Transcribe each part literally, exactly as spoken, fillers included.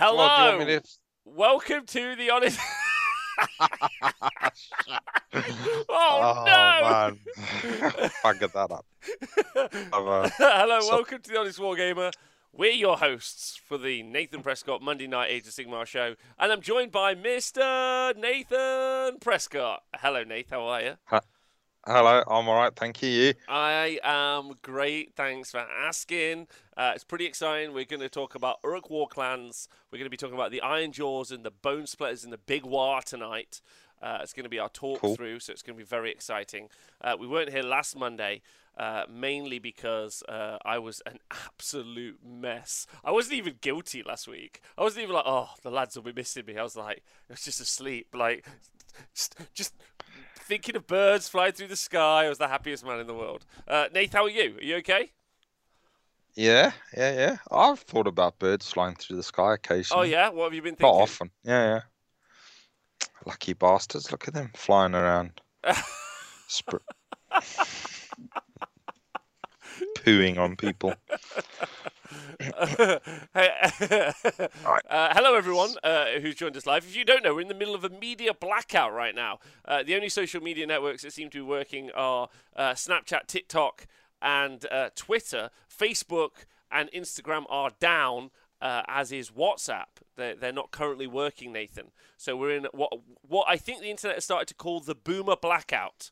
Hello. Well, welcome to The Honest... oh, oh no! Man. I get that up. Uh, Hello, so... welcome to The Honest Wargamer. We're your hosts for the Nathan Prescott Monday Night Age of Sigmar show, and I'm joined by Mister Nathan Prescott. Hello, Nath. How are you? Huh. Hello, I'm all right, thank you. I am great, thanks for asking. Uh, it's pretty exciting. We're going to talk about Orruk Warclans. We're going to be talking about the Ironjawz and the Bonesplitterz and the Big Waaagh tonight. Uh, it's going to be our talk cool. through, so it's going to be very exciting. Uh, we weren't here last Monday, uh, mainly because uh, I was an absolute mess. I wasn't even guilty last week. I wasn't even like, oh, the lads will be missing me. I was like, I was just asleep, like, just... just thinking of birds flying through the sky. I was the happiest man in the world. Uh, Nath, how are you? Are you okay? Yeah, yeah, yeah. I've thought about birds flying through the sky occasionally. Oh, yeah? What have you been thinking? Not often. Yeah, yeah. Lucky bastards. Look at them flying around. Sp- Pooing on people. uh, hello everyone uh, who's joined us live. If you don't know, we're in the middle of a media blackout right now. Uh, the only social media networks that seem to be working are uh, Snapchat, TikTok and uh, Twitter. Facebook and Instagram are down, uh, as is WhatsApp. They're, they're not currently working, Nathan. So we're in what, what I think the internet has started to call the boomer blackout.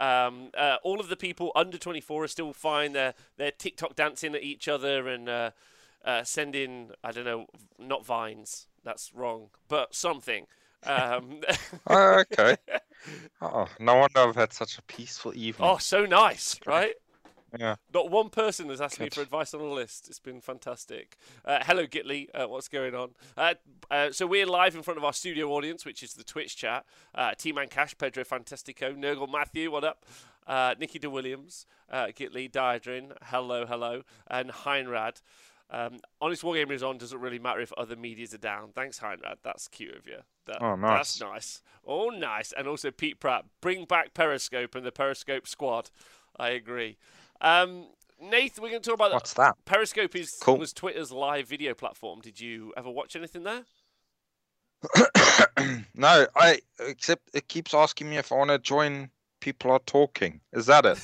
Um, uh, all of the people under twenty-four are still fine. They're, they're TikTok dancing at each other and uh, uh, sending, I don't know, not vines. That's wrong. But something. Um, uh, okay. Oh, no wonder I've had such a peaceful evening. Oh, so nice, right? Yeah. Not one person has asked Good. me for advice on a list. It's been fantastic. Uh, hello, Gitly. Uh, what's going on? Uh, uh, so we're live in front of our studio audience, which is the Twitch chat. Uh, T-Man Cash, Pedro Fantastico, Nergal Matthew, what up? Uh, Nikki DeWilliams, uh, Gitly, Diadrin, hello, hello, and Heinrad. Um, Honest Wargamer is on. Doesn't really matter if other medias are down. Thanks, Heinrad. That's cute of you. That, oh, nice. That's nice. Oh, nice. And also Pete Pratt. Bring back Periscope and the Periscope squad. I agree. Um, Nath, we're going to talk about what's that? Periscope is cool. was Twitter's live video platform. Did you ever watch anything there? No, I except it keeps asking me if I want to join. People are talking. Is that it?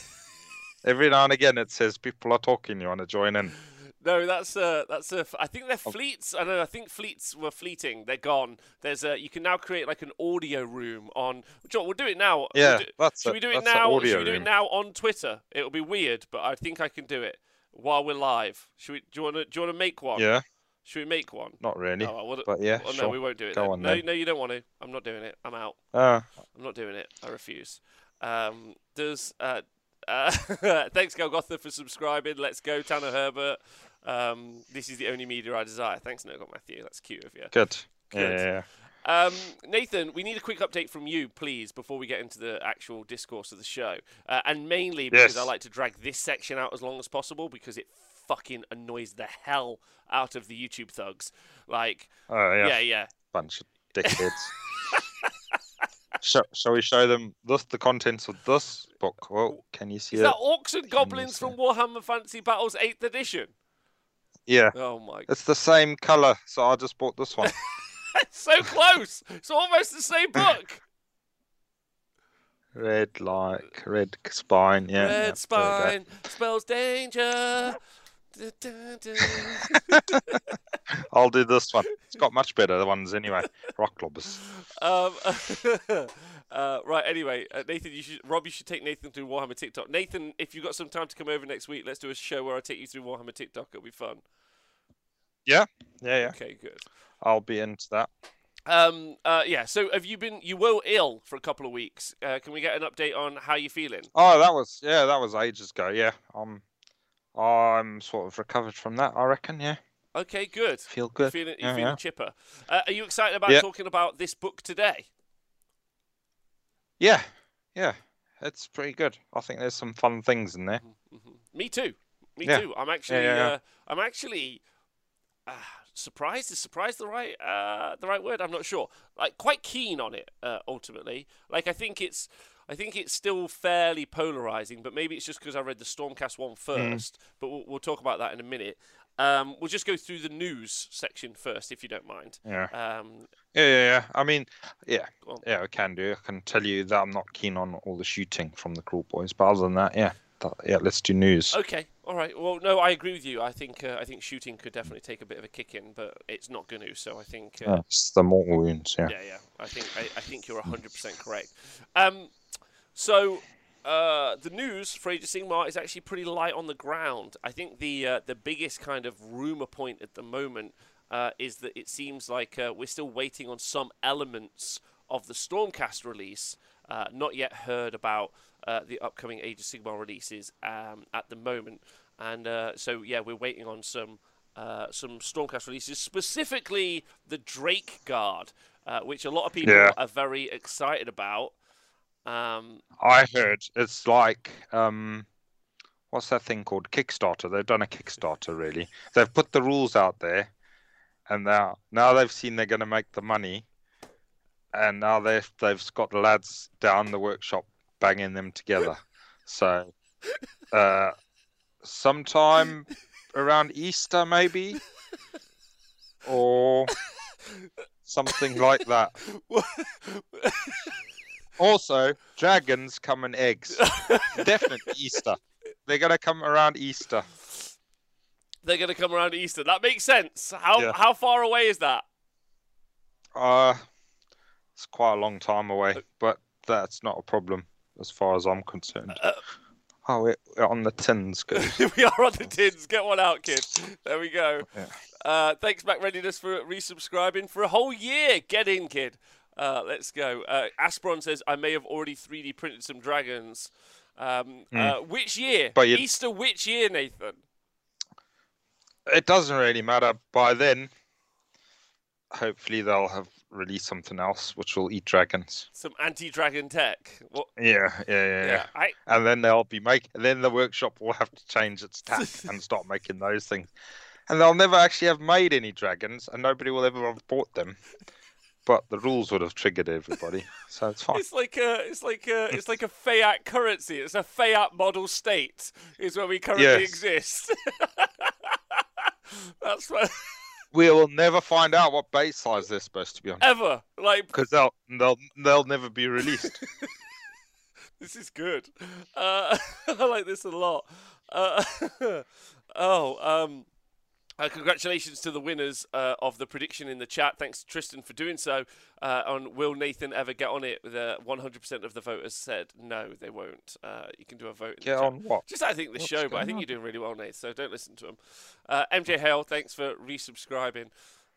Every now and again, it says people are talking. You want to join in? No, that's uh that's a. I think they're fleets. I don't know. I think fleets were fleeting. They're gone. There's a. You can now create like an audio room on. John, we'll do it now. Yeah, we'll do, that's should a, we do it now? Should we do room. it now on Twitter? It'll be weird, but I think I can do it while we're live. Should we? Do you want to? Do you want to make one? Yeah. Should we make one? Not really. Oh, well, but yeah. Oh, sure. No, we won't do it. Go then. On, no, then. no, you don't want to. I'm not doing it. I'm out. Uh, I'm not doing it. I refuse. Um, does uh, uh thanks Golgotha for subscribing. Let's go, Tanner Herbert. Um, this is the only media I desire. Thanks, Nergal Matthew. That's cute of you. Good. Good. Yeah, yeah, yeah. Um, Nathan, we need a quick update from you, please, before we get into the actual discourse of the show. Uh, and mainly because yes. I like to drag this section out as long as possible because it fucking annoys the hell out of the YouTube thugs. Like, oh, yeah. yeah, yeah. Bunch of dickheads. Shall, shall we show them this, the contents of this book? Well, can you see is it? Is that Orcs and Goblins from Warhammer Fantasy Battles eighth edition? Yeah. Oh my God. It's the same color, so I just bought this one. It's so close. It's almost the same book. Red like red spine. Yeah. Red spine spells danger. Da, da, da. I'll do this one. It's got much better ones anyway. Rock lobbers. Um, uh, right. Anyway, uh, Nathan, you should. Rob, you should take Nathan through Warhammer TikTok. Nathan, if you've got some time to come over next week, let's do a show where I take you through Warhammer TikTok. It'll be fun. Yeah. Yeah. Yeah. Okay. Good. I'll be into that. Um. Uh. Yeah. So, have you been? You were ill for a couple of weeks. Uh, can we get an update on how you're feeling? Oh, that was yeah. That was ages ago. Yeah. Um. I'm sort of recovered from that, I reckon, yeah. Okay, good. Feel good. You're feeling, you're yeah, feeling yeah. chipper. Uh, are you excited about yeah. talking about this book today? Yeah, yeah. It's pretty good. I think there's some fun things in there. Mm-hmm. Me too. Me yeah. too. I'm actually, yeah, yeah, yeah. Uh, I'm actually uh, surprised. Is surprised the right, uh, the right word? I'm not sure. Like, quite keen on it. Uh, ultimately, like, I think it's. I think it's still fairly polarizing, but maybe it's just because I read the Stormcast one first. Mm. But we'll, we'll talk about that in a minute. Um, we'll just go through the news section first, if you don't mind. Yeah. Um, yeah, yeah, yeah. I mean, yeah, yeah, I can do. I can tell you that I'm not keen on all the shooting from the Kruleboyz, but other than that, yeah, that, yeah, let's do news. Okay, all right. Well, no, I agree with you. I think uh, I think shooting could definitely take a bit of a kick in, but it's not going to. So I think uh, yeah, it's the mortal wounds. Yeah, yeah, yeah. I think I, I think you're one hundred percent correct. Um, so. Uh, the news for Age of Sigmar is actually pretty light on the ground. I think the uh, the biggest kind of rumor point at the moment uh, is that it seems like uh, we're still waiting on some elements of the Stormcast release. Uh, not yet heard about uh, the upcoming Age of Sigmar releases um, at the moment. And uh, so, yeah, we're waiting on some uh, some Stormcast releases, specifically the Drake Guard, uh, which a lot of people yeah. are very excited about. Um, I heard it's like um, what's that thing called? Kickstarter. They've done a Kickstarter. Really, they've put the rules out there, and now now they've seen they're going to make the money, and now they've they've got the lads down the workshop banging them together. So, uh, sometime around Easter maybe, or something like that. Also, dragons come in eggs. Definitely Easter. They're going to come around Easter. They're going to come around Easter. That makes sense. How yeah. how far away is that? Uh, it's quite a long time away, but that's not a problem as far as I'm concerned. Uh, oh, we're, we're on the tins. We are on the tins. Get one out, kid. There we go. Yeah. Uh, thanks, Mac Readiness, for resubscribing for a whole year. Get in, kid. Uh, let's go. Uh, Aspron says, I may have already three D printed some dragons. Um, mm. uh, which year? But Easter which year, Nathan? It doesn't really matter. By then, hopefully they'll have released something else, which will eat dragons. Some anti-dragon tech. What? Yeah, yeah, yeah. yeah I... And then they'll be make. Then the workshop will have to change its tack and start making those things. And they'll never actually have made any dragons, and nobody will ever have bought them. But the rules would have triggered everybody, so it's fine. It's like a, it's like a, it's like a fiat currency. It's a fiat model state is where we currently yes. exist. That's what. We will never find out what base size they're supposed to be on ever, like because they'll they'll they'll never be released. This is good. Uh, I like this a lot. Uh, oh. um... Uh, congratulations to the winners uh, of the prediction in the chat. Thanks to Tristan for doing so. Uh, on will Nathan ever get on it? The one hundred percent of the voters said no, they won't. Uh, you can do a vote. Get on what? Just I think the What's show, but I think on? You're doing really well, Nate. So don't listen to him. Uh, M J Hale, thanks for resubscribing.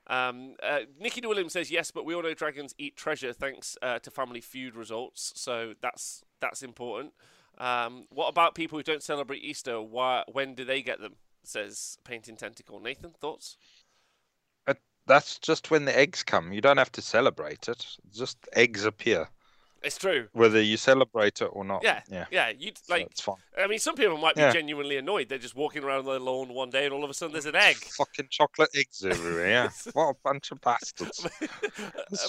Um, uh, Nikki DeWilliams says yes, but we all know dragons eat treasure. Thanks uh, to Family Feud results, so that's that's important. Um, what about people who don't celebrate Easter? Why? When do they get them? Says Painting Tentacle. Nathan, thoughts? Uh, that's just when the eggs come. You don't have to celebrate it. Just eggs appear. It's true. Whether you celebrate it or not. Yeah, yeah. yeah you like. So it's fine. I mean, some people might be yeah. genuinely annoyed. They're just walking around their lawn one day, and all of a sudden, there's an egg. Fucking chocolate eggs everywhere. Yeah. What a bunch of bastards.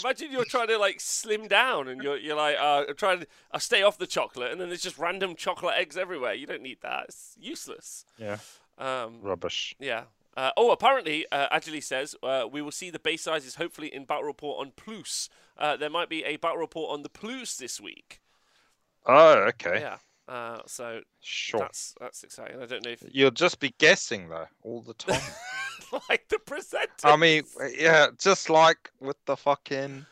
Imagine you're trying to like slim down, and you're you're like, uh, I'm trying to I stay off the chocolate, and then there's just random chocolate eggs everywhere. You don't need that. It's useless. Yeah. Um, Rubbish. Yeah. Uh, oh, apparently, uh, Adjali says, uh, we will see the base sizes hopefully in Battle Report on Plus. Uh, there might be a Battle Report on the Plus this week. Oh, okay. Yeah. Uh, so sure. that's, that's exciting. I don't know if... You'll just be guessing, though, all the time. Like the presenters. I mean, yeah, just like with the fucking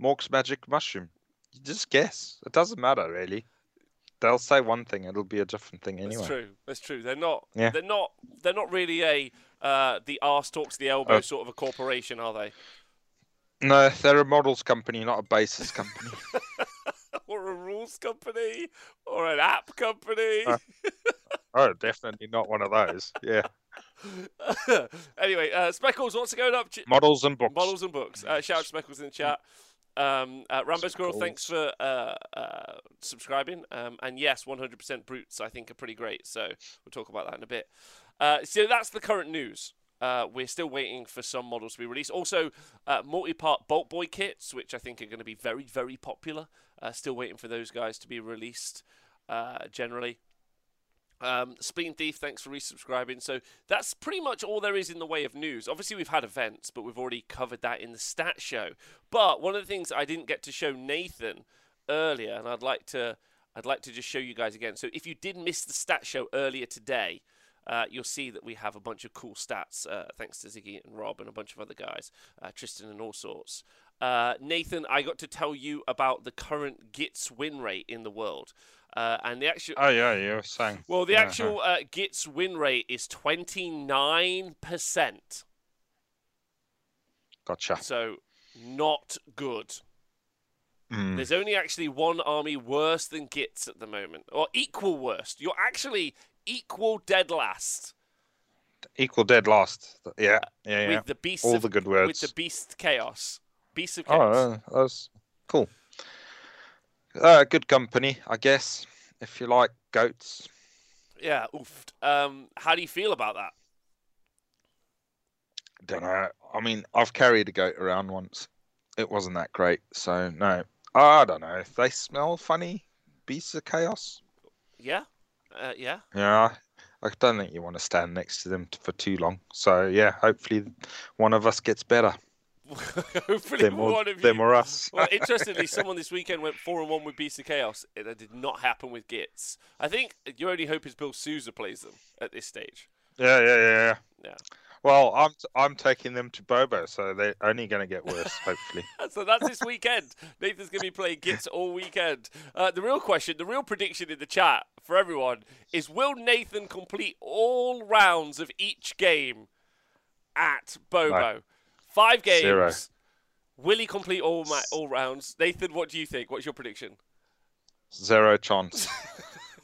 Mork's Magic Mushroom. You just guess. It doesn't matter, really. They'll say one thing; it'll be a different thing anyway. That's true. That's true. They're not. Yeah. They're not. They're not really a uh, the arse talks the elbow oh. sort of a corporation, are they? No, they're a models company, not a basis company, or a rules company, or an app company. Uh, oh, definitely not one of those. Yeah. Anyway, uh, Speckles, what's going up? Models and books. Models and books. Uh, shout out to Speckles in the chat. Um, uh, Rambo Squirrel, thanks for uh, uh, subscribing. Um, and yes, one hundred percent Brutes, I think, are pretty great. So we'll talk about that in a bit. Uh, so that's the current news. Uh, we're still waiting for some models to be released. Also, uh, multi-part Bolt Boy kits, which I think are going to be very, very popular. Uh, still waiting for those guys to be released uh, generally. Um, Spleen Thief, thanks for resubscribing. So that's pretty much all there is in the way of news. Obviously, we've had events, but we've already covered that in the stat show. But one of the things I didn't get to show Nathan earlier, and I'd like to, I'd like to just show you guys again. So if you did miss the stat show earlier today, uh, you'll see that we have a bunch of cool stats. Uh, thanks to Ziggy and Rob and a bunch of other guys, uh, Tristan and all sorts. Uh, Nathan, I got to tell you about the current Gitz win rate in the world. Uh, and the actual oh yeah, you were saying. Well, the yeah, actual yeah. Uh, Gitz win rate is twenty nine percent. Gotcha. So not good. Mm. There's only actually one army worse than Gitz at the moment, or equal worst. You're actually equal dead last. Equal dead last. Yeah, yeah, yeah. With the beast, all of, the good words. With the beast chaos, beast of chaos. Oh, that was cool. Uh, good company, I guess, if you like goats. Yeah, oof. Um, how do you feel about that? I don't know. I mean, I've carried a goat around once. It wasn't that great, so no. I don't know. If they smell funny, beasts of chaos. Yeah, uh, yeah. Yeah, I don't think you want to stand next to them for too long. So, yeah, hopefully one of us gets better. Hopefully them or, one of you. Them or us. Well, interestingly, someone this weekend went four and one with Beast of Chaos. That did not happen with Gitz. I think your only hope is Bill Sousa plays them at this stage. Yeah, yeah, yeah. Yeah. Well, I'm I'm taking them to Bobo, so they're only going to get worse, hopefully. So that's this weekend. Nathan's going to be playing Gitz all weekend. Uh, the real question, the real prediction in the chat for everyone is: will Nathan complete all rounds of each game at Bobo? No. Five games. Zero. Will he complete all my all rounds? Nathan, what do you think? What's your prediction? Zero chance.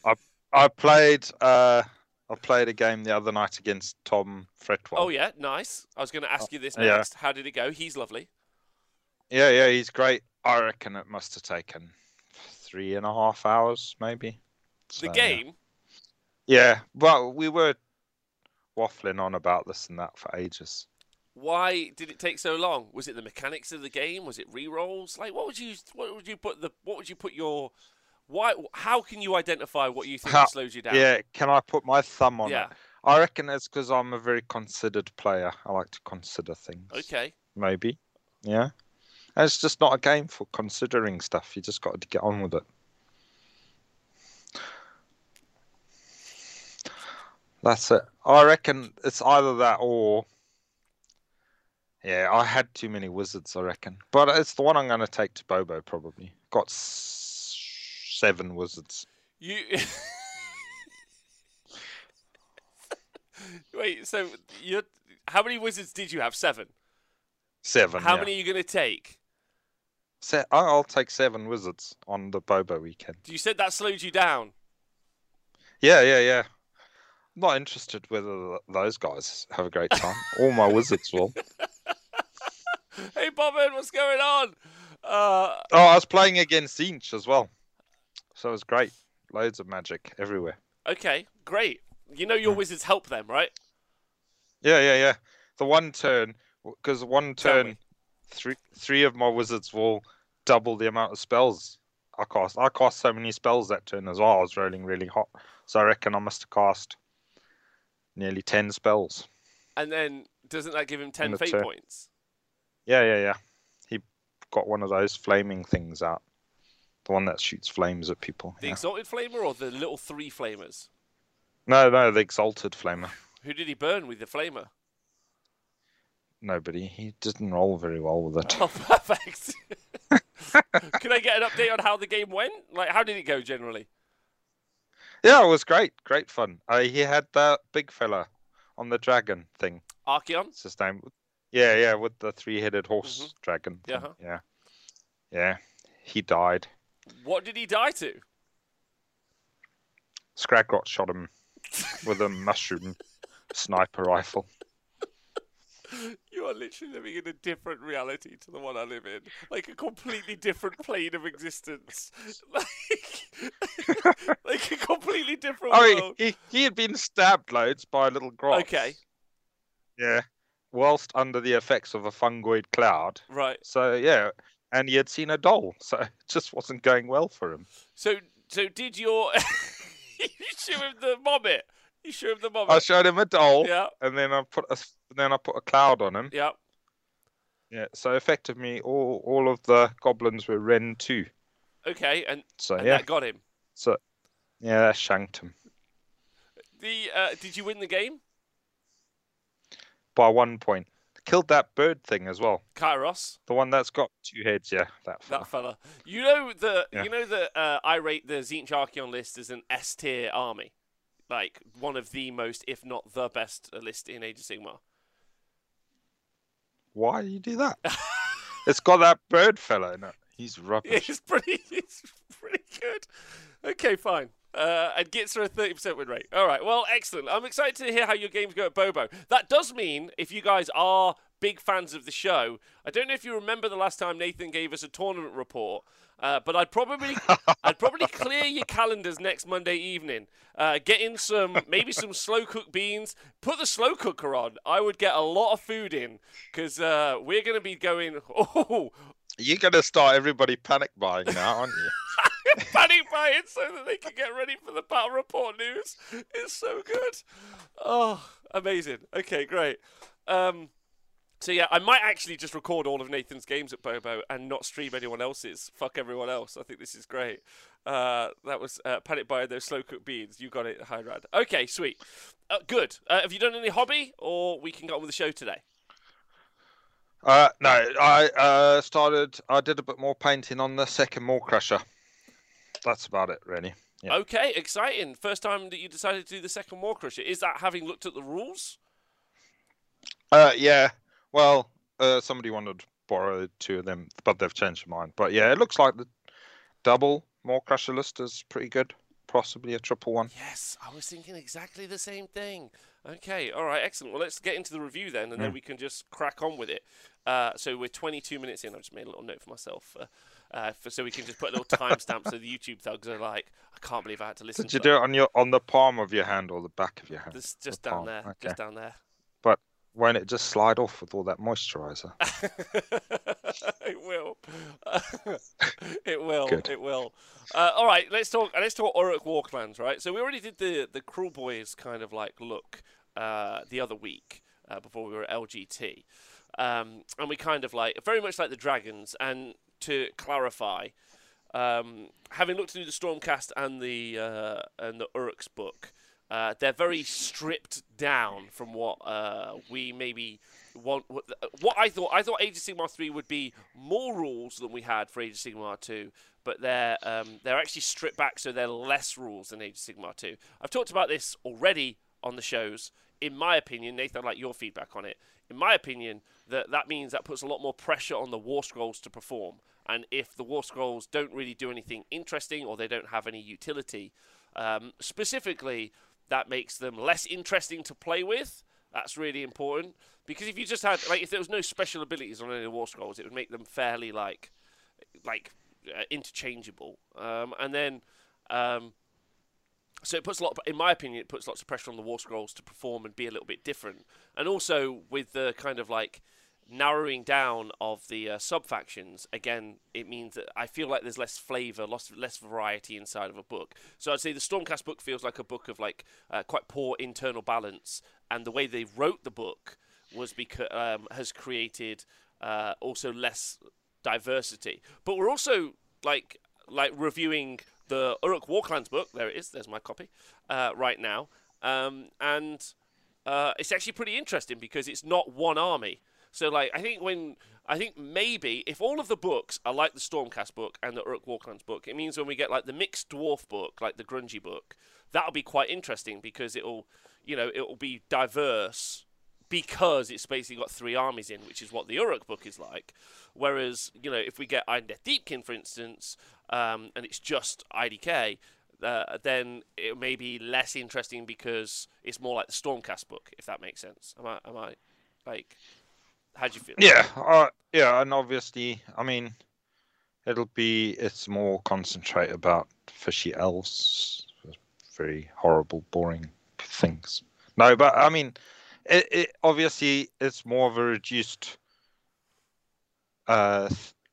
I I played uh I played a game the other night against Tom Fretwell. Oh yeah, nice. I was going to ask you this next. Yeah. How did it go? He's lovely. Yeah, yeah, he's great. I reckon it must have taken three and a half hours, maybe. So, the game. Yeah. yeah, well, we were waffling on about this and that for ages. Why did it take so long? Was it the mechanics of the game? Was it rerolls? Like, what would you, what would you put the, what would you put your, why? How can you identify what you think how, slows you down? Yeah, can I put my thumb on yeah. it? I reckon it's because I'm a very considered player. I like to consider things. Okay. Maybe. Yeah. And it's just not a game for considering stuff. You just got to get on with it. That's it. I reckon it's either that or. Yeah, I had too many wizards, I reckon. But it's the one I'm going to take to Bobo, probably. Got s seven wizards. You Wait, so you're... how many wizards did you have? Seven? Seven, How yeah. many are you going to take? Se I'll take seven wizards on the Bobo weekend. You said that slowed you down. Yeah, yeah, yeah. I'm not interested whether those guys have a great time. All my wizards will. Hey, Bobbin, what's going on? Uh, oh, I was playing against Inch as well. So it was great. Loads of magic everywhere. Okay, great. You know your wizards help them, right? Yeah, yeah, yeah. The one turn, because one turn, three, three of my wizards will double the amount of spells I cast. I cast so many spells that turn as well. I was rolling really hot. So I reckon I must have cast nearly ten spells. And then doesn't that give him ten fate turn. points? Yeah, yeah, yeah. He got one of those flaming things out. The one that shoots flames at people. The yeah. Exalted Flamer or the little three flamers? No, no, the Exalted Flamer. Who did he burn with the flamer? Nobody. He didn't roll very well with it. Oh, perfect. Can I get an update on how the game went? Like, how did it go generally? Yeah, it was great. Great fun. Uh, he had that big fella on the dragon thing. Archaon? It's his name. Yeah, yeah, with the three-headed horse mm-hmm. dragon. Yeah, uh-huh. yeah, yeah. He died. What did he die to? Skragrott shot him with a mushroom sniper rifle. You are literally living in a different reality to the one I live in, like a completely different plane of existence, like, like a completely different. Oh, world. He, he had been stabbed loads by a little Grot. Okay. Yeah. Whilst under the effects of a fungoid cloud. Right. So, yeah. And he had seen a doll. So, it just wasn't going well for him. So, so did your... You show him the mobbit. You show him the mobbit. I showed him a doll. Yeah. And then I put a then I put a cloud on him. Yeah. Yeah. So effectively, all all of the goblins were Ren two. Okay, and so and yeah, that got him. So yeah, that shanked him. The uh, did you win the game? By one point. Killed that bird thing as well. Kairos, the one that's got two heads, yeah, that fella. That fella. You know the, yeah. you know the. Uh, I rate the Tzeentch Archaon list as an S tier army, like one of the most, if not the best, list in Age of Sigmar. Why do you do that? It's got that bird fella in it. He's rubbish. It's pretty. It's pretty good. Okay, fine. Uh, and Gitz are a thirty percent win rate. All right, well, excellent. I'm excited to hear how your games go at Bobo. That does mean, if you guys are big fans of the show, I don't know if you remember the last time Nathan gave us a tournament report, uh, but I'd probably I'd probably clear your calendars next Monday evening. Uh, get in some, maybe some slow-cooked beans. Put the slow cooker on. I would get a lot of food in, because uh, we're going to be going, oh. You're going to start everybody panic buying now, aren't you? Panic buying so that they can get ready for the battle report news. It's so good. Oh, amazing. Okay, great. Um, so yeah, I might actually just record all of Nathan's games at Bobo and not stream anyone else's. Fuck everyone else. I think this is great. Uh, that was uh, panic buying those slow cooked beans. You got it, Hyrad. Okay, sweet. Uh, good. Uh, have you done any hobby, or we can get on with the show today? Uh, no, I uh, started. I did a bit more painting on the second Mawcrusha. That's about it, really. Yeah. Okay, exciting. First time that you decided to do the second Mawcrusha. Is that having looked at the rules? Uh, yeah. Well, uh, somebody wanted to borrow two of them, but they've changed their mind. But yeah, it looks like the double Mawcrusha list is pretty good. Possibly a triple one. Yes, I was thinking exactly the same thing. Okay, all right, excellent. Well, let's get into the review then, and mm. then we can just crack on with it. Uh, so we're twenty-two minutes in. I just made a little note for myself. Uh, Uh, for, so we can just put a little timestamp so the YouTube thugs are like, I can't believe I had to listen. Did to you that. do it on your on the palm of your hand or the back of your hand? This, just the down palm. there, okay. just down there. But won't it just slide off with all that moisturiser? It will. It will. Good. It will. Uh, all right, let's talk. Let's talk Orruk Warclans, right? So we already did the the Kruleboyz kind of like look uh, the other week uh, before we were at L G T, um, and we kind of like very much like the dragons and. To clarify, um, having looked through the Stormcast and the uh, and the Uruk's book, uh, they're very stripped down from what uh, we maybe want. What, what I thought, I thought Age of Sigmar three would be more rules than we had for Age of Sigmar two, but they're um, they're actually stripped back, so they're less rules than Age of Sigmar two. I've talked about this already on the shows. In my opinion, Nathan, I'd like your feedback on it. In my opinion, that that means that puts a lot more pressure on the War Scrolls to perform. And if the War Scrolls don't really do anything interesting or they don't have any utility, um, specifically, that makes them less interesting to play with. That's really important. Because if you just had, like, if there was no special abilities on any of the War Scrolls, it would make them fairly, like, like uh, interchangeable. Um, and then... Um, So it puts a lot, of, in my opinion, it puts lots of pressure on the War Scrolls to perform and be a little bit different. And also with the kind of like narrowing down of the uh, sub factions, again, it means that I feel like there's less flavour, less less variety inside of a book. So I'd say the Stormcast book feels like a book of like uh, quite poor internal balance, and the way they wrote the book was because um, has created uh, also less diversity. But we're also like like reviewing. The Uruk Warclans book, there it is, there's my copy, uh, right now. Um, and uh, it's actually pretty interesting because it's not one army. So, like, I think when, I think maybe, if all of the books are like the Stormcast book and the Uruk Warclans book, it means when we get, like, the mixed dwarf book, like the grungy book, that'll be quite interesting because it'll, you know, it'll be diverse because it's basically got three armies in, which is what the Uruk book is like. Whereas, you know, if we get Iron Death Deepkin, for instance... Um, and it's just I D K, uh, then it may be less interesting because it's more like the Stormcast book, if that makes sense. Am I? Am I? Like, how do you feel? Yeah, uh, yeah, and obviously, I mean, it'll be it's more concentrate about fishy elves, very horrible, boring things. No, but I mean, it, it obviously it's more of a reduced uh,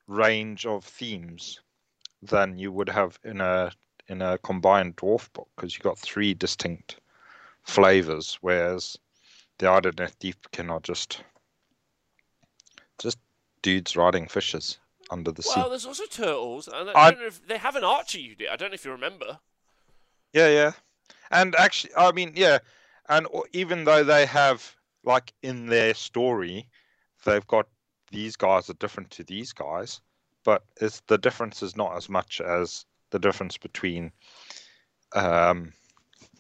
range of themes. Than you would have in a in a combined dwarf book, because you've got three distinct flavors, whereas the Art of Death Deep cannot just just dudes riding fishes under the well, sea. Well, there's also turtles, and I, I don't know if they have an archer you do. I don't know if you remember. Yeah, yeah, and actually, I mean, yeah, and even though they have, like, in their story, they've got these guys are different to these guys, but it's the difference is not as much as the difference between, um,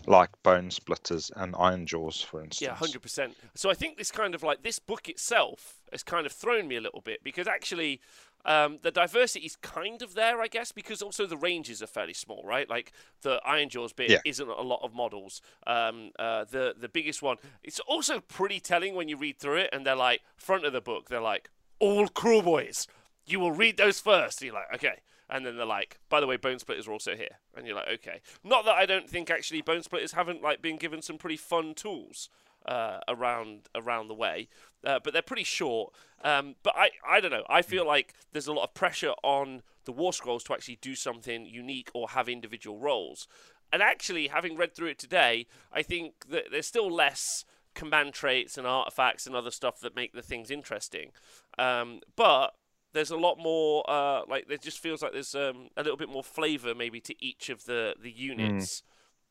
like Bonesplitterz and Ironjawz, for instance. Yeah, one hundred percent. So I think this kind of, like, this book itself has kind of thrown me a little bit, because actually um, the diversity is kind of there, I guess, because also the ranges are fairly small, right? Like the Ironjawz bit yeah. isn't a lot of models. Um, uh, the, the biggest one, it's also pretty telling when you read through it, and they're like, front of the book, they're like, all Kruleboyz. You will read those first. And you're like, okay. And then they're like, by the way, Bonesplitterz are also here. And you're like, okay. Not that I don't think actually Bonesplitterz haven't like been given some pretty fun tools uh, around around the way, uh, but they're pretty short. Um, but I, I don't know. I feel like there's a lot of pressure on the War Scrolls to actually do something unique or have individual roles. And actually, having read through it today, I think that there's still less command traits and artifacts and other stuff that make the things interesting. Um, but there's a lot more, uh, like, it just feels like there's um, a little bit more flavour maybe to each of the, the units,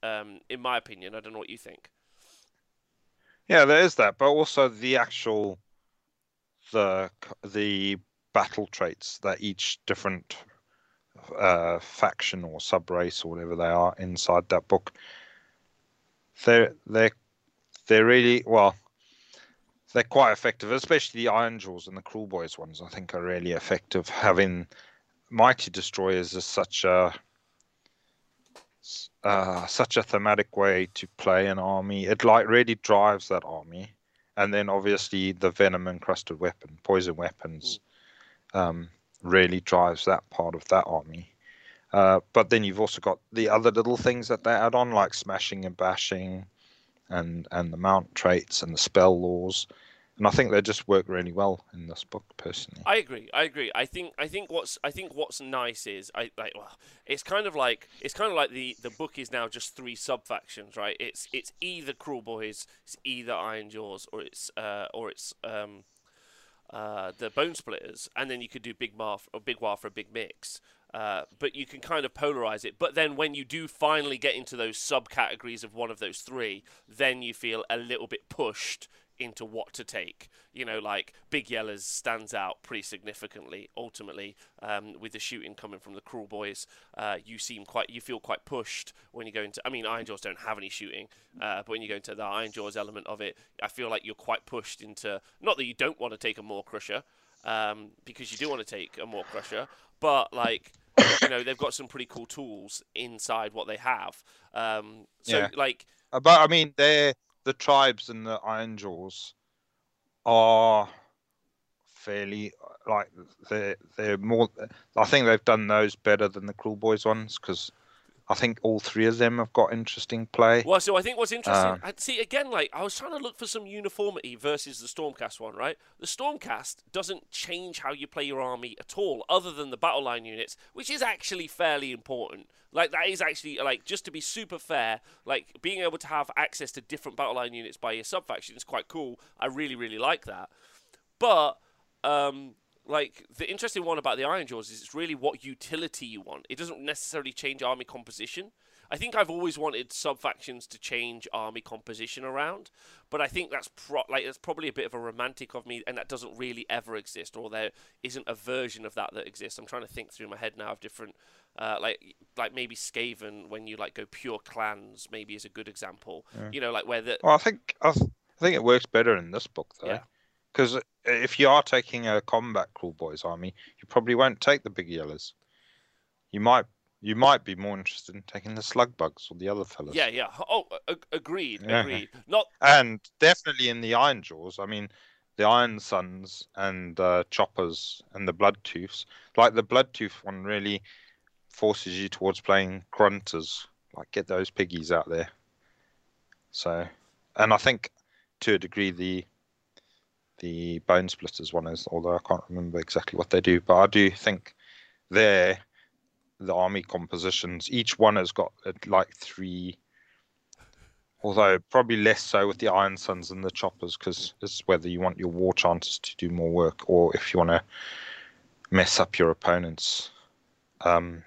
mm. um, in my opinion. I don't know what you think. Yeah, there is that, but also the actual, the the battle traits that each different uh, faction or sub-race or whatever they are inside that book, they're, they're, they're really, well... they're quite effective, especially the Ironjawz and the Kruleboyz ones, I think, are really effective. Having Mighty Destroyers is such a uh, such a thematic way to play an army. It like really drives that army. And then obviously the venom-encrusted weapon, poison weapons, um, really drives that part of that army. Uh, but then you've also got the other little things that they add on, like smashing and bashing, and and the mount traits and the spell laws, and I think they just work really well in this book personally. I agree. I agree. I think I think what's I think what's nice is I like well, it's kind of like it's kind of like the the book is now just three sub factions, right? It's it's either Kruleboyz, it's either Ironjawz, or it's uh or it's um uh the Bonesplitterz, and then you could do Big Marf or Big Waaagh for a big mix. Uh, but you can kind of polarize it. But then when you do finally get into those subcategories of one of those three, then you feel a little bit pushed into what to take. You know, like Big Yellers stands out pretty significantly. Ultimately, um, with the shooting coming from the Kruleboyz, uh, you seem quite, you feel quite pushed when you go into. I mean, Ironjawz don't have any shooting, uh, but when you go into the Ironjawz element of it, I feel like you're quite pushed into. Not that you don't want to take a Mawcrusha, um, because you do want to take a Mawcrusha, but like. You know, they've got some pretty cool tools inside what they have. Um, so, yeah. like, but I mean, they're the tribes and the Ironjawz are fairly like they're they're more. I think they've done those better than the Kruleboyz ones, because I think all three of them have got interesting play. Well, so I think what's interesting, um, I see again, like I was trying to look for some uniformity versus the Stormcast one, right? The Stormcast doesn't change how you play your army at all, other than the battle line units, which is actually fairly important. Like that is actually like just to be super fair, like being able to have access to different battle line units by your subfaction is quite cool. I really, really like that. But um like, the interesting one about the Ironjawz is it's really what utility you want. It doesn't necessarily change army composition. I think I've always wanted sub-factions to change army composition around, but I think that's pro like that's probably a bit of a romantic of me, and that doesn't really ever exist, or there isn't a version of that that exists. I'm trying to think through my head now of different, uh, like like maybe Skaven, when you like go pure clans, maybe is a good example. Yeah. You know, like where the... Well, I think, I, th I think it works better in this book, though. Yeah. Because if you are taking a combat Kruleboyz army, you probably won't take the Big Yellers. You might you might be more interested in taking the Slugbugs or the other fellas. Yeah, yeah. Oh, ag agreed, yeah. agreed. Not and definitely in the Ironjawz. I mean, the Iron Suns and uh, Choppers and the Bloodtooths. Like the Bloodtooth one really forces you towards playing Gruntas. Like get those piggies out there. So, and I think to a degree the. The Bonesplitterz one is, although I can't remember exactly what they do, but I do think there the army compositions. Each one has got like three, although probably less so with the Iron Suns and the Choppers, because it's whether you want your War Chanters to do more work or if you want to mess up your opponent's um,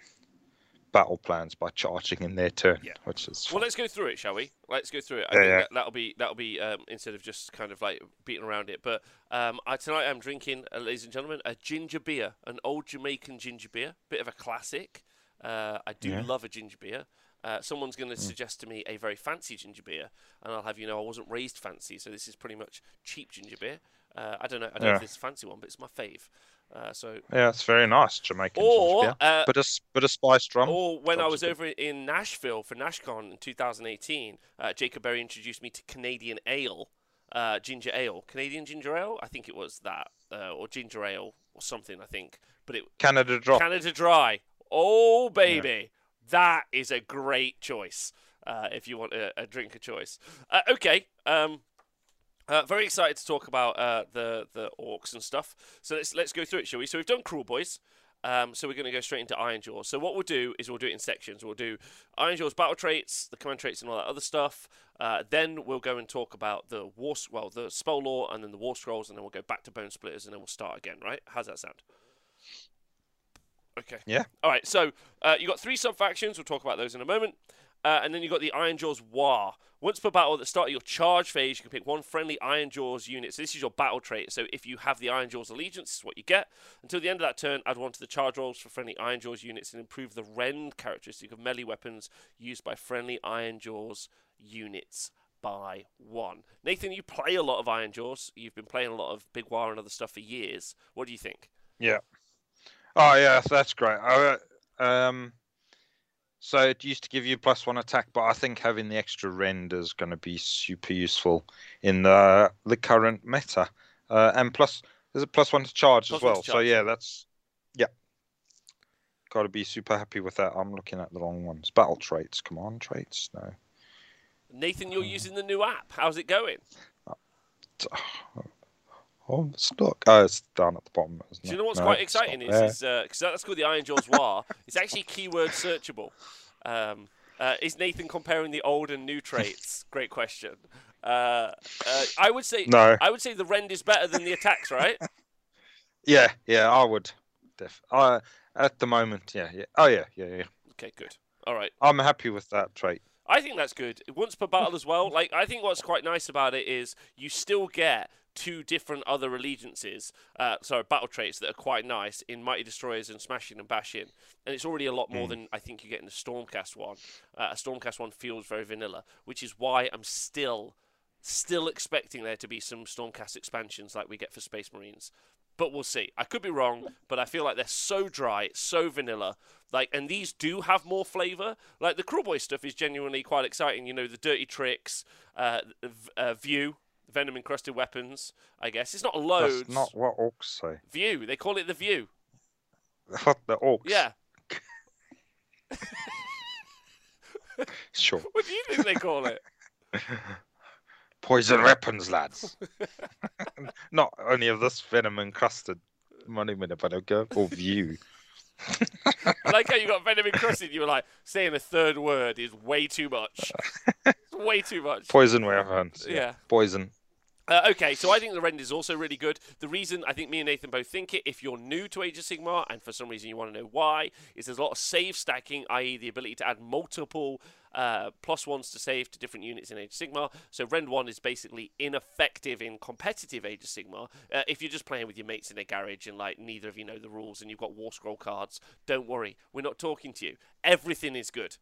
battle plans by charging in their turn. Yeah. Which is fun. Well, let's go through it, shall we? Let's go through it. I yeah, think yeah. That, that'll be that'll be um, instead of just kind of like beating around it. But um, I, tonight I'm drinking, uh, ladies and gentlemen, a ginger beer, an old Jamaican ginger beer, bit of a classic. Uh, I do yeah. love a ginger beer. Uh, someone's going to mm. suggest to me a very fancy ginger beer, and I'll have you know I wasn't raised fancy, so this is pretty much cheap ginger beer. Uh, I don't know. I don't yeah. know if this is a fancy one, but it's my fave. Uh, so yeah, it's very nice, Jamaican or, ginger beer. Uh, but a but a spiced rum. Or when I was over in Nashville for NashCon in two thousand eighteen, uh, Jacob Berry introduced me to Canadian ale, uh, ginger ale, Canadian ginger ale. I think it was that, uh, or ginger ale or something. I think, but it Canada Dry. Canada Dry. Oh baby. Yeah. That is a great choice uh, if you want a, a drink of choice. Uh, okay, um, uh, very excited to talk about uh, the the orcs and stuff. So let's let's go through it, shall we? So we've done Kruleboyz. Um, so we're going to go straight into Ironjawz. So what we'll do is we'll do it in sections. We'll do Ironjawz battle traits, the command traits, and all that other stuff. Uh, then we'll go and talk about the war, well, the spell lore, and then the war scrolls, and then we'll go back to Bonesplitterz, and then we'll start again. Right? How's that sound? Okay. Yeah. All right. So uh, you got three sub factions. We'll talk about those in a moment. Uh, and then you got the Ironjawz Waaagh. Once per battle, at the start of your charge phase, you can pick one friendly Ironjawz unit. So this is your battle trait. So if you have the Ironjawz Allegiance, this is what you get. Until the end of that turn, add one to the charge rolls for friendly Ironjawz units and improve the rend characteristic of melee weapons used by friendly Ironjawz units by one. Nathan, you play a lot of Ironjawz. You've been playing a lot of Big Waaagh and other stuff for years. What do you think? Yeah. Oh yeah, that's great. I, um, so it used to give you plus one attack, but I think having the extra rend is going to be super useful in the the current meta. Uh, and plus, there's a plus one to charge plus as well. Charge. So yeah, that's yeah. Got to be super happy with that. I'm looking at the wrong ones. Battle traits, command traits. No. Nathan, you're um, using the new app. How's it going? Uh, Oh, it's stuck. Oh, it's down at the bottom. Isn't Do you know what's it? quite no, exciting is, is uh, cause that's called the Ironjawz Waaagh. It's actually keyword searchable. Um, uh, is Nathan comparing the old and new traits? Great question. Uh, uh, I would say no. I would say the rend is better than the attacks, right? yeah, yeah, I would. Def uh, at the moment, yeah, yeah. Oh, yeah, yeah, yeah. Okay, good. All right. I'm happy with that trait. I think that's good. Once per battle as well. Like I think what's quite nice about it is you still get two different other allegiances, uh, sorry, battle traits that are quite nice in Mighty Destroyers and Smashing and Bashing, and it's already a lot more mm. than I think you get in the Stormcast one. Uh, a Stormcast one feels very vanilla, which is why I'm still, still expecting there to be some Stormcast expansions like we get for Space Marines, but we'll see. I could be wrong, but I feel like they're so dry, it's so vanilla. Like, and these do have more flavour. Like the Kruleboyz stuff is genuinely quite exciting. You know, the dirty tricks, uh, uh, view. Venom encrusted weapons, I guess. It's not loads. That's not what orcs say. View. They call it the view. What, the orcs? Yeah. Sure. What do you think they call it? Poison weapons, lads. Not only of this venom encrusted monument, but a go for view. I like how you got venom encrusted. You were like, saying a third word is way too much. Way too much. Poison weapons. Yeah. yeah. Poison. Uh, okay, so I think the rend is also really good. The reason I think me and Nathan both think it, if you're new to Age of Sigmar, and for some reason you want to know why, is there's a lot of save stacking, that is the ability to add multiple uh, plus ones to save to different units in Age of Sigmar. So rend one is basically ineffective in competitive Age of Sigmar. Uh, if you're just playing with your mates in a garage and like neither of you know the rules and you've got war scroll cards, don't worry, we're not talking to you. Everything is good.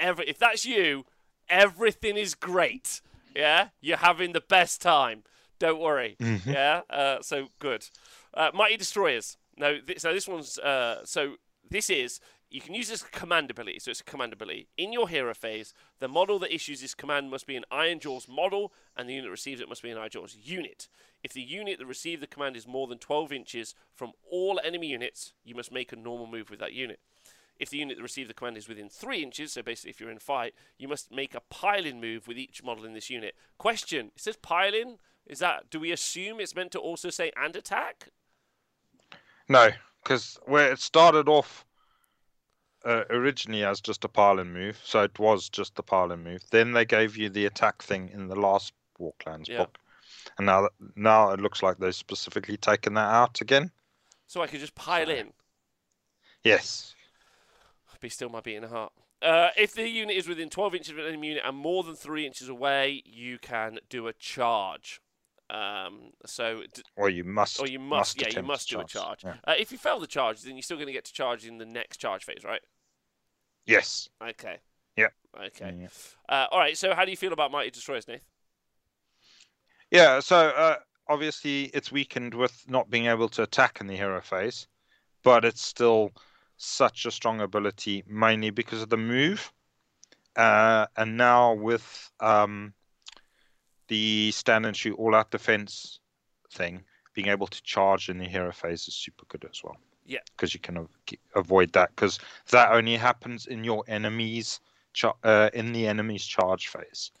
Every If that's you, everything is great. Yeah, you're having the best time. Don't worry. Mm-hmm. Yeah, uh, so good. Uh, Mighty Destroyers. Now, th so this one's uh, so this is you can use this command ability. So it's a command ability in your hero phase. The model that issues this command must be an Ironjawz model, and the unit that receives it must be an Ironjawz unit. If the unit that received the command is more than twelve inches from all enemy units, you must make a normal move with that unit. If the unit that received the command is within three inches, so basically if you're in fight, you must make a pile-in move with each model in this unit. Question, it says pile-in. Is that, do we assume it's meant to also say and attack? No, because where it started off uh, originally as just a pile and move, so it was just the pile and move. Then they gave you the attack thing in the last Warclans yeah. book, and now now it looks like they've specifically taken that out again. So I could just pile in. Yes. Be still my beating heart. Uh, if the unit is within twelve inches of an enemy unit and more than three inches away, you can do a charge. Um, so, d or you must, or you must, must yeah, you must do a charge. Yeah. Uh, if you fail the charge, then you're still going to get to charge in the next charge phase, right? Yes. Okay. Yeah. Okay. Yeah. Uh, all right. So, how do you feel about Mighty Destroyers, Nath? Yeah. So, uh, obviously, it's weakened with not being able to attack in the hero phase, but it's still such a strong ability, mainly because of the move, uh, and now with um. the stand and shoot all out defense thing, being able to charge in the hero phase is super good as well. Yeah. Because you can avoid that, because that only happens in your enemy's uh, in the enemy's charge phase.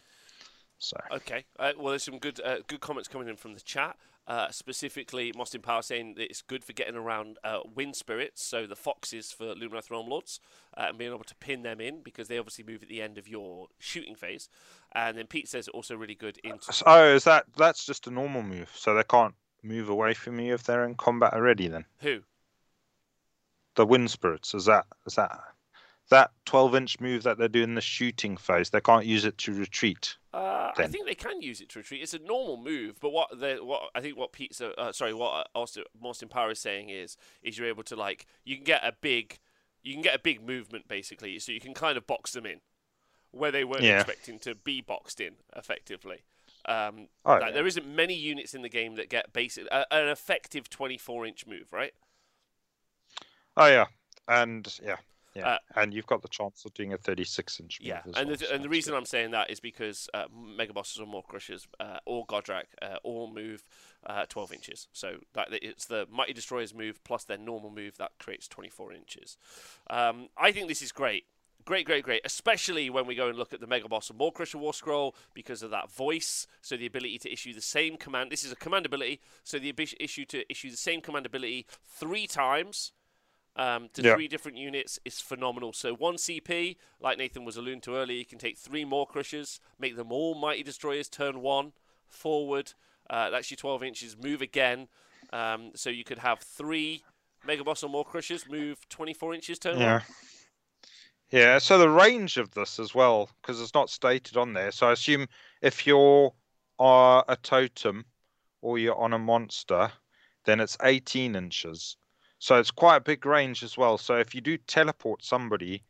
So. Okay. Uh, well, there's some good uh, good comments coming in from the chat. Uh, specifically, Mostin Power saying that it's good for getting around uh, wind spirits, so the foxes for Lumineth Realm-lords, uh, and being able to pin them in, because they obviously move at the end of your shooting phase. And then Pete says it's also really good into... Oh, is that that's just a normal move, so they can't move away from you if they're in combat already, then? Who? The wind spirits. Is that is that that twelve-inch move that they do in the shooting phase? They can't use it to retreat. Uh, I think they can use it to retreat. It's a normal move, but what the what I think what Pete's uh, sorry, what also Mawcrusha Power is saying is is you're able to like you can get a big you can get a big movement basically, so you can kind of box them in where they weren't yeah. expecting to be boxed in effectively. Um, oh, like, yeah. There isn't many units in the game that get basic uh, an effective twenty-four inch move, right? Oh yeah, and yeah. Yeah. Uh, and you've got the chance of doing a thirty-six inch move. Yeah, as and, well, the, so and the reason good. I'm saying that is because uh, Mega Bosses or Mawcrushas uh, or Gordrakk uh, all move uh, twelve inches. So that, it's the Mighty Destroyers move plus their normal move that creates twenty-four inches. Um, I think this is great. Great, great, great. Especially when we go and look at the Mega Boss or Mawcrusha War Scroll because of that voice. So the ability to issue the same command. This is a command ability. So the issue to issue the same command ability three times. Um, to yeah. three different units is phenomenal. So one C P, like Nathan was alluding to earlier, you can take three Mawcrushas, make them all Mighty Destroyers, turn one, forward, uh, that's your twelve inches, move again. Um, so you could have three Mega Boss or Mawcrushas, move twenty-four inches, turn yeah. one. Yeah, so the range of this as well, because it's not stated on there. So I assume if you're uh, a totem or you're on a monster, then it's eighteen inches. So it's quite a big range as well. So if you do teleport somebody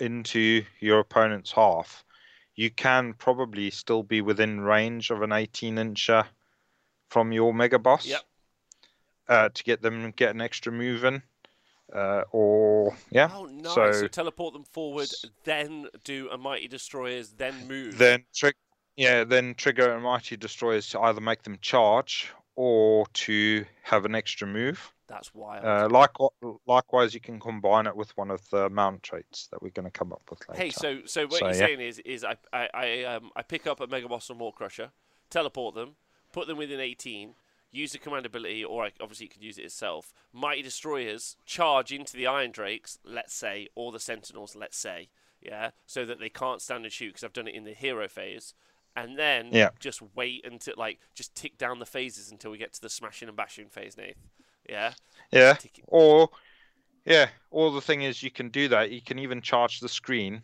into your opponent's half, you can probably still be within range of an eighteen incher from your Mega Boss yep. uh, to get them get an extra move in. Uh, or yeah, oh, nice. so, so teleport them forward, then do a Mighty Destroyers, then move. Then trick, yeah, then trigger a Mighty Destroyers to either make them charge or to have an extra move. That's wild. Uh, like, likewise, you can combine it with one of the mount traits that we're going to come up with later. Hey, so so what so, you're yeah. saying is is I I I, um, I pick up a Mega Boss or Mawcrusha, teleport them, put them within eighteen, use the command ability, or I, obviously you could use it itself. Mighty Destroyers charge into the Iron Drakes, let's say, or the Sentinels, let's say, yeah, so that they can't stand and shoot because I've done it in the hero phase. And then yeah. just wait until, like, just tick down the phases until we get to the smashing and bashing phase, Nath. Yeah. Yeah. Or, yeah. Or the thing is, you can do that. You can even charge the screen.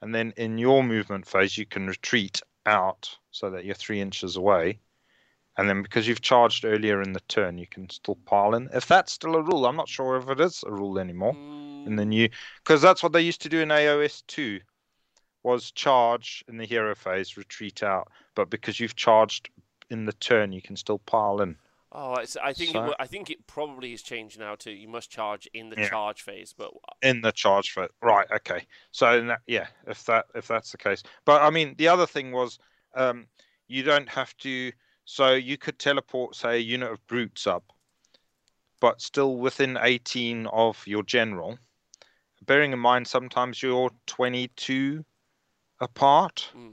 And then in your movement phase, you can retreat out so that you're three inches away. And then because you've charged earlier in the turn, you can still pile in. If that's still a rule, I'm not sure if it is a rule anymore. Mm. And then you, because that's what they used to do in A O S two. Was charge in the hero phase, retreat out, but because you've charged in the turn, you can still pile in. Oh, it's, I think so, it, I think it probably has changed now to you must charge in the yeah. charge phase, but in the charge phase, right? Okay, so that, yeah, if that if that's the case, but I mean the other thing was um, you don't have to, so you could teleport say a unit of brutes up, but still within eighteen of your general. Bearing in mind sometimes you're twenty-two. Apart, mm.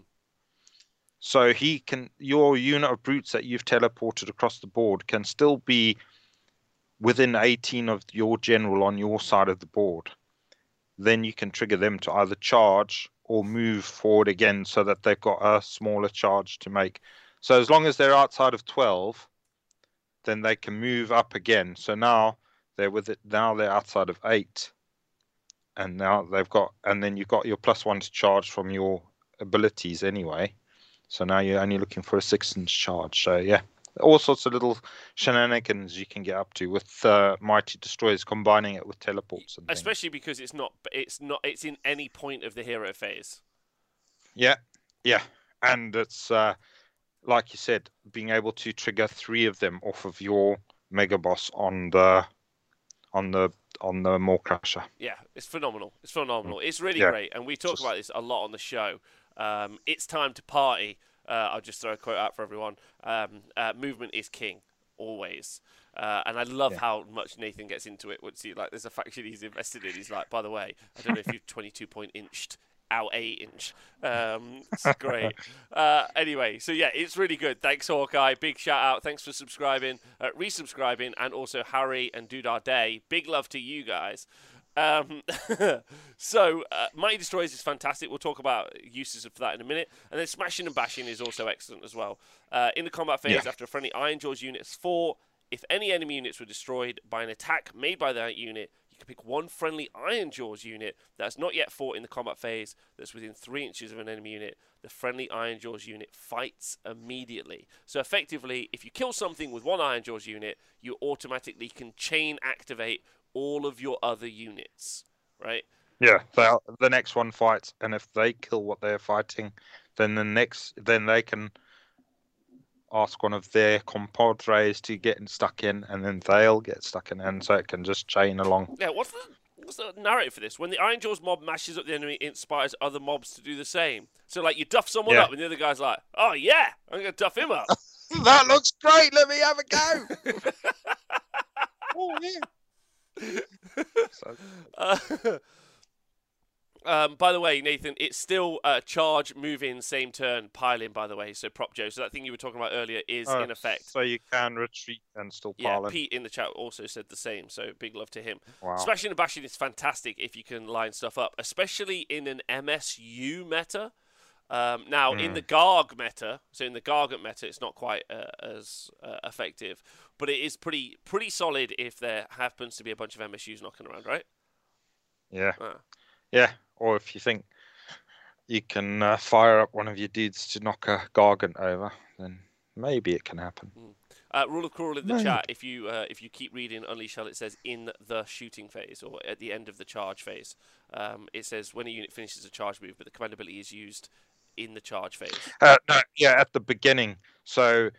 so he can your unit of brutes that you've teleported across the board can still be within eighteen of your general on your side of the board. then you can trigger them to either charge or move forward again so that they've got a smaller charge to make. So as long as they're outside of twelve, then they can move up again. So now they're with it. Now they're outside of eight, and now they've got, and then you've got your plus one to charge from your abilities anyway. So now you're only looking for a six inch charge. So yeah, all sorts of little shenanigans you can get up to with uh, Mighty Destroyers, combining it with teleports, and especially things. Because it's not, it's not, it's in any point of the hero phase. Yeah, yeah, and it's. Uh, Like you said, being able to trigger three of them off of your mega boss on the on the on the Mawcrusha. Yeah, it's phenomenal. It's phenomenal. It's really yeah. great, and we talk just... about this a lot on the show. Um, it's time to party. Uh, I'll just throw a quote out for everyone. Um, uh, movement is king, always. Uh, and I love yeah. how much Nathan gets into it. Once he, like, there's a faction he's invested in. He's like, by the way, I don't know if you've twenty-two point inched. Our eight inch. Um, it's great. uh, anyway, so yeah, it's really good. Thanks, Hawkeye. Big shout out. Thanks for subscribing, uh, resubscribing, and also Harry and Dude Our Day. Big love to you guys. Um, so, uh, Mighty Destroyers is fantastic. We'll talk about uses for that in a minute. And then Smashing and Bashing is also excellent as well. Uh, in the combat phase, yeah. after a friendly Ironjawz unit is fought, if any enemy units were destroyed by an attack made by that unit, pick one friendly Ironjawz unit that's not yet fought in the combat phase that's within three inches of an enemy unit. The friendly Ironjawz unit fights immediately. So effectively, if you kill something with one Ironjawz unit, you automatically can chain activate all of your other units, right? Yeah, the next one fights, and if they kill what they're fighting, then the next, then they can ask one of their compadres to get stuck in, and then they'll get stuck in, and so it can just chain along. Yeah, what's the, what's the narrative for this? When the Ironjawz mob mashes up the enemy, it inspires other mobs to do the same. So, like, you duff someone yeah. up, and the other guy's like, oh, yeah, I'm going to duff him up. That looks great. Let me have a go. Oh, yeah. So... Uh, Um, by the way, Nathan, it's still uh, charge, move in, same turn, pile in, by the way. So prop Joe. So that thing you were talking about earlier is oh, in effect. So you can retreat and still pile yeah, in. Pete in the chat also said the same. So big love to him. Wow. Smashing and Bashing is fantastic if you can line stuff up, especially in an M S U meta. Um, now, mm. in the Garg meta, so in the Gargant meta, it's not quite uh, as uh, effective. But it is pretty pretty solid if there happens to be a bunch of M S Us knocking around, right? Yeah. Ah. Yeah. Or if you think you can uh, fire up one of your dudes to knock a Gargant over, then maybe it can happen. Mm. Uh, Rule of Cruel in the maybe. chat, if you uh, if you keep reading Unleash Hell, it says in the shooting phase, or at the end of the charge phase. Um, it says when a unit finishes a charge move, but the command ability is used in the charge phase. Uh, no, yeah, at the beginning. So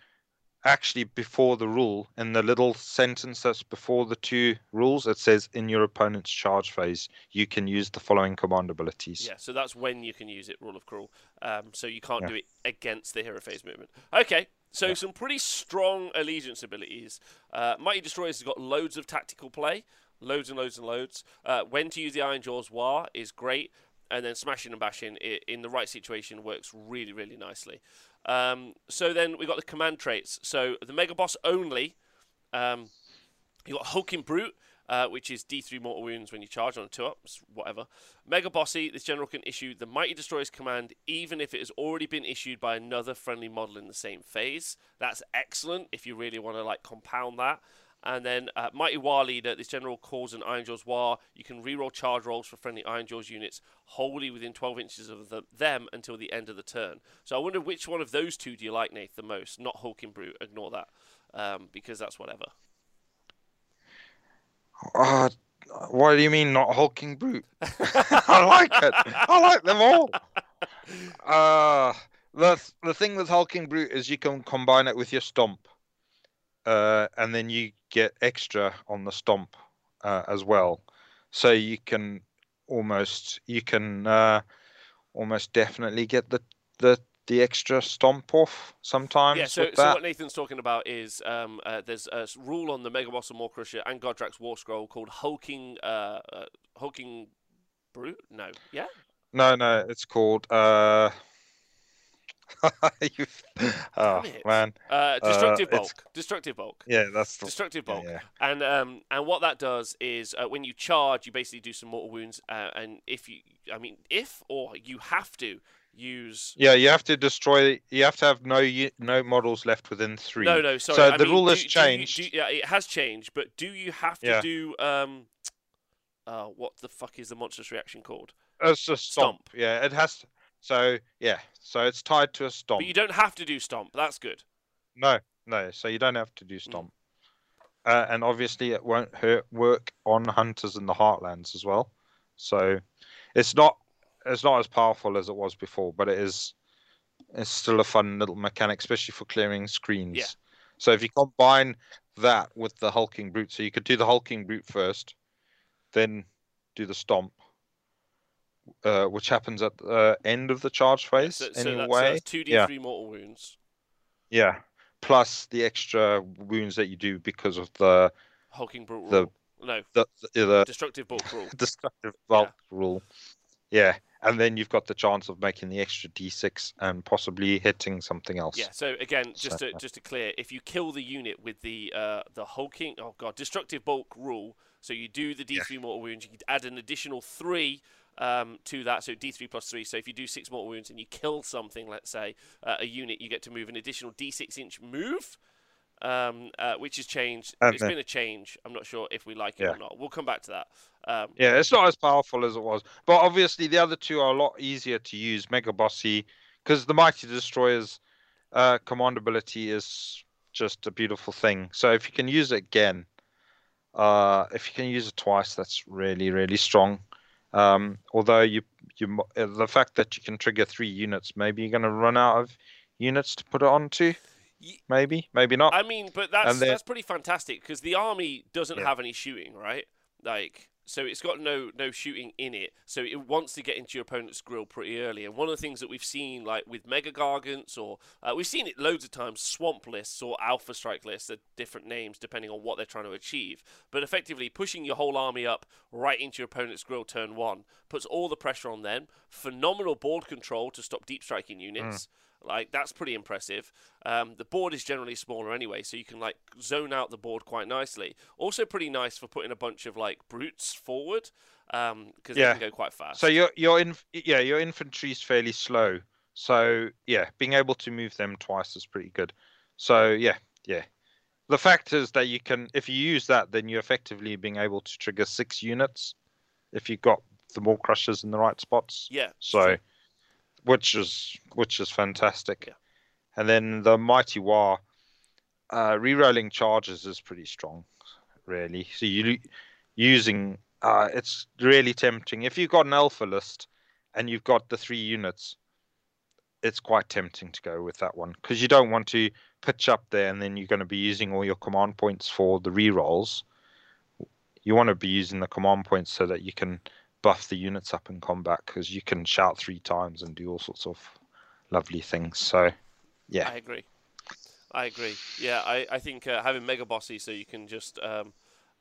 actually before the rule, in the little sentence that's before the two rules, it says in your opponent's charge phase you can use the following command abilities. Yeah, so that's when you can use it, Rule of Cruel. Um, so you can't yeah. do it against the hero phase movement. Okay, so yeah. some pretty strong allegiance abilities. Uh, Mighty Destroyers has got loads of tactical play, loads and loads and loads. Uh, when to use the Ironjawz Waaagh is great, and then Smashing and Bashing in the right situation works really, really nicely. Um, so then we got the command traits. So the Mega Boss only, um, you got Hulking Brute, uh, which is D three mortal wounds when you charge on a two-up, whatever. Mega Bossy, this general can issue the Mighty Destroyer's command even if it has already been issued by another friendly model in the same phase. That's excellent if you really want to, like, compound that. And then uh, Mighty Waaagh Leader, this general calls an Ironjawz Waaagh. You can reroll charge rolls for friendly Ironjawz units wholly within twelve inches of the, them until the end of the turn. So I wonder which one of those two do you like, Nate, the most? Not Hulking Brute, ignore that, um, because that's whatever. Uh, what do you mean not Hulking Brute? I like it. I like them all. Uh, the, the thing with Hulking Brute is you can combine it with your Stomp. Uh, and then you get extra on the Stomp uh, as well, so you can almost you can uh, almost definitely get the the the extra Stomp off sometimes. Yeah. So, with that. So what Nathan's talking about is um, uh, there's a rule on the Mega Boss and Mawcrusha and Gordrakk's War Scroll called hulking uh, uh, hulking brute. No. Yeah. No, no. It's called. Uh, Oh man! Uh, destructive uh, bulk. It's... Destructive bulk. Yeah, that's the... destructive bulk. Yeah, yeah. And um, and what that does is uh, when you charge, you basically do some mortal wounds. Uh, and if you, I mean, if or you have to use. Yeah, you have to destroy. You have to have no no models left within three. No, no, sorry. So I the mean, rule do, has do, changed. Do, do, yeah, it has changed. But do you have to yeah. do um, uh, what the fuck is the monstrous reaction called? It's a stomp. stomp. Yeah, it has. To... So yeah, so it's tied to a stomp. But you don't have to do stomp. That's good. No, no. So you don't have to do stomp, mm. uh, and obviously it won't hurt work on hunters in the heartlands as well. So it's not it's not as powerful as it was before, but it is it's still a fun little mechanic, especially for clearing screens. Yeah. So if you combine that with the hulking brute, so you could do the hulking brute first, then do the stomp. Uh, which happens at the uh, end of the charge phase, yeah, so, so anyway. That's, that's two d three yeah. mortal wounds. Yeah, plus the extra wounds that you do because of the hulking brute the, rule. No, the, the, the destructive bulk rule. Destructive bulk yeah. rule. Yeah, and then you've got the chance of making the extra d six and possibly hitting something else. Yeah. So again, just so, to yeah. just to clear, if you kill the unit with the uh, the hulking, oh god, destructive bulk rule. So you do the d three yeah. mortal wounds. You could add an additional three. Um, to that, so d three plus three. So if you do six mortal wounds and you kill something, let's say uh, a unit, you get to move an additional d six inch move, um, uh, which has changed. And it's then, been a change. I'm not sure if we like it yeah. or not. We'll come back to that. Um, yeah, it's not as powerful as it was, but obviously the other two are a lot easier to use. Mega Bossy, because the Mighty Destroyer's uh, command ability is just a beautiful thing. So if you can use it again, uh, if you can use it twice, that's really really strong. Um, although you, you, the fact that you can trigger three units, maybe you're going to run out of units to put it onto. Maybe, maybe not. I mean, but that's then, that's pretty fantastic because the army doesn't yeah. have any shooting, right? Like, so it's got no no shooting in it, so it wants to get into your opponent's grill pretty early. And one of the things that we've seen, like with Mega Gargants, or uh, we've seen it loads of times, Swamp lists or Alpha Strike lists, are different names depending on what they're trying to achieve. But effectively, pushing your whole army up right into your opponent's grill turn one puts all the pressure on them. Phenomenal board control to stop deep striking units. Mm. Like, that's pretty impressive. Um, the board is generally smaller anyway, so you can, like, zone out the board quite nicely. Also pretty nice for putting a bunch of, like, brutes forward, because um, yeah. they can go quite fast. So your, your inf yeah, your infantry is fairly slow. So, yeah, being able to move them twice is pretty good. So, yeah, yeah. The fact is that you can, if you use that, then you're effectively being able to trigger six units if you've got the Mawcrushas in the right spots. Yeah. So... Sure. Which is which is fantastic, yeah. And then the Mighty Waaagh uh, rerolling charges is pretty strong, really. So you using uh, it's really tempting if you've got an alpha list and you've got the three units. It's quite tempting to go with that one because you don't want to pitch up there and then you're going to be using all your command points for the rerolls. You want to be using the command points so that you can buff the units up in combat because you can shout three times and do all sorts of lovely things. So, yeah, I agree. I agree. Yeah, I I think uh, having Mega Bossy so you can just um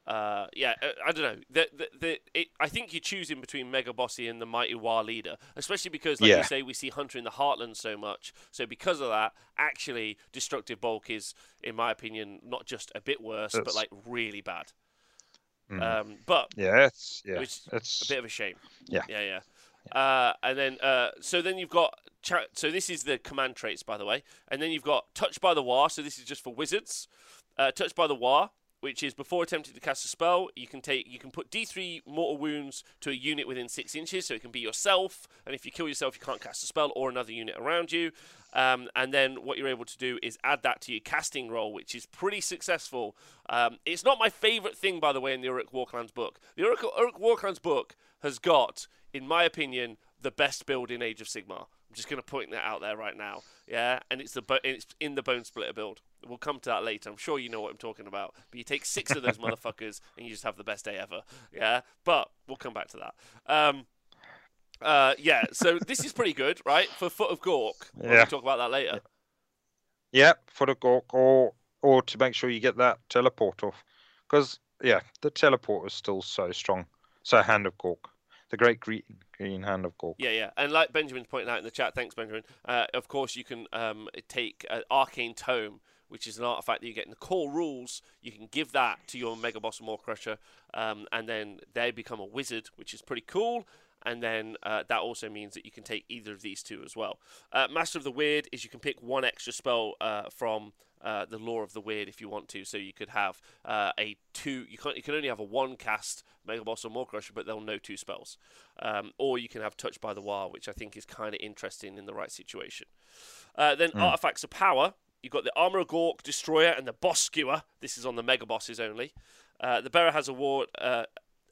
uh yeah I, I don't know the the, the it, I think you choose in between Mega Bossy and the Mighty Waaagh leader, especially because like yeah. you say we see Hunter in the Heartland so much. So because of that, actually, destructive bulk is, in my opinion, not just a bit worse, That's... but like really bad. Um, but yeah, it's yeah, which it's a bit of a shame. Yeah, yeah, yeah. yeah. Uh, and then uh, so then you've got cha so this is the command traits, by the way. And then you've got touched by the Waaagh. So this is just for wizards. Uh, touched by the Waaagh, which is before attempting to cast a spell, you can take you can put d three mortal wounds to a unit within six inches. So it can be yourself, and if you kill yourself, you can't cast a spell or another unit around you. Um, and then what you're able to do is add that to your casting roll, which is pretty successful. Um, it's not my favourite thing, by the way, in the Orruk Warclans book. The Orruk, Orruk Warclans book has got, in my opinion, the best build in Age of Sigmar. I'm just going to point that out there right now. Yeah, and it's the bo it's in the Bonesplitter build. We'll come to that later. I'm sure you know what I'm talking about. But you take six of those motherfuckers and you just have the best day ever. Yeah, but we'll come back to that. Um... Uh, yeah, so this is pretty good, right? For Foot of Gork. Yeah. We'll talk about that later. Yeah, Foot of Gork, or or to make sure you get that teleport off, because yeah, the teleport is still so strong. So Hand of Gork. the great green, green hand of Gork. Yeah, yeah. And like Benjamin's pointing out in the chat, thanks, Benjamin. Uh, of course, you can um, take an Arcane Tome, which is an artifact that you get in the core rules. You can give that to your Mega Boss and Mawcrusha, um, and then they become a wizard, which is pretty cool. And then uh, that also means that you can take either of these two as well. Uh, Master of the Weird is you can pick one extra spell uh, from uh, the Lore of the Weird if you want to. So you could have uh, a two. You can't. You can only have a one cast Mega Boss or Mawcrusha, but they'll know two spells. Um, or you can have Touched by the Waaagh, which I think is kind of interesting in the right situation. Uh, then mm. Artifacts of Power. You've got the Armor of Gork, Destroyer, and the Boss Skewer. This is on the Mega Bosses only. Uh, the Bearer has a ward, uh,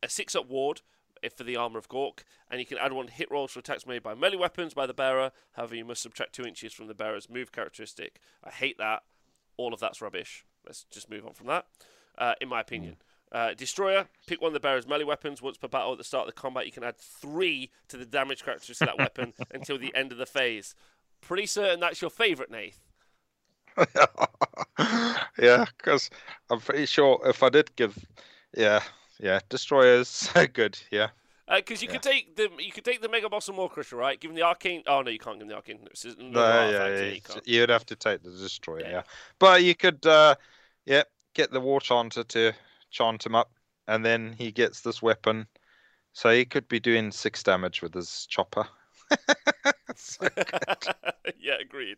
a six-up ward if for the Armor of Gork, and you can add one to hit rolls for attacks made by melee weapons by the Bearer. However, you must subtract two inches from the Bearer's move characteristic. I hate that. All of that's rubbish. Let's just move on from that, uh, in my opinion. Uh, Destroyer, pick one of the Bearer's melee weapons. Once per battle at the start of the combat, you can add three to the damage characteristic of that weapon until the end of the phase. Pretty certain that's your favourite, Nath. Yeah, because I'm pretty sure if I did give, yeah, yeah, Destroyer's good, yeah. Because uh, you yeah. could take the you could take the Mega Boss and Mawcrusha, right? Give him the Arcane. Oh no, you can't give him the Arcane. It's no, no, yeah, yeah, you can't. You'd have to take the Destroyer, yeah. yeah. But you could, uh, yeah, get the Waaagh Chanter to chant him up, and then he gets this weapon, so he could be doing six damage with his chopper. So yeah, agreed.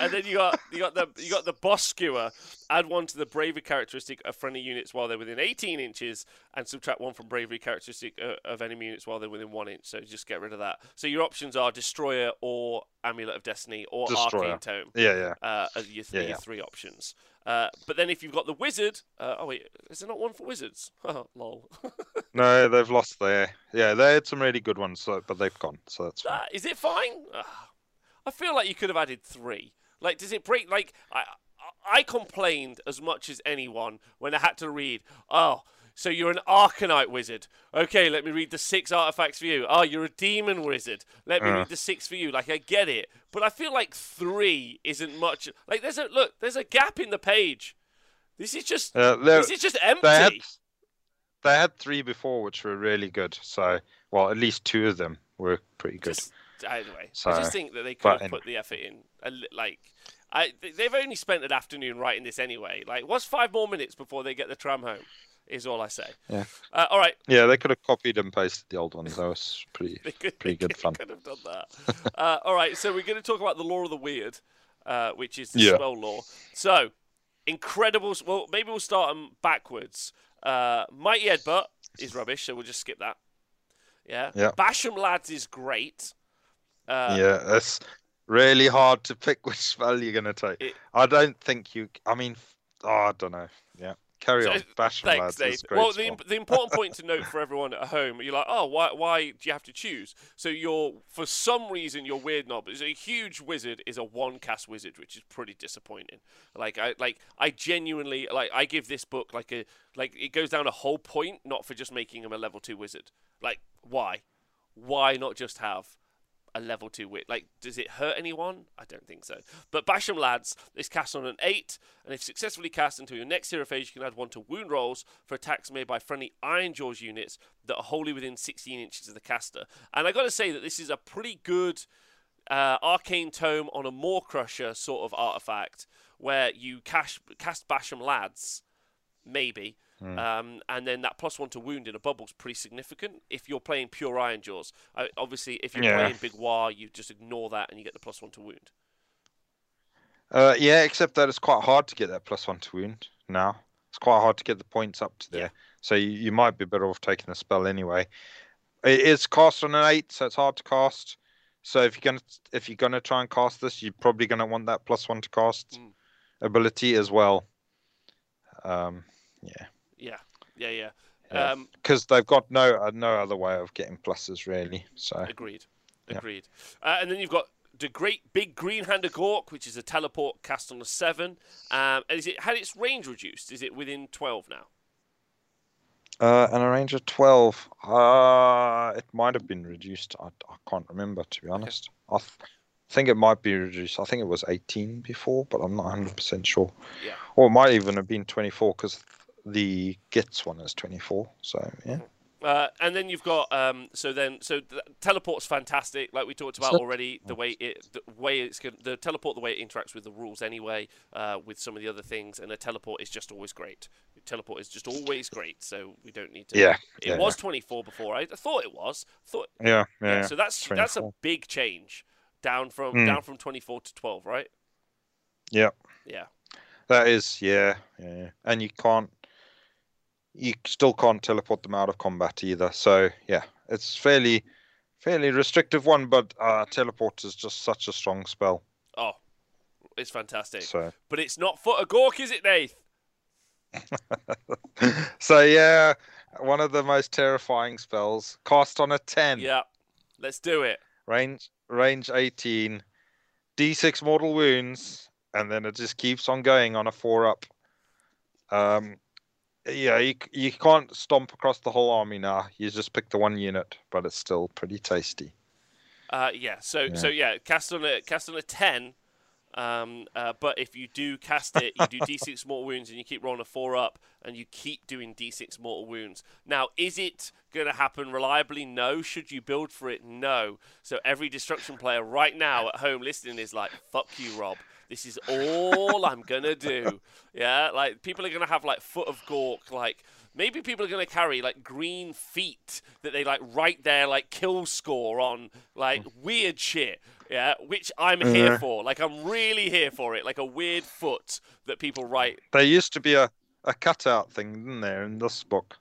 And then you got you got the you got the Boss Skewer. Add one to the bravery characteristic of friendly units while they're within eighteen inches, and subtract one from bravery characteristic of enemy units while they're within one inch. So just get rid of that. So your options are Destroyer or Amulet of Destiny or Destroyer. Arcane Tome. Yeah, yeah. Uh, are your, th yeah, your yeah. three options. Uh, but then if you've got the Wizard, uh, oh wait, is there not one for Wizards? Lol. No, they've lost their. Yeah, they had some really good ones, so, but they've gone. So that's. Fine. Uh, is it fine? Ugh. I feel like you could have added three. Like, does it break? Like, I, I complained as much as anyone when I had to read. Oh, so you're an Arcanite Wizard. Okay, let me read the six artifacts for you. Oh, you're a Demon Wizard. Let me uh. read the six for you. Like, I get it, but I feel like three isn't much. Like, there's a look. There's a gap in the page. This is just. Uh, this is just empty. They had, they had three before, which were really good. So, well, at least two of them were pretty good. Just, Anyway, so, I just think that they could have in... put the effort in. Like, I, they've only spent an afternoon writing this anyway. Like, what's five more minutes before they get the tram home? Is all I say. Yeah. Uh, all right. Yeah, they could have copied and pasted the old ones. That was pretty, they could, pretty they good could, fun. They could have done that. uh, all right. So we're going to talk about the Lore of the Weird, uh, which is the yeah. spell lore. So incredible. Well, maybe we'll start them backwards. Uh, Mighty Headbutt is rubbish, so we'll just skip that. Yeah. yeah. Basham Lads is great. Uh, yeah, that's really hard to pick which spell you're going to take. It, I don't think you... I mean, oh, I don't know. Yeah, carry so, on. Basham thanks, Lads. Well, the, the important point to note for everyone at home, you're like, oh, why, why do you have to choose? So you're, for some reason, your weird knob is a huge wizard is a one-cast wizard, which is pretty disappointing. Like, I like I genuinely... like I give this book, like, a like it goes down a whole point, not for just making him a level two wizard. Like, why? Why not just have... a level two wit? Like, does it hurt anyone? I don't think so. But Basham Lads is cast on an eight, and if successfully cast until your next hero phase, you can add one to wound rolls for attacks made by friendly Ironjawz units that are wholly within sixteen inches of the caster. And I got to say that this is a pretty good uh, Arcane Tome on a Mawcrusha sort of artifact where you cash, cast Basham Lads, maybe. Mm. Um, and then that plus one to wound in a bubble is pretty significant if you're playing pure Ironjawz. I, obviously, if you're yeah. playing Big Waaagh, you just ignore that and you get the plus one to wound. Uh, yeah, except that it's quite hard to get that plus one to wound now. It's quite hard to get the points up to there. Yeah. So you, you might be better off taking the spell anyway. It is cast on an eight, so it's hard to cast. So if you're gonna if you're gonna try and cast this, you're probably gonna want that plus one to cast mm. ability as well. Um, yeah. Yeah, yeah, yeah. Because um, they've got no uh, no other way of getting pluses, really. So agreed, agreed. Yeah. Uh, and then you've got the great big green hand of Gork, which is a teleport cast on a seven. Um, and is it had its range reduced? Is it within twelve now? Uh, and a range of twelve. Uh, it might have been reduced. I, I can't remember, to be honest. Okay. I th think it might be reduced. I think it was eighteen before, but I'm not one hundred percent sure. Yeah. Or it might even have been twenty-four because. The Gitz one is twenty-four, so yeah. Uh, and then you've got um, so then so the teleport's fantastic, like we talked about already. The way it, the way it's gonna, the teleport, the way it interacts with the rules anyway, uh, with some of the other things, and a teleport is just always great. Teleport is just always great, so we don't need to. Yeah, it yeah, was yeah. twenty-four before. I, I thought it was. I thought yeah, yeah, yeah. So that's twenty-four. That's a big change down from mm. down from twenty-four to twelve, right? Yeah. Yeah. That is yeah, yeah, and you can't. You still can't teleport them out of combat either. So, yeah, it's fairly fairly restrictive one, but uh, teleport is just such a strong spell. Oh, it's fantastic. So. But it's not Foot of Gork, is it, Nath? So, yeah, one of the most terrifying spells. Cast on a ten. Yeah, let's do it. Range range eighteen. D six mortal wounds, and then it just keeps on going on a four up. Um... Yeah, you, you can't stomp across the whole army now. You just pick the one unit, but it's still pretty tasty. Uh, yeah, so yeah. so yeah, cast on a cast on a ten. Um, uh, but if you do cast it, you do D six mortal wounds, and you keep rolling a four up, and you keep doing D six mortal wounds. Now, is it going to happen reliably? No. Should you build for it? No. So every destruction player right now at home listening is like, "Fuck you, Rob. This is all I'm going to do." Yeah, like, people are going to have, like, Foot of Gork. Like, maybe people are going to carry, like, green feet that they, like, write their, like, kill score on. Like, weird shit, yeah, which I'm mm-hmm. here for. Like, I'm really here for it. Like, a weird foot that people write. There used to be a, a cutout thing, didn't there, in this book?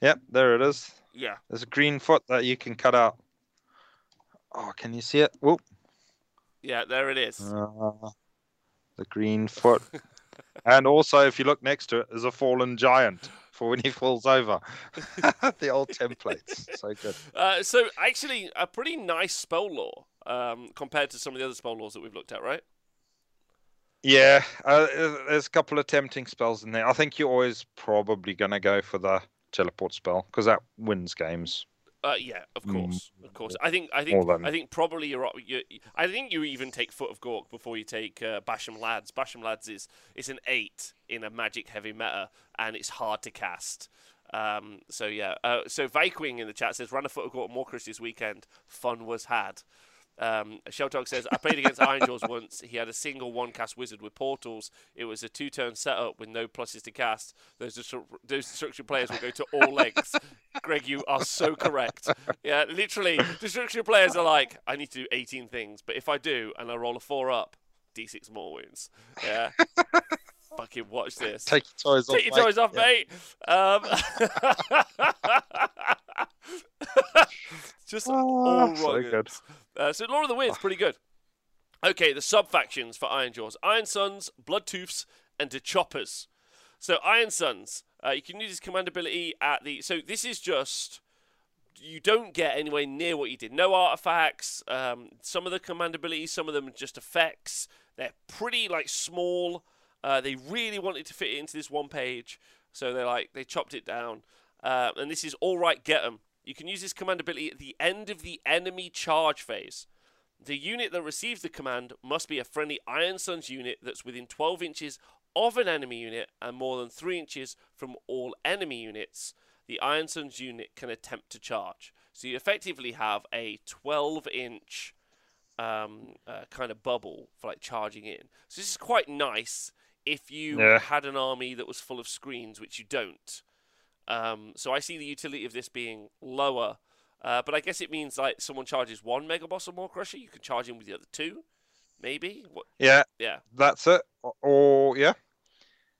Yep, there it is. Yeah. There's a green foot that you can cut out. Oh, can you see it? Whoop. Yeah, there it is. Uh, the green foot. And also, if you look next to it, there's a fallen giant for when he falls over. The old templates. So good. Uh, so, actually, a pretty nice spell lore um, compared to some of the other spell laws that we've looked at, right? Yeah. Uh, there's a couple of tempting spells in there. I think you're always probably going to go for the teleport spell because that wins games. Uh, yeah, of course, of course. I think, I think, I think probably you're, you're. I think you even take Foot of Gork before you take uh, Basham Lads. Basham Lads is it's an eight in a magic heavy meta, and it's hard to cast. Um, so yeah. Uh, so Viking in the chat says, "Ran a Foot of Gork Mawcrusha this weekend. Fun was had." Um, Sheltog says, "I played against Ironjawz once. He had a single one-cast wizard with portals. It was a two-turn setup with no pluses to cast. Those, destru those destruction players will go to all lengths." Greg, you are so correct. Yeah, literally, destruction players are like, "I need to do eighteen things, but if I do and I roll a four up, D six more wounds." Yeah. Fucking watch this. Take your toys off. Take your toys off, mate. Yeah. Um... Just oh, all wrong. So, good. Uh, so Lord of the Wind's pretty good. Okay, the sub-factions for Ironjawz. Iron Sons, Bloodtooths, and the Choppers. So Iron Sons, uh, you can use his command ability at the... So this is just... You don't get anywhere near what you did. No artifacts. Um, some of the command abilities, some of them are just effects. They're pretty, like, small. Uh, they really wanted to fit it into this one page. So they're like, they chopped it down. Uh, and this is all right, get them. You can use this command ability at the end of the enemy charge phase. The unit that receives the command must be a friendly Iron Sons unit that's within twelve inches of an enemy unit and more than three inches from all enemy units. The Iron Sons unit can attempt to charge. So you effectively have a twelve inch um, uh, kind of bubble for like charging in. So this is quite nice if you yeah. had an army that was full of screens, which you don't. Um, so I see the utility of this being lower, uh, but I guess it means like someone charges one Mega Boss or Mawcrusha, you can charge him with the other two, maybe. What? Yeah, yeah, that's it. Or, or yeah,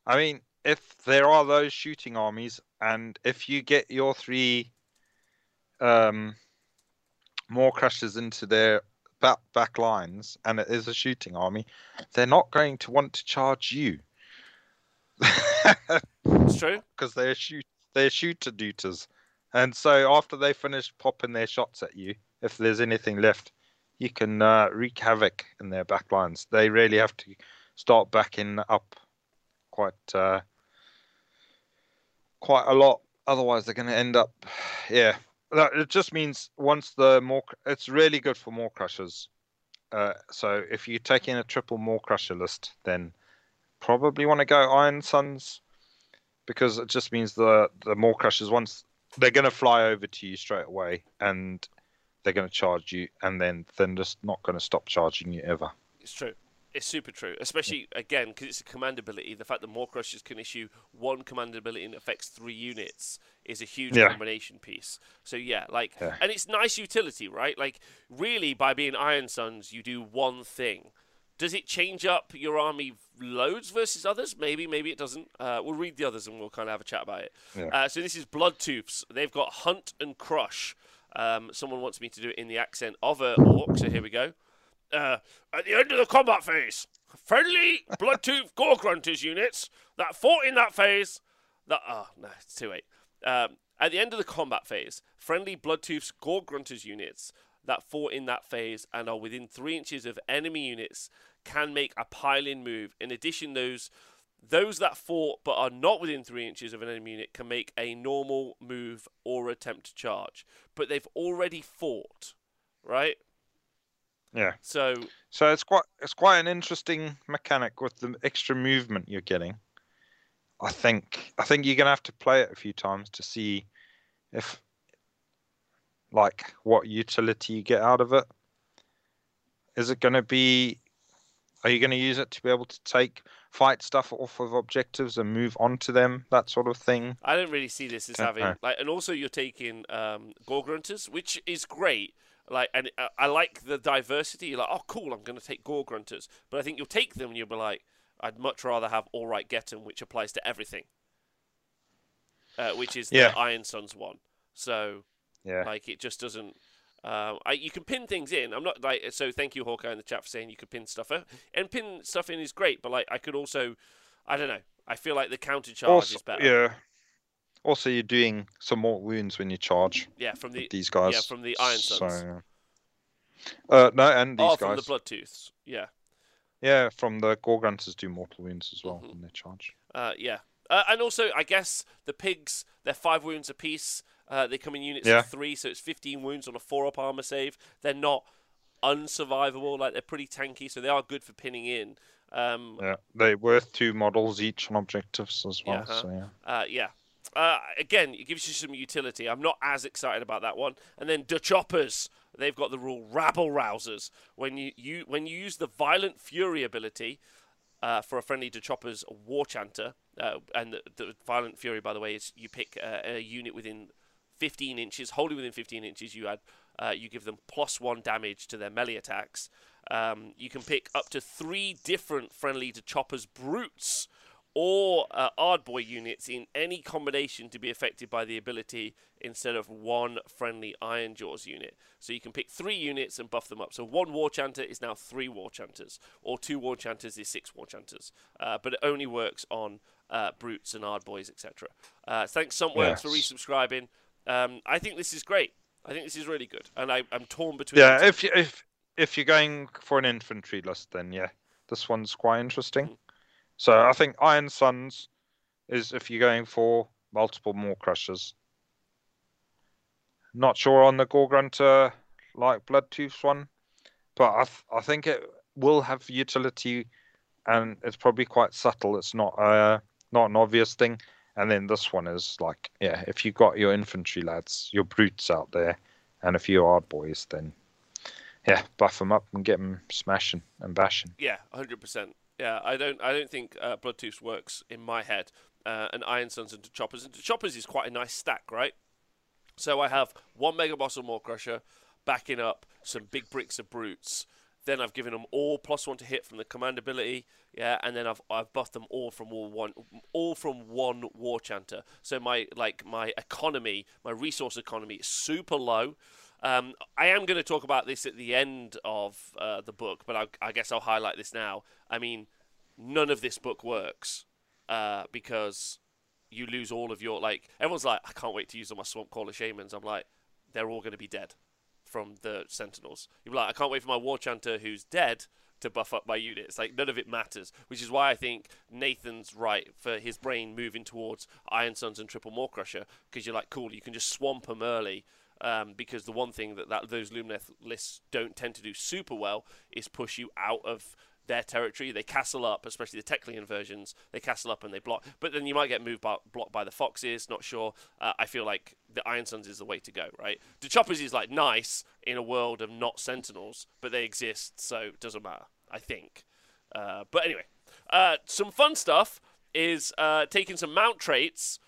I mean, if there are those shooting armies, and if you get your three um, Mawcrushas into their back back lines, and it is a shooting army, they're not going to want to charge you. It's true, because they're shoot. They're shooter duters, and so after they finish popping their shots at you, if there's anything left, you can uh, wreak havoc in their back lines. They really have to start backing up quite uh, quite a lot, otherwise they're going to end up. Yeah, it just means once the more, it's really good for Mawcrushas. Uh, so if you take in a triple Mawcrusha list, then probably want to go Iron Sons. Because it just means the the Mawcrushas, once they're going to fly over to you straight away, and they're going to charge you, and then they're just not going to stop charging you ever. It's true. It's super true, especially, again, because it's a command ability. The fact that Mawcrushas can issue one command ability and it affects three units is a huge yeah. combination piece. So, yeah, like, yeah. and it's nice utility, right? Like, really, by being Iron Sons, you do one thing. Does it change up your army loads versus others? Maybe, maybe it doesn't. Uh, we'll read the others and we'll kind of have a chat about it. Yeah. Uh, so this is Bloodtooths. They've got Hunt and Crush. Um, someone wants me to do it in the accent of a orc, so here we go. Uh, at the end of the combat phase, friendly Bloodtooth Gore-gruntas units that fought in that phase that ah oh, no it's too late. Um, at the end of the combat phase, friendly Bloodtooth Gore-gruntas units that fought in that phase and are within three inches of enemy units can make a pile-in move. In addition, those those that fought but are not within three inches of an enemy unit can make a normal move or attempt to charge, but they've already fought, right? Yeah. So so it's quite it's quite an interesting mechanic with the extra movement you're getting. I think I think you're gonna have to play it a few times to see if like what utility you get out of it. Is it gonna be are you gonna use it to be able to take fight stuff off of objectives and move on to them, that sort of thing? I don't really see this as having know. like and also you're taking um Gore-gruntas, which is great. Like and uh, I like the diversity. You're like, oh, cool, I'm going to take Gore-gruntas. But I think you'll take them and you'll be like, I'd much rather have All Right Getten, which applies to everything, uh, which is yeah. the Iron Sons one. So, yeah. like, it just doesn't... Uh, I, you can pin things in. I'm not like... So thank you, Hawkeye, in the chat for saying you could pin stuff in. And pin stuff in is great, but, like, I could also... I don't know. I feel like the counter-charge also, is better. Yeah. Also, you're doing some more wounds when you charge. Yeah, from the, these guys. Yeah, from the Iron Sons. So, uh, no, and these oh, guys. Oh, from the Bloodtooths. Yeah. Yeah, from the Gore-gruntas do mortal wounds as well mm-hmm. when they charge. Uh, yeah, uh, and also I guess the pigs, they're five wounds apiece. Uh, they come in units yeah. of three, so it's fifteen wounds on a four-up armor save. They're not unsurvivable. Like they're pretty tanky, so they are good for pinning in. Um, yeah, they're worth two models each on objectives as well. Uh-huh. So yeah. Uh, yeah. Uh, again, it gives you some utility. I'm not as excited about that one. And then the Choppers, they've got the rule Rabble Rousers. When you, you when you use the Violent Fury ability uh, for a friendly the Choppers Waaagh Chanter, uh, and the, the Violent Fury, by the way, is you pick uh, a unit within fifteen inches, wholly within fifteen inches. You add, uh, you give them plus one damage to their melee attacks. Um, you can pick up to three different friendly the Choppers Brutes or uh, Ardboyz units in any combination to be affected by the ability instead of one friendly Ironjawz unit. So you can pick three units and buff them up. So one Waaagh Chanter is now three Waaagh Chanters, or two Waaagh Chanters is six Waaagh Chanters. Uh, but it only works on uh, Brutes and Ardboyz, et cetera. Uh, thanks, Someworks, yes. for resubscribing. Um, I think this is great. I think this is really good. And I, I'm torn between... Yeah, if, you, if, if you're going for an infantry list, then yeah, this one's quite interesting. Mm. So I think Iron Sons is if you're going for multiple Mawcrushas. Not sure on the Gore-grunter like Bloodtooths one, but I th I think it will have utility, and it's probably quite subtle. It's not uh not an obvious thing. And then this one is like yeah, if you got your infantry lads, your Brutes out there, and a few Ardboyz, then yeah, buff them up and get them smashing and bashing. Yeah, one hundred percent. Yeah, I don't. I don't think uh, Bloodtooths works in my head. Uh, and Iron Sons into Choppers, into Choppers is quite a nice stack, right? So I have one Mega Boss or Mawcrusha, backing up some big bricks of Brutes. Then I've given them all plus one to hit from the command ability. Yeah, and then I've I've buffed them all from all one, all from one Waaagh Chanter. So my like my economy, my resource economy, is super low. Um, I am going to talk about this at the end of uh, the book, but I, I guess I'll highlight this now. I mean, none of this book works uh, because you lose all of your, like, everyone's like, I can't wait to use all my Swamp Caller Shamans. I'm like, they're all going to be dead from the Sentinels. You're like, I can't wait for my Waaagh Chanter who's dead to buff up my units. Like, none of it matters, which is why I think Nathan's right for his brain moving towards Iron Sons and Triple Mawcrusher, because you're like, cool, you can just swamp them early. Um, because the one thing that, that those Lumineth lists don't tend to do super well is push you out of their territory. They castle up, especially the Teclian versions. They castle up and they block. But then you might get moved by, blocked by the Foxes. Not sure. Uh, I feel like the Iron Suns is the way to go, right? The Choppers is like nice in a world of not Sentinels, but they exist, so it doesn't matter, I think. Uh, but anyway, uh, some fun stuff is uh, taking some mount traits.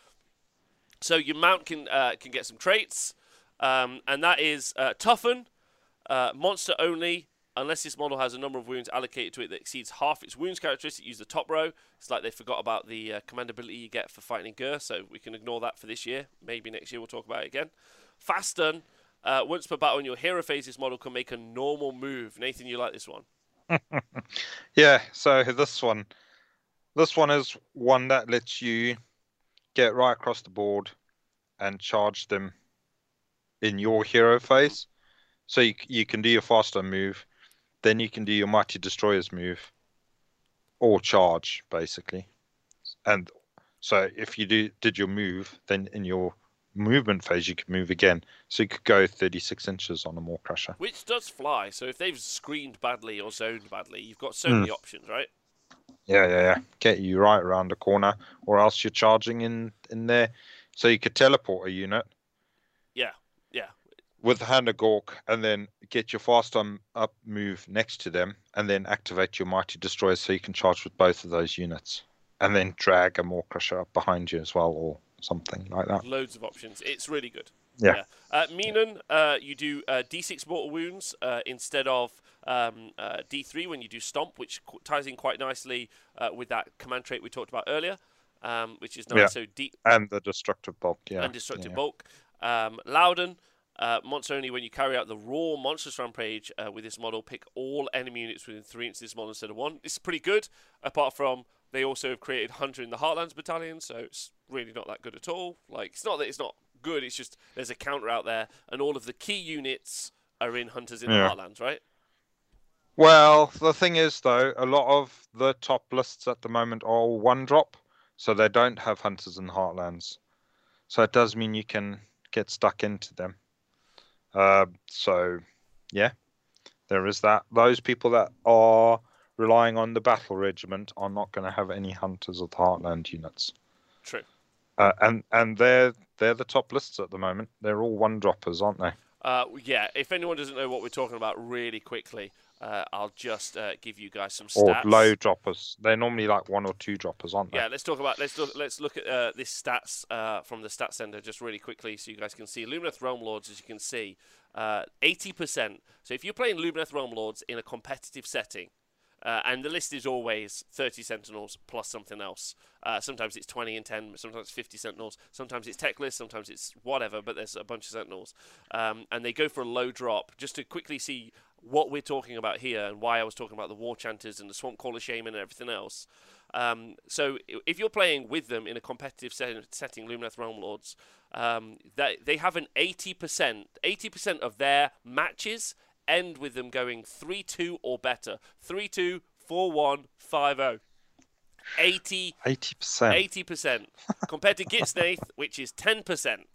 So your mount can uh, can get some traits, um, and that is uh, Toughen, uh, monster only, unless this model has a number of wounds allocated to it that exceeds half its wounds characteristic. Use the top row. It's like they forgot about the uh, command ability you get for fighting Gur, so we can ignore that for this year. Maybe next year we'll talk about it again. Fasten, uh, once per battle in your hero phase, this model can make a normal move. Nathan, you like this one? Yeah, so this one, this one is one that lets you get right across the board and charge them in your hero phase. So you, you can do your faster move, then you can do your Mighty Destroyer's move, or charge, basically. And so if you do did your move, then in your movement phase you could move again. So you could go thirty-six inches on a Mawcrusha. Which does fly, so if they've screened badly or zoned badly, you've got so mm. many options, right? Yeah, yeah, yeah. Get you right around the corner, or else you're charging in, in there. So you could teleport a unit. Yeah, yeah. With Hand of Gork, and then get your fast up move next to them, and then activate your Mighty Destroyer so you can charge with both of those units. And then drag a Mawcrusha up behind you as well, or something like that. Loads of options. It's really good. Yeah. yeah. Uh, Meenan, uh, you do uh, D six mortal wounds uh, instead of um, uh, D three when you do Stomp, which ties in quite nicely uh, with that command trait we talked about earlier, um, which is nice. Yeah. So D and the Destructive Bulk. Yeah. And Destructive yeah. Bulk. Um, Loudon. Uh, monster only when you carry out the raw monstrous rampage uh, with this model, pick all enemy units within three inches of this model instead of one. This is pretty good, apart from they also have created Hunter in the Heartlands Battalion, so it's really not that good at all. Like, it's not that it's not good, it's just there's a counter out there, and all of the key units are in Hunters in yeah. the Heartlands, right? Well, the thing is, though, a lot of the top lists at the moment are all one drop, so they don't have Hunters in the Heartlands. So it does mean you can get stuck into them. Uh, so, yeah, there is that. Those people that are relying on the battle regiment are not going to have any Hunters of the Heartland units. True. Uh, and and they're they're the top lists at the moment. They're all one droppers, aren't they? Uh, yeah. If anyone doesn't know what we're talking about, really quickly, uh, I'll just uh, give you guys some stats. Or low droppers. They're normally like one or two droppers, aren't they? Yeah. Let's talk about let's look, let's look at uh, this stats uh, from the stats center just really quickly, so you guys can see Lumineth Realm-lords. As you can see, uh, eighty percent. So if you're playing Lumineth Realm-lords in a competitive setting. Uh, and the list is always thirty Sentinels plus something else. Uh, sometimes it's twenty and ten, sometimes fifty Sentinels, sometimes it's tech list, sometimes it's whatever, but there's a bunch of Sentinels. Um, and they go for a low drop. Just to quickly see what we're talking about here and why I was talking about the Waaagh Chanters and the Swamp Caller Shaman and everything else. Um, so if you're playing with them in a competitive setting, setting Lumineth Realm-lords, um, they, they have an eighty percent, eighty percent of their matches end with them going three two or better. three two, four one, five oh. eighty percent. eighty percent. eighty percent. Compared to Gitznath, which is ten percent.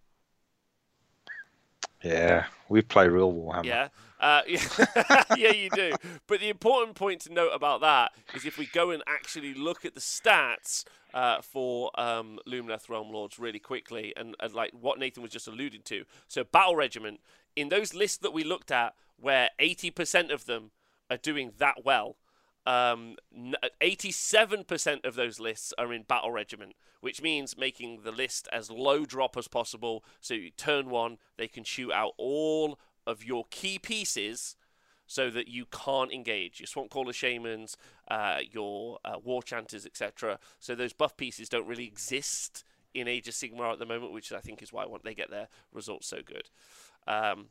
Yeah, we play real Warhammer. Yeah, uh, yeah. Yeah, you do. But the important point to note about that is if we go and actually look at the stats uh, for um, Lumineth Realm-lords really quickly, and, and like what Nathan was just alluding to. So Battle Regiment, in those lists that we looked at, where eighty percent of them are doing that well, um, eighty-seven percent of those lists are in Battle Regiment, which means making the list as low drop as possible. So you turn one, they can shoot out all of your key pieces so that you can't engage. Your Swamp Caller Shamans, uh, your uh, Waaagh Chanters, et cetera. So those buff pieces don't really exist in Age of Sigmar at the moment, which I think is why they get their results so good. Um...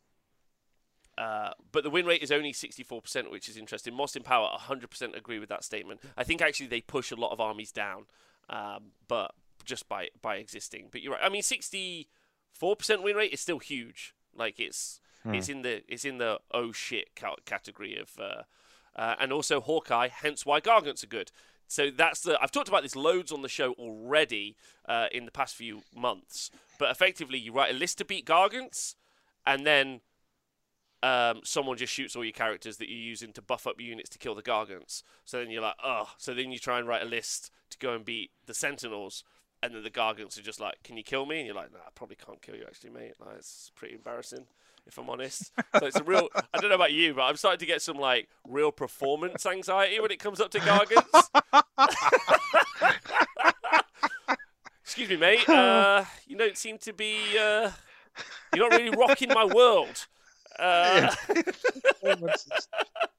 Uh, but the win rate is only sixty-four percent, which is interesting. Most in Power, one hundred percent agree with that statement. I think actually they push a lot of armies down, um, but just by, by existing. But you're right. I mean, sixty-four percent win rate is still huge. Like it's hmm. it's in the it's in the oh shit ca category of, uh, uh, and also Hawkeye. Hence why Gargants are good. So that's the I've talked about this loads on the show already uh, in the past few months. But effectively, you write a list to beat Gargants, and then um, someone just shoots all your characters that you're using to buff up units to kill the Gargants. So then you're like, oh. So then you try and write a list to go and beat the Sentinels, and then the Gargants are just like, can you kill me? And you're like, nah, I probably can't kill you actually, mate. Like, it's pretty embarrassing, if I'm honest. So it's a real, I don't know about you, but I'm starting to get some like real performance anxiety when it comes up to Gargants. Excuse me, mate. Uh, you don't seem to be, uh, you're not really rocking my world. Uh... It's just,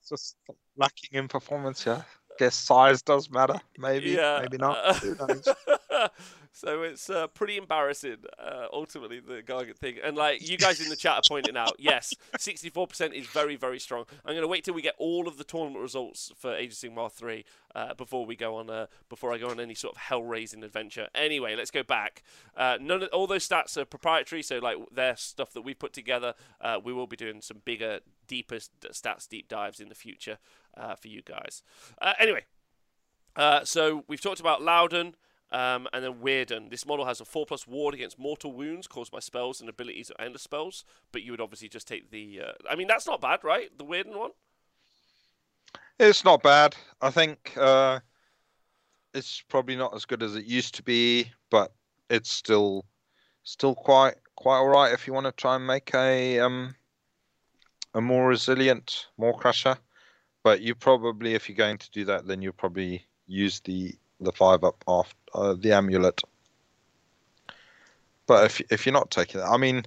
just lacking in performance, yeah. Guess size does matter. Maybe, yeah. Maybe not. Uh, so it's uh, pretty embarrassing, uh, ultimately, the Gargant thing. And like you guys in the chat are pointing out, yes, sixty-four percent is very, very strong. I'm going to wait till we get all of the tournament results for Age of Sigmar three uh, before we go on. Uh, before I go on any sort of hell-raising adventure. Anyway, let's go back. Uh, none of all those stats are proprietary, so like they're stuff that we put together. Uh, we will be doing some bigger, deeper stats deep dives in the future. Uh, for you guys. Uh, anyway, uh, so we've talked about Loudon um, and then Weirden. This model has a four plus ward against mortal wounds caused by spells and abilities or endless spells, but you would obviously just take the... Uh, I mean, that's not bad, right? The Weirden one? It's not bad. I think uh, it's probably not as good as it used to be, but it's still still quite quite all right if you want to try and make a, um, a more resilient Mawcrusha. But you probably, if you're going to do that, then you'll probably use the the five up after uh, the amulet. But if if you're not taking that, I mean,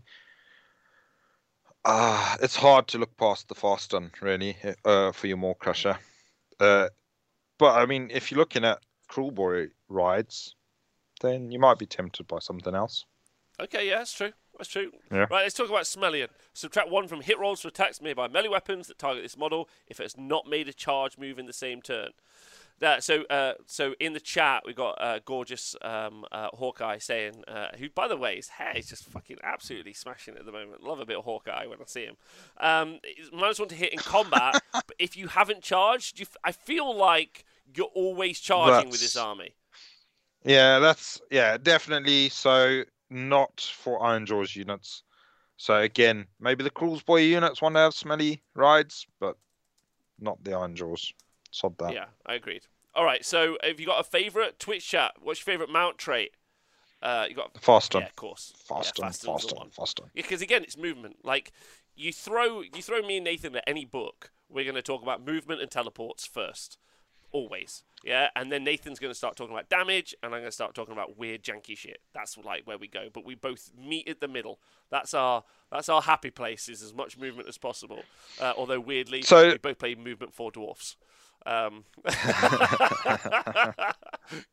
uh, it's hard to look past the Fasten really uh, for your Mawcrusha. Uh, but I mean, if you're looking at Kruleboyz rides, then you might be tempted by something else. Okay, yeah, that's true. That's true. Yeah. Right, let's talk about Smellion. Subtract one from hit rolls for attacks made by melee weapons that target this model if it's not made a charge move in the same turn. That, so, uh, so in the chat, we got uh, gorgeous um, uh, Hawkeye saying, uh, who, by the way, his hair is just fucking absolutely smashing at the moment. Love a bit of Hawkeye when I see him. Um, minus one to hit in combat, but if you haven't charged, you f I feel like you're always charging that's... with this army. Yeah, that's, yeah, definitely. So... Not for Ironjawz units. So again, maybe the Kruleboyz units want to have smelly rides, but not the Ironjawz. Sod that. Yeah, I agreed. All right, so have you got a favourite Twitch chat? What's your favourite mount trait? Uh, you got Fasten. Yeah, of course. Fasten, yeah, Fasten, Fasten. Because again, it's movement. Like you throw, you throw me and Nathan at any book, we're going to talk about movement and teleports first. Always, yeah, and then Nathan's going to start talking about damage, and I'm going to start talking about weird janky shit. That's like where we go, but we both meet at the middle. That's our that's our happy place, is as much movement as possible. Uh, although weirdly, so... we both play movement for dwarfs. Um...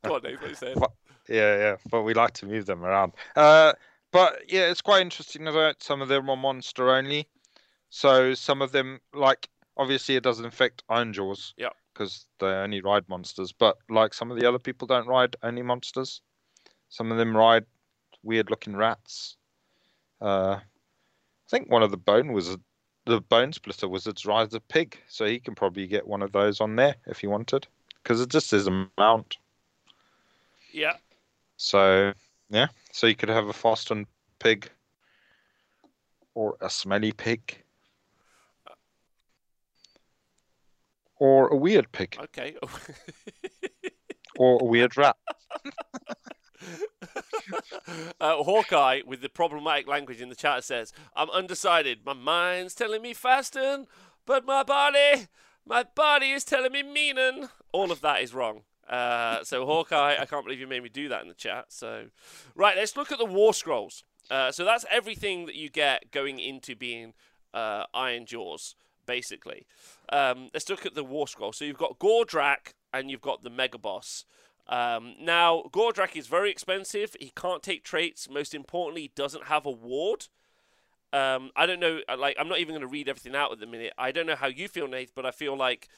Go on, Nathan, what you saying? But, yeah, yeah, but we like to move them around. Uh, but yeah, it's quite interesting that some of them are monster only. So some of them, like obviously, it doesn't affect Ironjawz. Yeah. Because they only ride monsters, but like some of the other people don't ride only monsters. Some of them ride weird-looking rats. Uh, I think one of the bone wizard, the Bonesplitter wizards rides a pig, so he can probably get one of those on there if he wanted, because it just is a mount. Yeah. So yeah, so you could have a fastened pig or a smelly pig. Or a weird pig. Okay. Or a weird rat. uh, Hawkeye, with the problematic language in the chat, says, I'm undecided. My mind's telling me fasten, but my body, my body is telling me meanin'. All of that is wrong. Uh, so, Hawkeye, I can't believe you made me do that in the chat. So, right, let's look at the War Scrolls. Uh, so, that's everything that you get going into being uh, Ironjawz. Basically, um, let's look at the War Scroll. So you've got Gordrakk and you've got the Mega Boss. Um, now, Gordrakk is very expensive. He can't take traits. Most importantly, he doesn't have a ward. Um, I don't know. Like, I'm not even going to read everything out at the minute. I don't know how you feel, Nate, but I feel like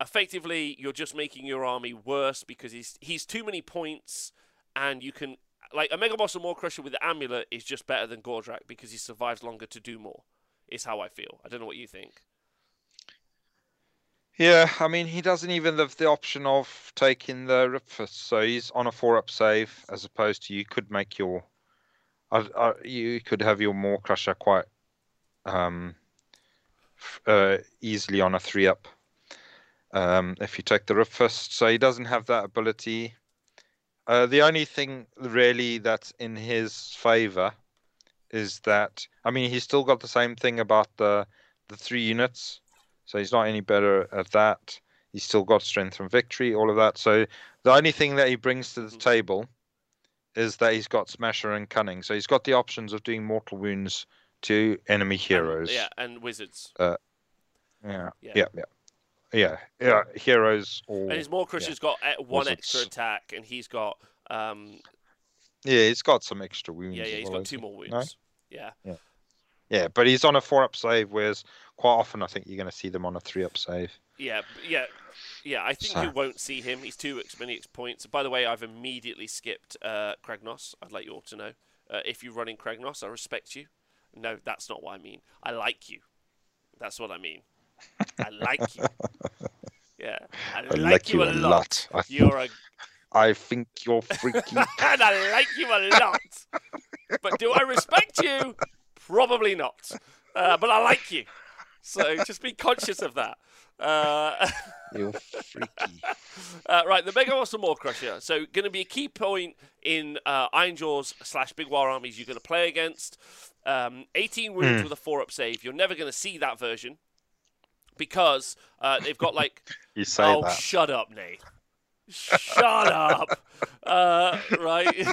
effectively you're just making your army worse because he's he's too many points, and you can like a Mega Boss or Mawcrusha with the amulet is just better than Gordrakk because he survives longer to do more. Is how I feel. I don't know what you think. Yeah, I mean, he doesn't even have the option of taking the Ripfist, so he's on a four-up save, as opposed to you could make your, uh, uh, you could have your Mawcrusha quite um, uh, easily on a three up. Um, if you take the Rift Fist, so he doesn't have that ability. Uh, the only thing really that's in his favour is that, I mean, he's still got the same thing about the the three units, so he's not any better at that. He's still got Strength from Victory, all of that. So the only thing that he brings to the table is that he's got Smasher and Cunning, so he's got the options of doing mortal wounds to enemy heroes. Yeah, and wizards. Uh, yeah, yeah, yeah. yeah. Yeah, yeah, heroes. Or, and his Mawcrusha's yeah. got one Wizards. extra attack, and he's got. Um... Yeah, he's got some extra wounds. Yeah, yeah, he's well, got two more wounds. No? Yeah. yeah, yeah, but he's on a four-up save, whereas quite often I think you're going to see them on a three-up save. Yeah, yeah, yeah. I think so. You won't see him. He's two many points. By the way, I've immediately skipped uh, Kragnos. I'd like you all to know uh, if you're running Kragnos, I respect you. No, that's not what I mean. I like you. That's what I mean. I like you. Yeah, I like, I like you, you a lot. lot. You're a. I think you're freaking. And I like you a lot. But do I respect you? Probably not. Uh, but I like you. So just be conscious of that. Uh... You're freaky. uh, right, the Mega Monster Mawcrusha. So going to be a key point in uh, Ironjawz slash Big War armies you're going to play against. Um, eighteen wounds mm. with a four-up save. You're never going to see that version. Because uh, they've got like, you say oh, that. shut up, Nate. Shut up. Uh, right.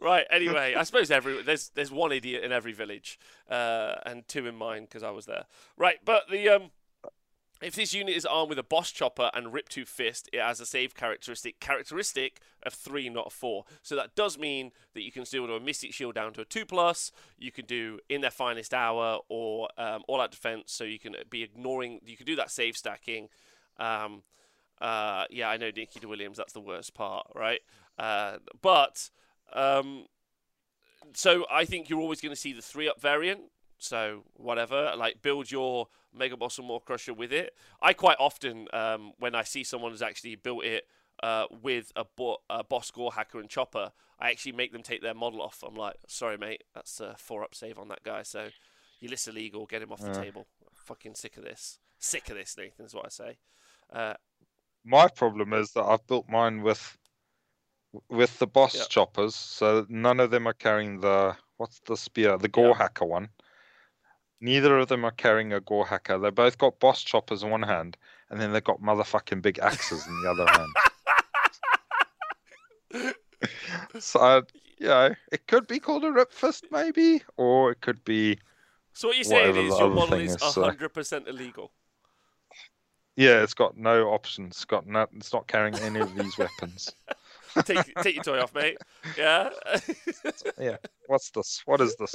Right. Anyway, I suppose every there's there's one idiot in every village, uh, and two in mine because I was there. Right. But the um, if this unit is armed with a boss chopper and rip two fist, it has a save characteristic characteristic of three, not a four. So that does mean that you can still do a Mystic Shield down to a two plus. You can do In Their Finest Hour or um, All Out Defense. So you can be ignoring. You can do that save stacking. Um, Uh, yeah, I know Nikki DeWilliams, that's the worst part, right? Uh, but, um, so I think you're always going to see the three-up variant, so whatever, like build your Mega Boss and Mawcrusha with it. I quite often, um, when I see someone who's actually built it uh, with a, bo a boss, gore, hacker, and chopper, I actually make them take their model off. I'm like, sorry, mate, that's a four-up save on that guy, so you list illegal, get him off the yeah. table. I'm fucking sick of this. Sick of this, Nathan, is what I say. Uh, My problem is that I've built mine with with the boss yep. choppers, so none of them are carrying the what's the spear, the gore yep. hacker one. Neither of them are carrying a gore hacker. They both got boss choppers in one hand, and then they've got motherfucking big axes in the other hand. So you know, it could be called a rip fist, maybe, or it could be. So what you're saying is your model is one hundred percent so. illegal. Yeah, it's got no options. It's got no, it's not carrying any of these weapons. Take, take your toy off, mate. Yeah. Yeah. What's this? What is this?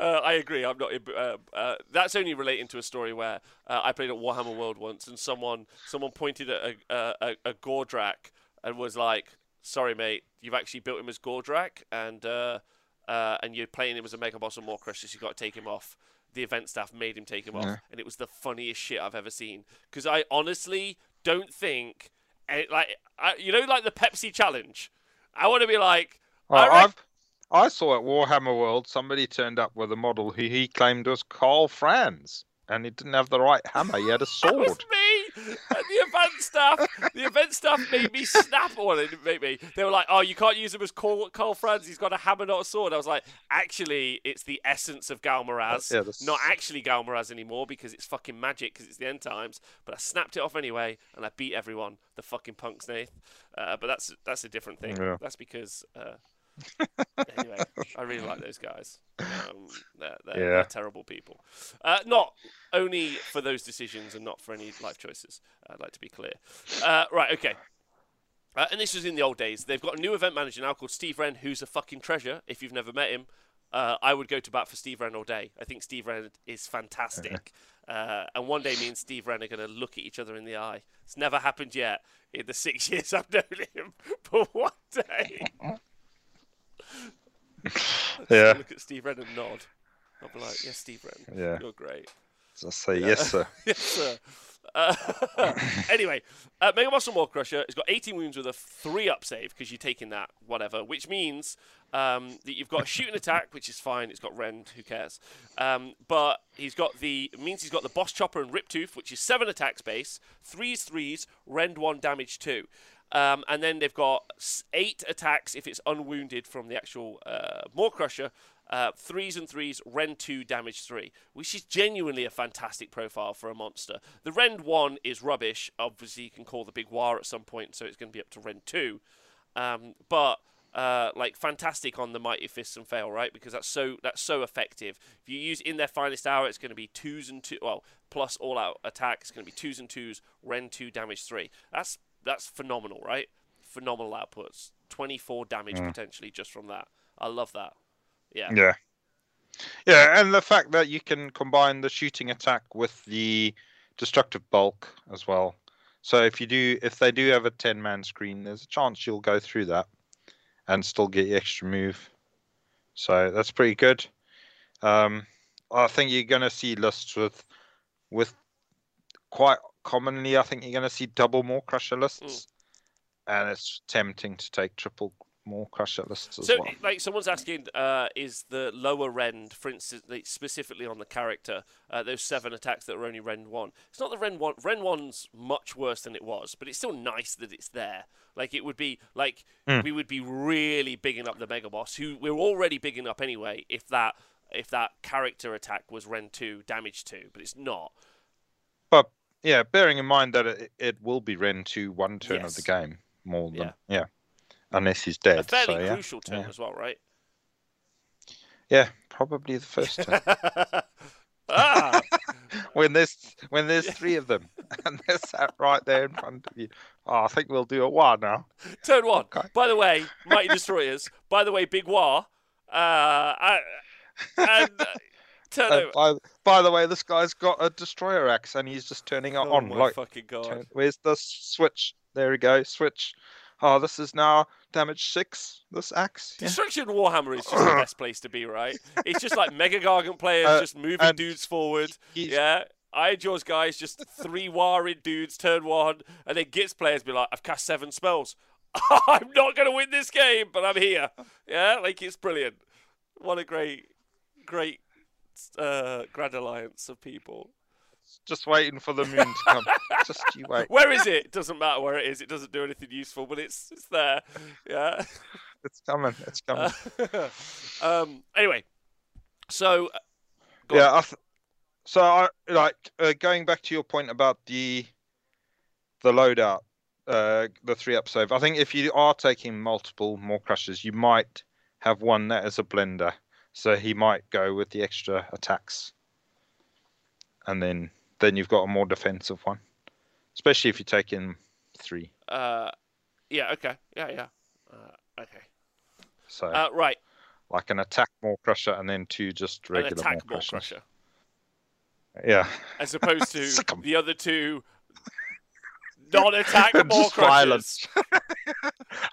Uh, I agree. I'm not. Uh, uh, that's only relating to a story where uh, I played at Warhammer World once, and someone someone pointed at a a, a Gordrakk and was like, "Sorry, mate, you've actually built him as Gordrakk, and uh, uh, and you're playing him as a Mega Boss or Mawcrusha, so you've got to take him off." The event staff made him take him off, yeah. and it was the funniest shit I've ever seen. Because I honestly don't think, like, I, you know, like the Pepsi challenge. I want to be like, oh, I, I've, I saw at Warhammer World somebody turned up with a model who he claimed was Karl Franz, and he didn't have the right hammer; he had a sword. That was me. And the event staff, the event staff made me snap on it. Made me. They were like, "Oh, you can't use him as Karl, Karl Franz. He's got a hammer, not a sword." I was like, "Actually, it's the essence of Ghal Maraz. Yeah, not actually Ghal Maraz anymore because it's fucking magic because it's the end times." But I snapped it off anyway, and I beat everyone. The fucking punks, Nath. Uh, but that's that's a different thing. Yeah. That's because. Uh, anyway, I really like those guys. Um, they're, they're, yeah. they're terrible people. Uh, not only for those decisions and not for any life choices. I'd like to be clear. Uh, right, okay. Uh, and this was in the old days. They've got a new event manager now called Steve Wren, who's a fucking treasure. If you've never met him, uh, I would go to bat for Steve Wren all day. I think Steve Wren is fantastic. Uh, and one day me and Steve Wren are going to look at each other in the eye. It's never happened yet in the six years I've known him. But one day... Yeah. Look at Steve Wren and nod. I'll be like, "Yes, yeah, Steve Wren, yeah. you're great." I say yes, uh, sir. Yes, sir. Uh, anyway, uh, Mega Boss and Mawcrusha has got eighteen wounds with a three up save because you're taking that whatever, which means um, that you've got a shooting attack, which is fine. It's got rend, who cares? Um, but he's got the it means he's got the Boss Chopper and Riptooth, which is seven attack space, threes threes, rend one, damage two, um, and then they've got eight attacks if it's unwounded from the actual uh, Mawcrusha. Uh, threes and threes, rend two, damage three, which is genuinely a fantastic profile for a monster. The rend one is rubbish. Obviously, you can call the big Waaagh at some point, so it's going to be up to rend two. Um, but uh, like fantastic on the Mighty Fists and Fail, right? Because that's so that's so effective. If you use In Their Finest Hour, it's going to be twos and two. Well, plus all out attack, it's going to be twos and twos, rend two, damage three. That's that's phenomenal, right? Phenomenal outputs. twenty-four damage mm. potentially just from that. I love that. Yeah. yeah, yeah, and the fact that you can combine the shooting attack with the destructive bulk as well. So if you do, if they do have a ten-man screen, there's a chance you'll go through that and still get your extra move. So that's pretty good. Um, I think you're going to see lists with, with quite commonly. I think you're going to see double Mawcrusha lists, mm. and it's tempting to take triple Mawcrusha lists as so, well. Like someone's asking, uh, is the lower rend, for instance, specifically on the character, uh, those seven attacks that are only rend one? It's not the rend one. Rend one's much worse than it was, but it's still nice that it's there. Like it would be like mm. we would be really bigging up the Mega Boss, who we're already bigging up anyway. If that if that character attack was rend two, damage two, but it's not. But yeah, bearing in mind that it, it will be rend two one turn yes. of the game more than yeah. yeah. Unless he's dead. A fairly so, yeah. crucial turn yeah. as well, right? Yeah, probably the first turn. ah! when there's when there's yeah. three of them and they're sat right there in front of you. Oh, I think we'll do a Waaagh now. Turn one. Okay. By the way, Mighty Destroyers. By the way, big Waaagh. Uh, I, and uh, turn over. By, by the way, this guy's got a destroyer axe and he's just turning it oh on. Oh my like, fucking god! Turn, where's the switch? There we go. Switch. Oh, this is now damage six, this axe. Yeah. Destruction Warhammer is just the best place to be, right? It's just like Mega Gargant players uh, just moving dudes forward. Yeah. Ironjawz guys, just three warring dudes, turn one. And then Gitz players be like, I've cast seven spells. I'm not going to win this game, but I'm here. Yeah, like it's brilliant. What a great, great uh, grand alliance of people. Just waiting for the moon to come. Just you wait. Where is it? Doesn't matter where it is. It doesn't do anything useful, but it's it's there. Yeah. It's coming. It's coming. Uh, um. Anyway, so go yeah. I th so I like uh, going back to your point about the the loadout, uh, the three up save. I think if you are taking multiple Mawcrushas, you might have one that is a blender, so he might go with the extra attacks. And then, then you've got a more defensive one, especially if you take in three. Uh, yeah. Okay. Yeah. Yeah. Uh, okay. So. Uh, right. Like an attack Mawcrusha and then two just regular an attack Mawcrushas. Yeah. As opposed to the other two non-attack Mawcrushas.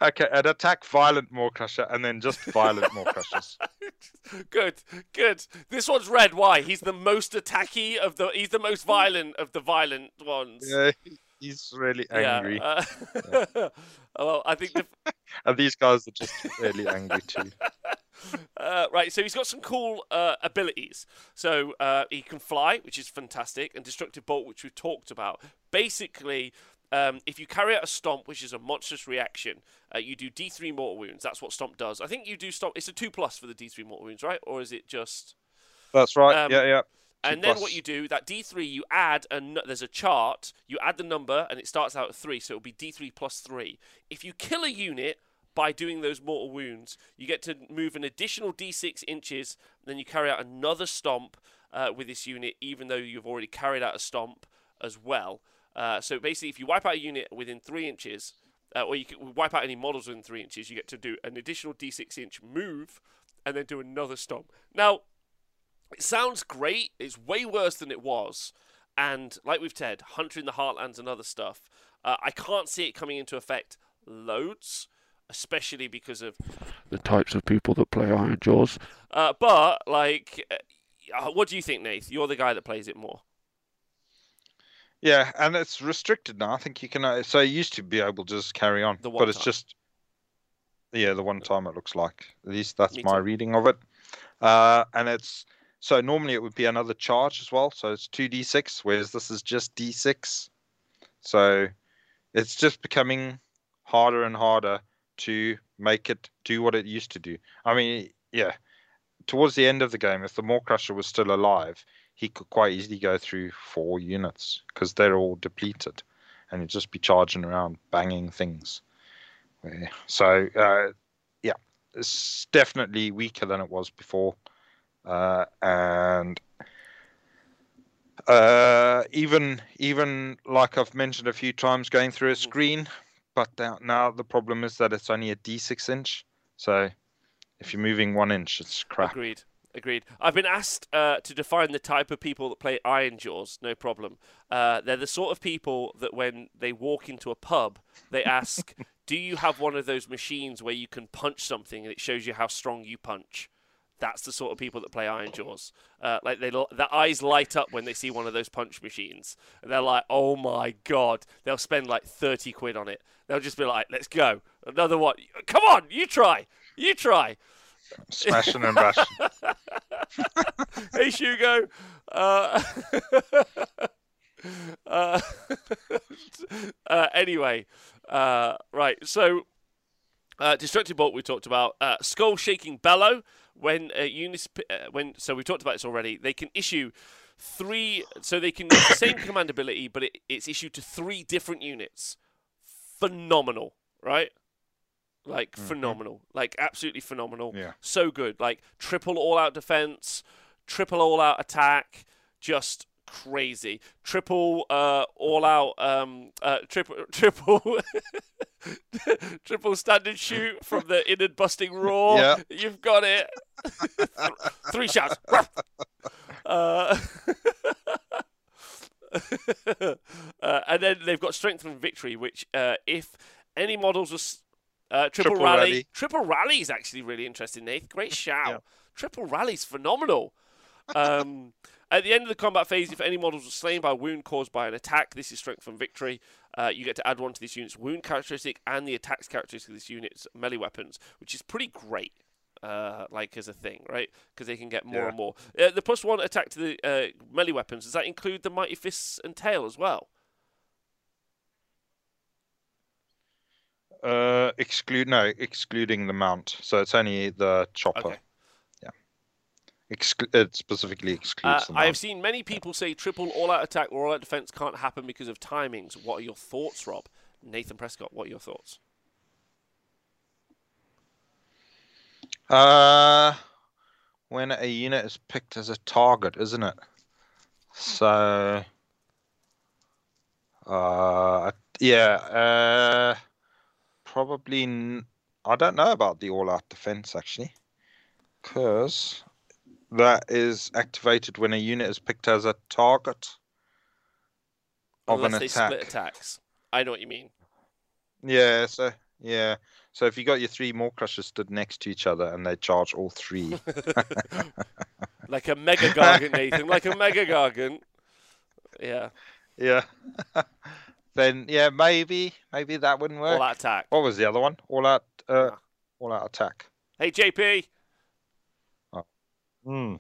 Okay, an attack violent Mawcrusha and then just violent Mawcrushas. Good, good. This one's red. Why? He's the most attacky of the. He's the most violent of the violent ones. Yeah, he's really angry. Yeah, uh, yeah. Well, I think. The... and these guys are just really angry too. Uh, right, so he's got some cool uh, abilities. So uh, he can fly, which is fantastic, and Destructive Bolt, which we've talked about. Basically. Um, if you carry out a stomp, which is a monstrous reaction, uh, you do D three mortal wounds. That's what stomp does. I think you do stomp. It's a two plus for the D three mortal wounds, right? Or is it just? That's right. Um, yeah, yeah. Two and plus. Then what you do that D three, you add and there's a chart. You add the number, and it starts out at three, so it'll be D three plus three. If you kill a unit by doing those mortal wounds, you get to move an additional D six inches. Then you carry out another stomp uh, with this unit, even though you've already carried out a stomp as well. Uh, so basically, if you wipe out a unit within three inches, uh, or you can wipe out any models within three inches, you get to do an additional D six inch move, and then do another stomp. Now, it sounds great. It's way worse than it was, and like we've said, Hunter in the Heartlands and other stuff, uh, I can't see it coming into effect loads, especially because of the types of people that play Ironjawz. Uh, but like, uh, what do you think, Nath? You're the guy that plays it more. Yeah, and it's restricted now. I think you can. So you used to be able to just carry on, the one but it's time. just. Yeah, the one time it looks like. At least that's Me my too. reading of it. Uh, and it's so normally it would be another charge as well. So it's two d six, whereas this is just d six. So it's just becoming harder and harder to make it do what it used to do. I mean, yeah. Towards the end of the game, if the Mawcrusha was still alive, he could quite easily go through four units because they're all depleted, and he'd just be charging around banging things. So, uh, yeah, it's definitely weaker than it was before. Uh, and uh, even, even like I've mentioned a few times, going through a screen, but now the problem is that it's only a d six inch. So if you're moving one inch, it's crap. Agreed. Agreed. I've been asked uh, to define the type of people that play Ironjawz, no problem. Uh, they're the sort of people that when they walk into a pub, they ask, do you have one of those machines where you can punch something and it shows you how strong you punch? That's the sort of people that play Ironjawz. Uh, like they, their eyes light up when they see one of those punch machines. And they're like, oh my God. They'll spend like thirty quid on it. They'll just be like, let's go. Another one. Come on, you try. You try. Smashing and bashing. Hey, Shugo. Uh, uh, uh, anyway, uh, right. So, uh, Destructive Bolt we talked about. Uh, Skull Shaking Bellow. When uh, Unis, uh, when so we talked about this already. They can issue three. So they can use the same command ability, but it, it's issued to three different units. Phenomenal, right? Like, mm-hmm. phenomenal. Like, absolutely phenomenal. Yeah. So good. Like, triple all-out defense, triple all-out attack, just crazy. Triple uh, all-out, um, uh, triple triple, triple standard shoot from the innard busting roar. Yep. You've got it. Three shouts. uh, uh, and then they've got Strength from Victory, which uh, if any models are... Uh, triple, triple rally. rally. Triple rally is actually really interesting, Nate. Great shout. Yeah. Triple rally's phenomenal. Um, at the end of the combat phase, if any models are slain by a wound caused by an attack, this is Strength from Victory. Uh, you get to add one to this unit's wound characteristic and the attack's characteristic of this unit's melee weapons, which is pretty great. Uh, like as a thing, right? Because they can get more yeah. and more. Uh, the plus one attack to the uh, melee weapons. Does that include the Mighty Fists and Tail as well? Uh, exclude no, excluding the mount. So it's only the chopper. Okay. Yeah, Exclu it specifically excludes. Uh, the mount. I have seen many people say triple all-out attack or all-out defense can't happen because of timings. What are your thoughts, Rob? Nathan Prescott, what are your thoughts? Uh, when a unit is picked as a target, isn't it? So, uh, yeah, uh. Probably, n I don't know about the all-out defense, actually, because that is activated when a unit is picked as a target of Unless an attack. They split attacks. I know what you mean. Yeah, so, yeah. So if you got your three Mawcrushers stood next to each other and they charge all three. Like a mega gargant, Nathan, like a mega gargant. Yeah. Yeah. Then yeah, maybe maybe that wouldn't work. All out attack. What was the other one? All out, uh, all out attack. Hey J P. Oh. Mm.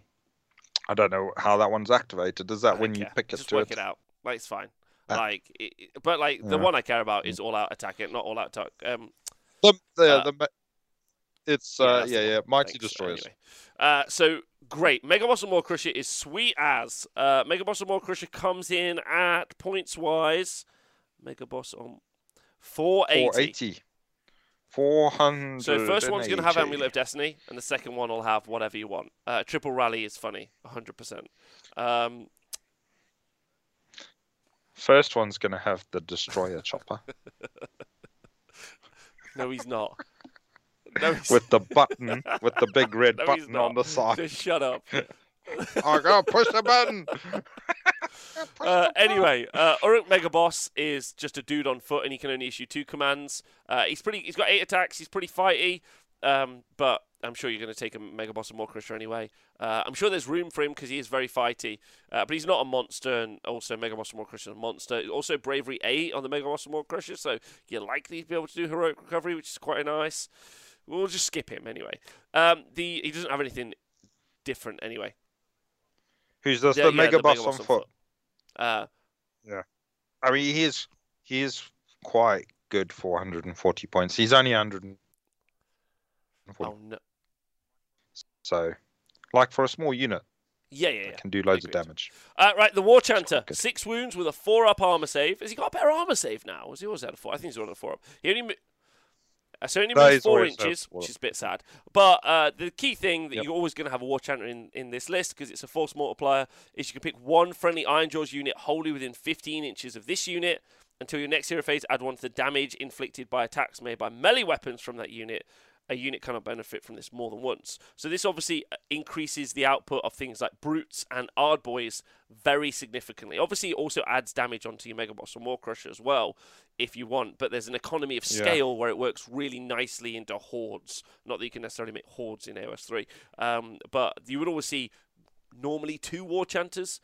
I don't know how that one's activated. Is that when care. you pick it Just to work it? it out? Like it's fine. Ah. Like, it, but like yeah. the one I care about is all out attack. It not all out attack. Um, the, the, uh, the, it's uh, yeah yeah, yeah. mighty Thanks. destroyers. Anyway. Uh, so great. Mega Boss and Mawcrusha is sweet as. Uh, Mega Boss and Mawcrusha comes in at points wise. Mega Boss on four eighty. four hundred. So the first one's going to have Amulet of Destiny, and the second one will have whatever you want. Uh, triple Rally is funny, one hundred percent. Um, first one's going to have the Destroyer Chopper. No, he's not. No, he's... With the button, with the big red no, button on the side. Just shut up. I gotta push the button. Uh, anyway, uh, Orruk Mega Boss is just a dude on foot, and he can only issue two commands. Uh, he's pretty. He's got eight attacks. He's pretty fighty, um, but I'm sure you're going to take a Mega Boss of Mawcrusha anyway. Uh, I'm sure there's room for him because he is very fighty. Uh, but he's not a monster, and also Mega Boss of Mawcrusha is a monster. Also Bravery eight on the Mega Boss of Mawcrusha, so you're likely to be able to do Heroic Recovery, which is quite nice. We'll just skip him anyway. Um, the He doesn't have anything different anyway. Who's does the, the, yeah, Mega the Boss on, on foot? foot. Uh, yeah. I mean, he is, he is quite good for one hundred forty points. He's only one hundred forty. Oh, no. So, like for a small unit, yeah, yeah, yeah. It can do loads of damage. Uh, right, the Waaagh Chanter, six wounds with a four-up armor save. Has he got a better armor save now? Was he always had a four? I think he's always had a four-up. He only, uh, so only moves four inches, which is a bit sad. But uh, the key thing that yep. you're always going to have a Waaagh Chanter in in this list, because it's a force multiplier, is you can pick one friendly Ironjawz unit wholly within fifteen inches of this unit. Until your next hero phase, add one to the damage inflicted by attacks made by melee weapons from that unit. A unit cannot benefit from this more than once. So this obviously increases the output of things like Brutes and Ardboyz very significantly. Obviously, it also adds damage onto your Mega Boss or Mawcrusha as well, if you want. But there's an economy of scale yeah. where it works really nicely into hordes. Not that you can necessarily make hordes in A O S three. Um, but you would always see normally two Waaagh Chanters.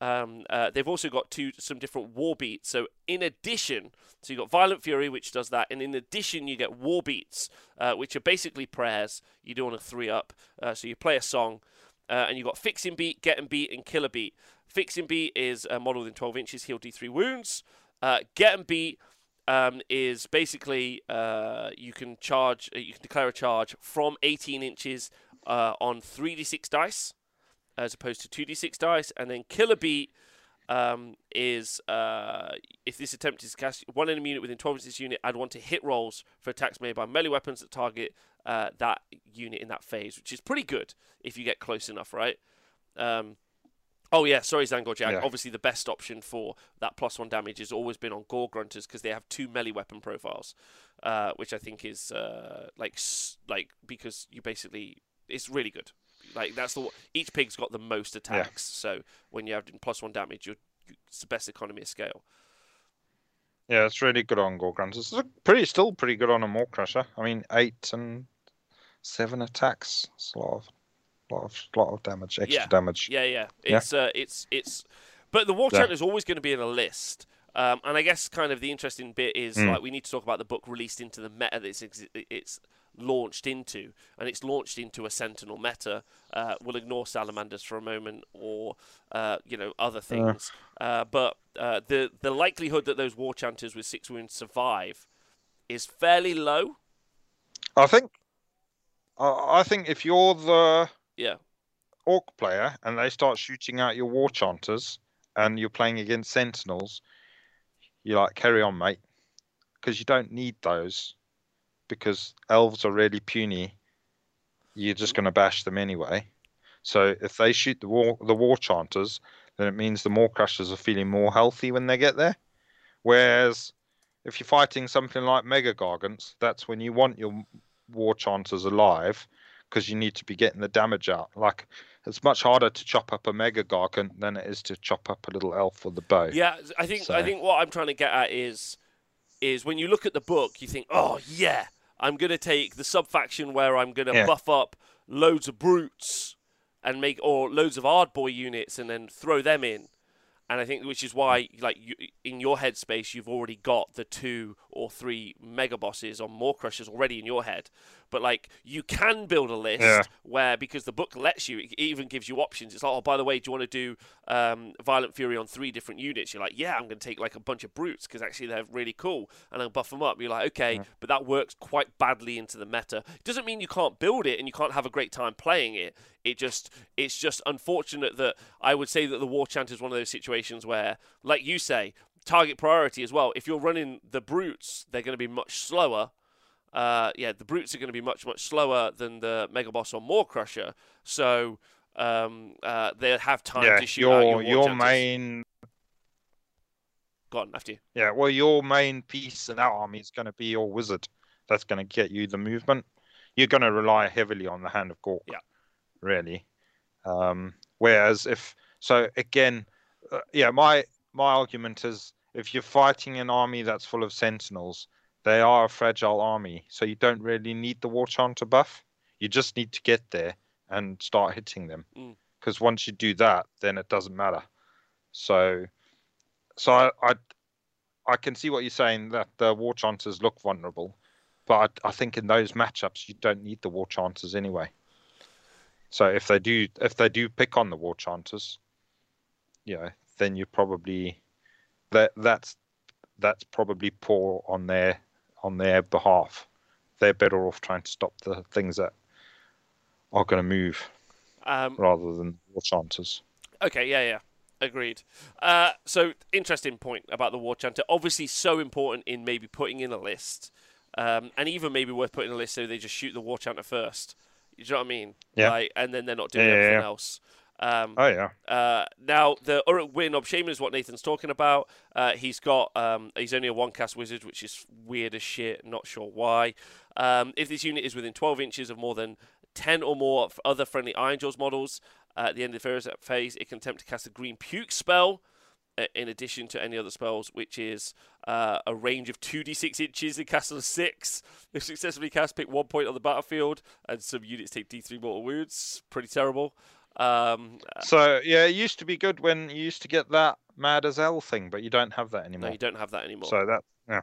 Um, uh, they've also got two some different war beats. So in addition, so you've got Violent Fury, which does that, and in addition you get war beats, uh, which are basically prayers. You do on a three up, uh, so you play a song, uh, and you've got Fixing Beat, Get and Beat, and Killer Beat. Fixing Beat is a model within twelve inches, heal D three wounds. Uh, Get and Beat um, is basically uh, you can charge, you can declare a charge from eighteen inches uh, on three d six dice. As opposed to two d six dice. And then Killer Beat um, is, uh, if this attempt is cast, one enemy unit within twelve inches of this unit, add one to hit rolls for attacks made by melee weapons that target uh, that unit in that phase, which is pretty good if you get close enough, right? Um, oh, yeah, sorry, Zangorjag. Yeah. Obviously, the best option for that plus one damage has always been on Gore-gruntas because they have two melee weapon profiles, uh, which I think is, uh, like, like, because you basically, it's really good. Like that's the each pig's got the most attacks, yeah. so when you have plus one damage, you're, it's the best economy of scale. Yeah, it's really good on Gorgrunts. It's pretty still pretty good on a Mawcrusha. I mean, eight and seven attacks. It's a lot of lot of lot of damage, extra yeah. damage. Yeah, yeah. It's yeah. uh, it's it's, but the Waaagh Chanter yeah. is always going to be in a list. Um, and I guess kind of the interesting bit is mm. like we need to talk about the book released into the meta that it's, it's launched into, and it's launched into a Sentinel meta. Uh, we'll ignore salamanders for a moment, or uh, you know, other things. Uh. Uh, but uh, the the likelihood that those Waaagh Chanters with six wounds survive is fairly low. I think. I think if you're the yeah orc player and they start shooting out your Waaagh Chanters and you're playing against Sentinels, you like carry on, mate, because you don't need those. Because elves are really puny, you're just going to bash them anyway. So if they shoot the war, the Waaagh Chanters, then it means the Mawcrushers are feeling more healthy when they get there. Whereas if you're fighting something like Mega Gargants, that's when you want your Waaagh Chanters alive, because you need to be getting the damage out. Like, it's much harder to chop up a Mega Gargant than it is to chop up a little elf with a bow. Yeah, I think so. I think what I'm trying to get at is, is when you look at the book, you think, oh yeah. I'm going to take the sub-faction where I'm going to yeah. buff up loads of Brutes and make or loads of Ardboy units and then throw them in. And I think which is why like you, in your headspace, you've already got the two or three mega bosses or Mawcrushers already in your head. But like you can build a list yeah. where, because the book lets you, it even gives you options. It's like, oh, by the way, do you want to do um, Violent Fury on three different units? You're like, yeah, I'm going to take like a bunch of Brutes because actually they're really cool and I'll buff them up. You're like, okay, yeah. but that works quite badly into the meta. It doesn't mean you can't build it and you can't have a great time playing it. It just, it's just unfortunate that I would say that the Waaagh Chanter is one of those situations where, like you say, target priority as well. If you're running the Brutes, they're going to be much slower. Uh, yeah, the Brutes are going to be much, much slower than the Mega Boss or Mawcrusha. So um, uh, they'll have time yeah, to shoot your, out your, your main. Go on, after you. Yeah, well, your main piece in that army is going to be your wizard. That's going to get you the movement. You're going to rely heavily on the Hand of Gork. Yeah. Really, um, whereas if so again, uh, yeah, my my argument is if you're fighting an army that's full of Sentinels, they are a fragile army, so you don't really need the Waaagh Chanter buff. You just need to get there and start hitting them. Because mm. once you do that, then it doesn't matter. So, so I, I, I can see what you're saying, that the Waaagh Chanters look vulnerable. But I, I think in those matchups, you don't need the Waaagh Chanters anyway. So if they do, if they do pick on the Waaagh Chanters, you know, then you probably that that's that's probably poor on their on their behalf. They're better off trying to stop the things that are going to move um, rather than Waaagh Chanters. Okay, yeah, yeah. Agreed. Uh, so, interesting point about the Waaagh Chanter. Obviously, so important in maybe putting in a list, um, and even maybe worth putting in a list so they just shoot the Waaagh Chanter first. You know what I mean? Yeah. Like, and then they're not doing yeah, everything yeah, yeah. else. Um, oh, yeah. Uh, now, the Orruk Warclans Shaman is what Nathan's talking about. Uh, he's got, um, he's only a one-cast wizard, which is weird as shit. Not sure why. Um, if this unit is within twelve inches of more than ten or more of other friendly Ironjawz models, uh, at the end of the phase, it can attempt to cast a green puke spell uh, in addition to any other spells, which is uh, a range of two d six inches and cast on six. If successfully cast, pick one point on the battlefield, and some units take d three mortal wounds. Pretty terrible. Um, so, yeah, it used to be good when you used to get that mad as hell thing, but you don't have that anymore. No, you don't have that anymore. So that, yeah,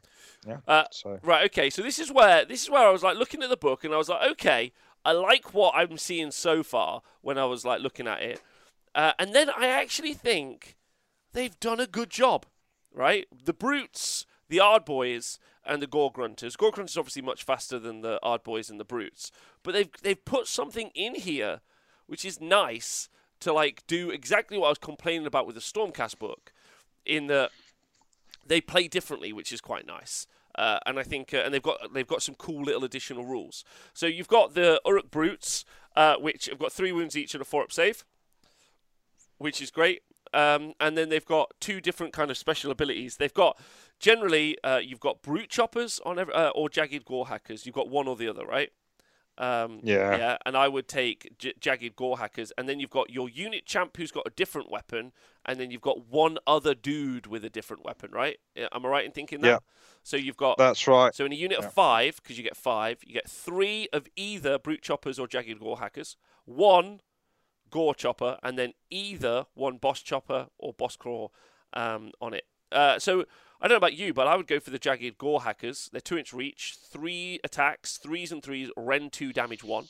yeah. Uh, so. Right, okay. So this is where this is where I was like looking at the book, and I was like, okay, I like what I'm seeing so far when I was like looking at it, uh, and then I actually think they've done a good job, right? The Brutes, the Ardboyz, and the Gore-gruntas. Gore-gruntas obviously much faster than the Ardboyz and the Brutes, but they've they've put something in here which is nice to, like, do exactly what I was complaining about with the Stormcast book, in that they play differently, which is quite nice. Uh, and I think, uh, and they've got they've got some cool little additional rules. So you've got the Orruk Brutes, uh, which have got three wounds each and a four-up save, which is great. Um, and then they've got two different kind of special abilities. They've got, generally, uh, you've got Brute Choppers on every, uh, or Jagged Gore Hackers. You've got one or the other, right? Um, yeah. yeah, and I would take j Jagged Gore Hackers, and then you've got your unit champ who's got a different weapon, and then you've got one other dude with a different weapon, right? Am I right in thinking that? Yeah. So you've got... That's right. So in a unit yeah. of five, because you get five, you get three of either Brute Choppers or Jagged Gore Hackers, one Gore Chopper, and then either one Boss Chopper or Boss Claw um, on it. Uh, so... I don't know about you, but I would go for the Jagged Gore Hackers. They're two inch reach, three attacks, threes and threes, rend two, damage one.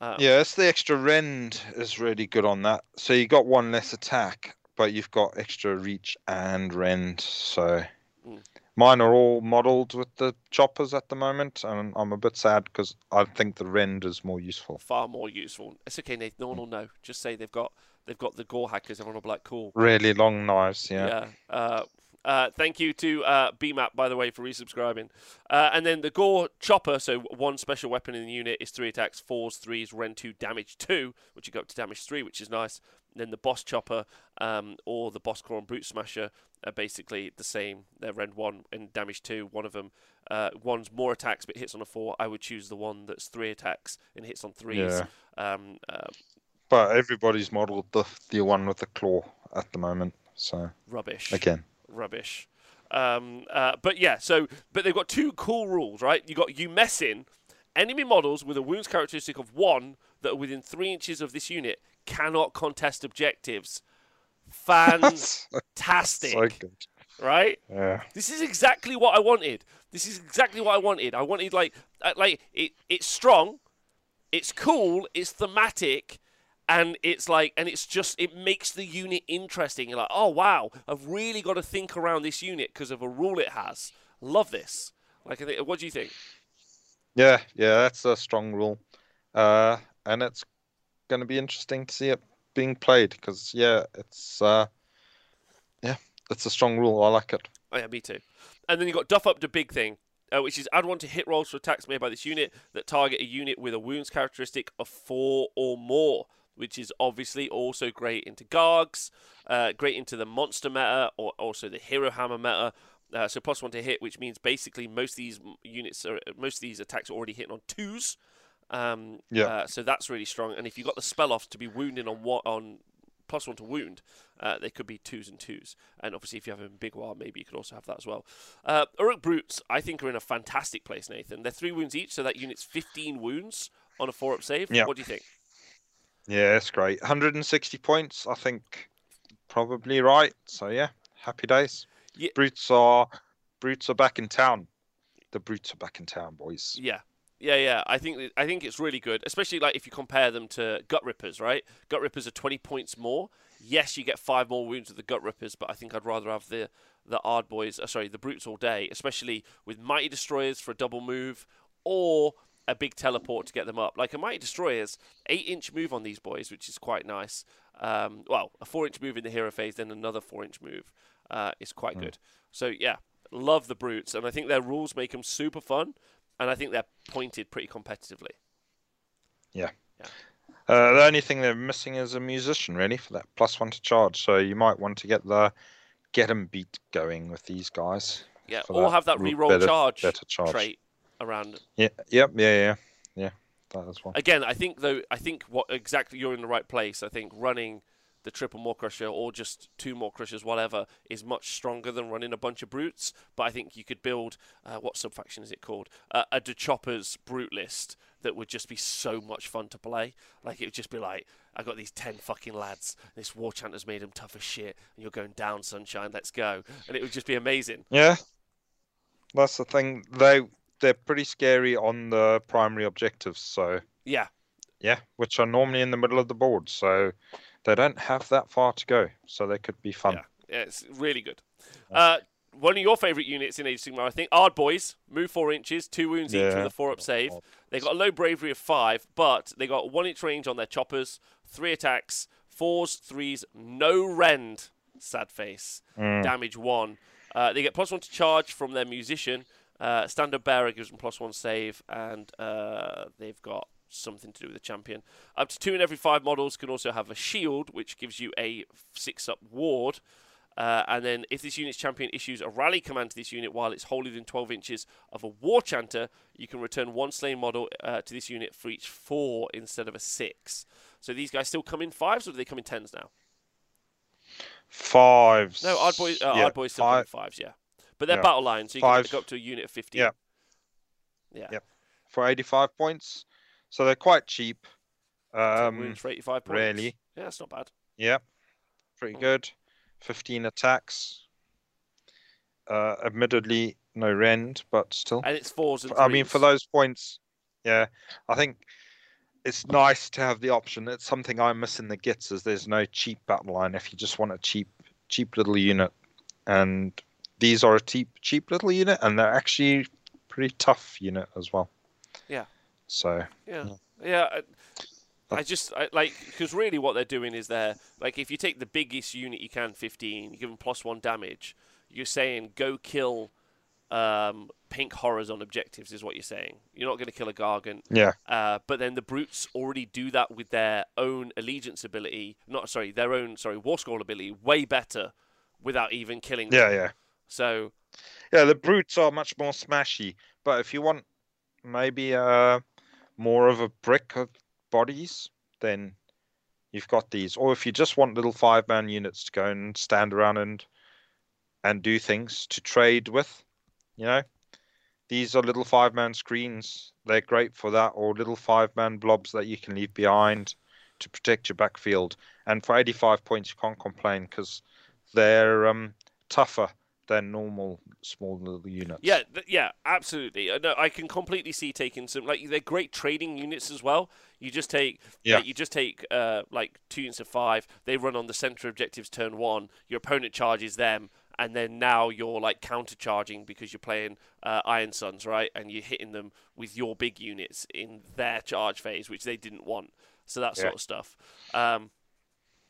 Um, yeah, that's the extra rend is really good on that. So you got one less attack, but you've got extra reach and rend. So mm. mine are all modelled with the choppers at the moment, and I'm a bit sad because I think the rend is more useful. Far more useful. It's okay, Nate. No one will know. Just say they've got they've got the Gore Hackers. Everyone will be like, cool. Really long knives. Yeah. Yeah. Uh, Uh, thank you to uh, B map, by the way, for resubscribing. Uh, and then the Gore Chopper, so one special weapon in the unit is three attacks, fours, threes, rend two, damage two, which you go up to damage three, which is nice. And then the Boss Chopper um, or the Boss Claw and Brute Smasher are basically the same. They're rend one and damage two. One of them, uh, one's more attacks but hits on a four. I would choose the one that's three attacks and hits on threes. Yeah. Um, uh, but everybody's modelled the, the one with the claw at the moment. So rubbish. Again. Rubbish. Um, uh, but yeah, so, but they've got two cool rules, right? You've got you messing enemy models with a wounds characteristic of one that are within three inches of this unit cannot contest objectives. Fantastic. So good. Right? Yeah. This is exactly what I wanted. This is exactly what I wanted. I wanted, like, like it, it's strong, it's cool, it's thematic. And it's like, and it's just, it makes the unit interesting. You're like, oh, wow, I've really got to think around this unit because of a rule it has. Love this. Like, I think, what do you think? Yeah, yeah, that's a strong rule. Uh, and it's going to be interesting to see it being played because, yeah, it's, uh, yeah, it's a strong rule. I like it. Oh, yeah, me too. And then you've got Duff Up the Big Thing. Uh, which is add one to hit rolls for attacks made by this unit that target a unit with a wounds characteristic of four or more, which is obviously also great into Gargs, uh, great into the monster meta, or also the hero hammer meta. Uh, so plus one to hit, which means basically most of these units, are, most of these attacks are already hitting on twos. Um, yeah. Uh, so that's really strong. And if you've got the spell off to be wounded on what on plus one to wound, uh, they could be twos and twos. And obviously if you have a big wild, maybe you could also have that as well. Uh, Orruk Brutes, I think, are in a fantastic place, Nathan. They're three wounds each, so that unit's fifteen wounds on a four-up save. Yeah. What do you think? Yeah, that's great. one hundred sixty points, I think, probably right. So yeah, happy days. Yeah. Brutes are Brutes are back in town. The Brutes are back in town, boys. Yeah. Yeah, yeah. I think I think it's really good, especially like if you compare them to Gut Rippers, right? Gut Rippers are twenty points more. Yes, you get five more wounds with the Gut Rippers, but I think I'd rather have the the Ardboyz, uh, sorry, the Brutes all day, especially with Mighty Destroyers for a double move or a big teleport to get them up. Like a Mighty Destroyer's eight-inch move on these boys, which is quite nice. Um, well, a four-inch move in the hero phase, then another four-inch move uh, is quite mm. good. So yeah, love the Brutes, and I think their rules make them super fun. And I think they're pointed pretty competitively. Yeah. yeah. Uh, the only thing they're missing is a musician, really, for that plus one to charge. So you might want to get the get 'em beat going with these guys. Yeah, or have that reroll better, charge, better charge trait around. Yeah. Yep. Yeah. Yeah. Yeah. That as well. Again, I think though, I think what exactly you're in the right place. I think running the triple Mawcrusha or just two Mawcrushas, whatever, is much stronger than running a bunch of Brutes. But I think you could build, uh, what subfaction is it called? Uh, a De Choppers Brute list that would just be so much fun to play. Like, it would just be like, I got these ten fucking lads. This Waaagh Chanter's made them tough as shit. And you're going down, sunshine. Let's go. And it would just be amazing. Yeah. That's the thing. They, they're pretty scary on the primary objectives. So yeah. Yeah, which are normally in the middle of the board. So they don't have that far to go, so they could be fun. Yeah, yeah, it's really good. Yeah. Uh, one of your favourite units in Age of Sigmar, I think, Ardboyz, move four inches, two wounds yeah. each with a four-up save. They got a low bravery of five, but they got one-inch range on their choppers, three attacks, fours, threes, no rend, sad face, mm. damage one. Uh, they get plus one to charge from their musician. Uh, standard bearer gives them plus one save, and uh, they've got something to do with the champion. Up to two in every five models can also have a shield, which gives you a six-up ward. Uh, and then if this unit's champion issues a rally command to this unit while it's wholly within twelve inches of a Waaagh Chanter, you can return one slain model uh, to this unit for each four instead of a six. So these guys still come in fives, or do they come in tens now? Fives. No, Ardboyz uh, yeah, still come in fives, yeah. But they're yeah. battle line, so you fives. can pick up to a unit of fifteen. Yeah. yeah. yeah. For eighty-five points. So they're quite cheap. Um, for eighty-five points. Really. Yeah, that's not bad. Yeah, pretty oh. good. fifteen attacks. Uh, admittedly, no rend, but still. And it's fours and threes. I mean, for those points, yeah, I think it's nice to have the option. It's something I miss in the Gitz, is there's no cheap battle line if you just want a cheap, cheap little unit. And these are a cheap, cheap little unit, and they're actually pretty tough unit as well. Yeah. So yeah, yeah. I, I just I, like because really what they're doing is they're like if you take the biggest unit you can, fifteen, you give them plus one damage. You're saying go kill um, pink horrors on objectives is what you're saying. You're not going to kill a Gargant. Yeah. Uh, but then the Brutes already do that with their own allegiance ability. Not sorry, their own sorry war scroll ability way better without even killing them. Yeah, yeah. So yeah, the Brutes are much more smashy. But if you want maybe uh more of a brick of bodies, then you've got these. Or if you just want little five-man units to go and stand around and and do things to trade with, you know, these are little five-man screens. They're great for that, or little five-man blobs that you can leave behind to protect your backfield. And for eighty-five points, you can't complain because they're um, tougher than normal small little units. Yeah, th yeah, absolutely. No, I can completely see taking some like they're great trading units as well. You just take yeah, like, you just take uh like two units of five. They run on the center objectives turn one. Your opponent charges them, and then now you're like counter charging because you're playing uh, Iron Suns, right? And you're hitting them with your big units in their charge phase, which they didn't want. So that yeah. sort of stuff. Um,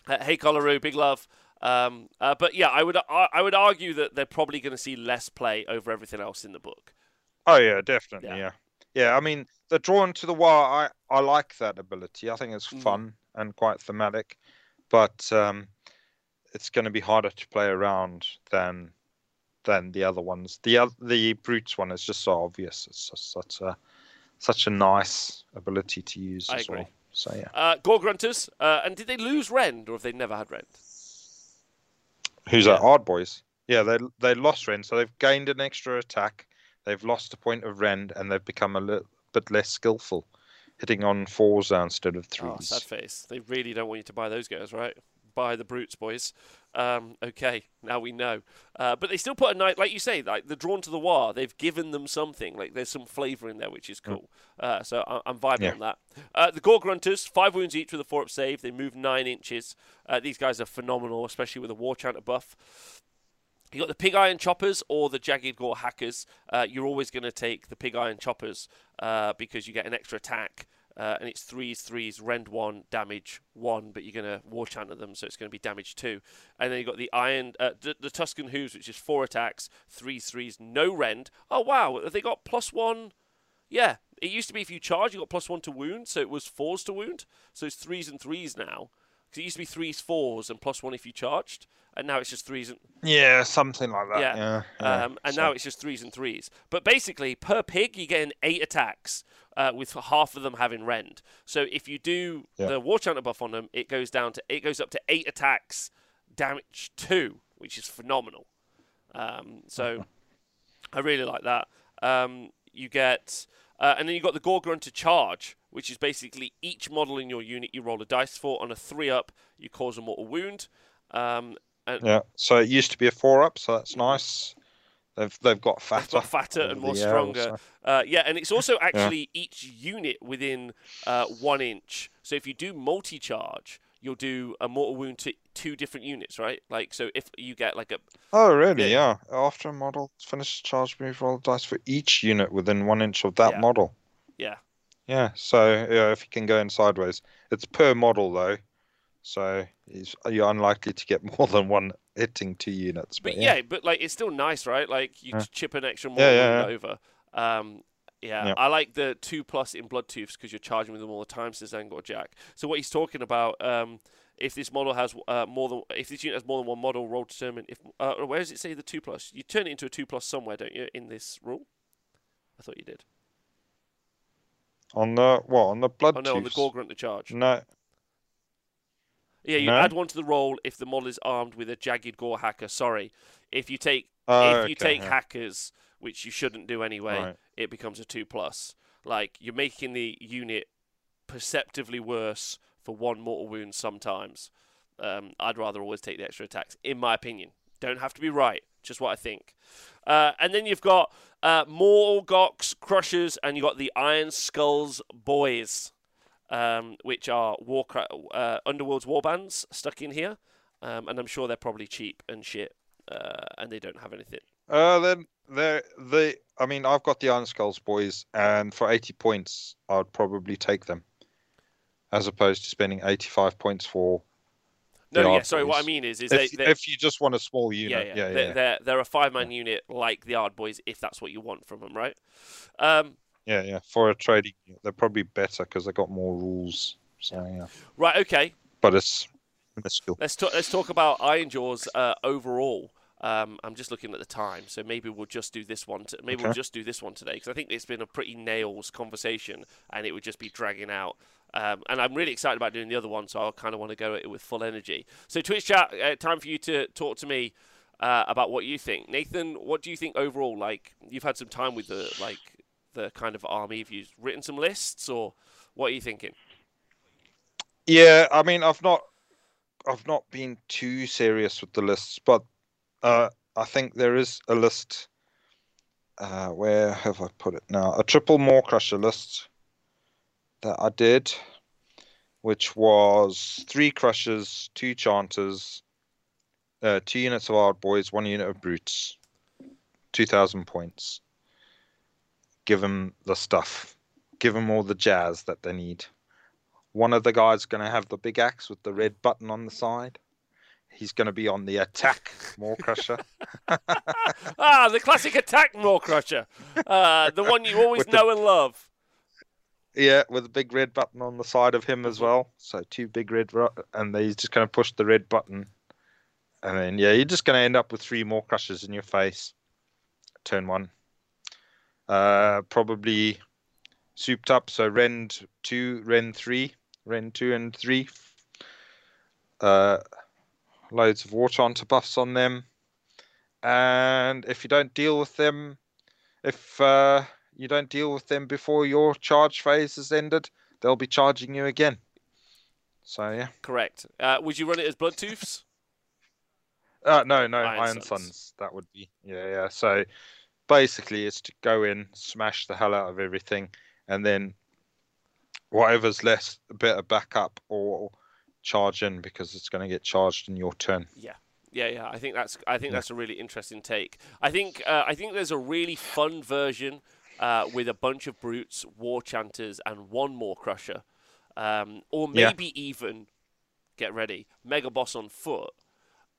hey, Collaroo, big love. Um, uh, but yeah, I would I, I would argue that they're probably going to see less play over everything else in the book. Oh yeah, definitely. Yeah, yeah. yeah I mean, they're drawn to the Waaagh. I I like that ability. I think it's mm. fun and quite thematic, but um, it's going to be harder to play around than than the other ones. The other, the Brutes one is just so obvious. It's just such a such a nice ability to use. I as agree. Well. So yeah. Uh, Gore-gruntas. Uh, and did they lose rend, or have they never had rend? Who's yeah. that? Ardboyz. Yeah, they they lost rend, so they've gained an extra attack. They've lost a point of rend, and they've become a little bit less skillful, hitting on fours now instead of threes. Oh, sad face. They really don't want you to buy those guys, right? Buy the Brutes, boys. Um, okay, now we know. Uh, but they still put a night, like you say, like they're drawn to the Waaagh. They've given them something. Like there's some flavour in there, which is cool. Mm. Uh, so I I'm vibing yeah. on that. Uh, the Gore-gruntas, five wounds each with a four-up save. They move nine inches. Uh, these guys are phenomenal, especially with a Waaagh Chanter buff. You got the Pig Iron Choppers or the Jagged Gore Hackers. Uh, you're always going to take the Pig Iron Choppers uh, because you get an extra attack. Uh, and it's threes, threes, rend one, damage one, but you're going to Waaagh Chanter them, so it's going to be damage two. And then you've got the iron, uh, the, the Tusken Hooves, which is four attacks, threes, threes, no rend. Oh, wow, have they got plus one? Yeah, it used to be if you charge, you got plus one to wound, so it was fours to wound. So it's threes and threes now. Because it used to be threes, fours, and plus one if you charged, and now it's just threes and... Yeah, something like that. Yeah, yeah, yeah. Um, and so. Now it's just threes and threes. But basically, per pig, you get an eight attacks, uh, with half of them having rend. So if you do yeah. the Waaagh Chanter buff on them, it goes down to it goes up to eight attacks, damage two, which is phenomenal. Um, so I really like that. Um, you get... Uh, and then you've got the Gore-grunta charge, which is basically each model in your unit you roll a dice for. On a three-up, you cause a mortal wound. Um, and yeah, so it used to be a four-up, so that's nice. They've they've got fatter. They've got fatter and more stronger. So. Uh, yeah, and it's also actually yeah. each unit within uh, one inch. So if you do multi-charge, you'll do a mortal wound to two different units, right? Like, so if you get like a... Oh, really? Yeah. yeah. After a model finishes charge, move roll dice for each unit within one inch of that yeah. model. Yeah. Yeah, so yeah, if you can go in sideways. It's per model, though, so you're unlikely to get more than one hitting two units. But, but yeah. yeah, but like it's still nice, right? Like you yeah. chip an extra mortal yeah, yeah, yeah. over. Um, yeah. yeah, I like the two plus in Bloodtooths because you're charging with them all the time, says Angor Jack. So what he's talking about, um, if this model has uh, more than, if this unit has more than one model, roll determine. If uh, where does it say the two plus? You turn it into a two plus somewhere, don't you, in this rule? I thought you did. On the what? On the blood. Oh no, tubes. On the Gore-grunta charge. No. Yeah, you no. add one to the roll if the model is armed with a Jagged Gore Hacker. Sorry, if you take oh, if okay, you take yeah. hackers, which you shouldn't do anyway, right. it becomes a two plus. Like you're making the unit perceptively worse for one mortal wound sometimes. Um, I'd rather always take the extra attacks, in my opinion. Don't have to be right. Just what I think. Uh, and then you've got uh, Morgox Crushers, and you've got the Iron Skulls Boys, um, which are Warcraft, uh, Underworld's warbands stuck in here. Um, and I'm sure they're probably cheap and shit, uh, and they don't have anything. Uh, then they're, they, I mean, I've got the Iron Skulls Boys, and for eighty points, I would probably take them, as opposed to spending eighty-five points for... No, yeah, sorry, what I mean is... is if, they, if you just want a small unit, yeah, yeah. yeah, they're, yeah. They're, they're a five-man yeah. unit like the Ardboyz, if that's what you want from them, right? Um, yeah, yeah, for a trading unit. They're probably better because they've got more rules. So, yeah. Right, okay. But it's... it's cool. Let's, talk, let's talk about Ironjawz uh, overall. Um, I'm just looking at the time, so maybe we'll just do this one. To, maybe okay. we'll just do this one today, because I think it's been a pretty nails conversation, and it would just be dragging out. Um, and I'm really excited about doing the other one, so I kind of want to go at it with full energy. So Twitch chat, uh, time for you to talk to me uh, about what you think, Nathan. What do you think overall? Like you've had some time with the like the kind of army. Have you written some lists, or what are you thinking? Yeah, I mean, I've not, I've not been too serious with the lists, but. Uh, I think there is a list. Uh, where have I put it now? A triple Mawcrusha list that I did, which was three Crushers, two Chanters, uh, two units of Ardboyz, one unit of Brutes, two thousand points. Give them the stuff. Give them all the jazz that they need. One of the guys going to have the big axe with the red button on the side. He's going to be on the attack Mawcrusha. Ah, the classic attack Mawcrusha. Uh, the one you always with know the... and love. Yeah, with a big red button on the side of him as well. So two big red... And he's just going to push the red button. And then, yeah, you're just going to end up with three Mawcrushas in your face. Turn one. Uh, probably souped up. So rend two, rend three. Rend two and three. Uh... Loads of Waaagh Chanter buffs on them, and if you don't deal with them, if uh, you don't deal with them before your charge phase has ended, they'll be charging you again. So yeah. Correct. Uh, would you run it as Bloodtooths? uh, no, no, Iron, Iron Suns. Suns. That would be yeah, yeah. So basically, it's to go in, smash the hell out of everything, and then whatever's less, a bit of backup or charge in, because it's going to get charged in your turn. Yeah. Yeah, yeah, I think that's I think that's a really interesting take. I think uh, I think there's a really fun version uh, with a bunch of Brutes, Waaagh Chanters, and one Mawcrusha, um, or maybe yeah. even get ready Mega Boss on foot,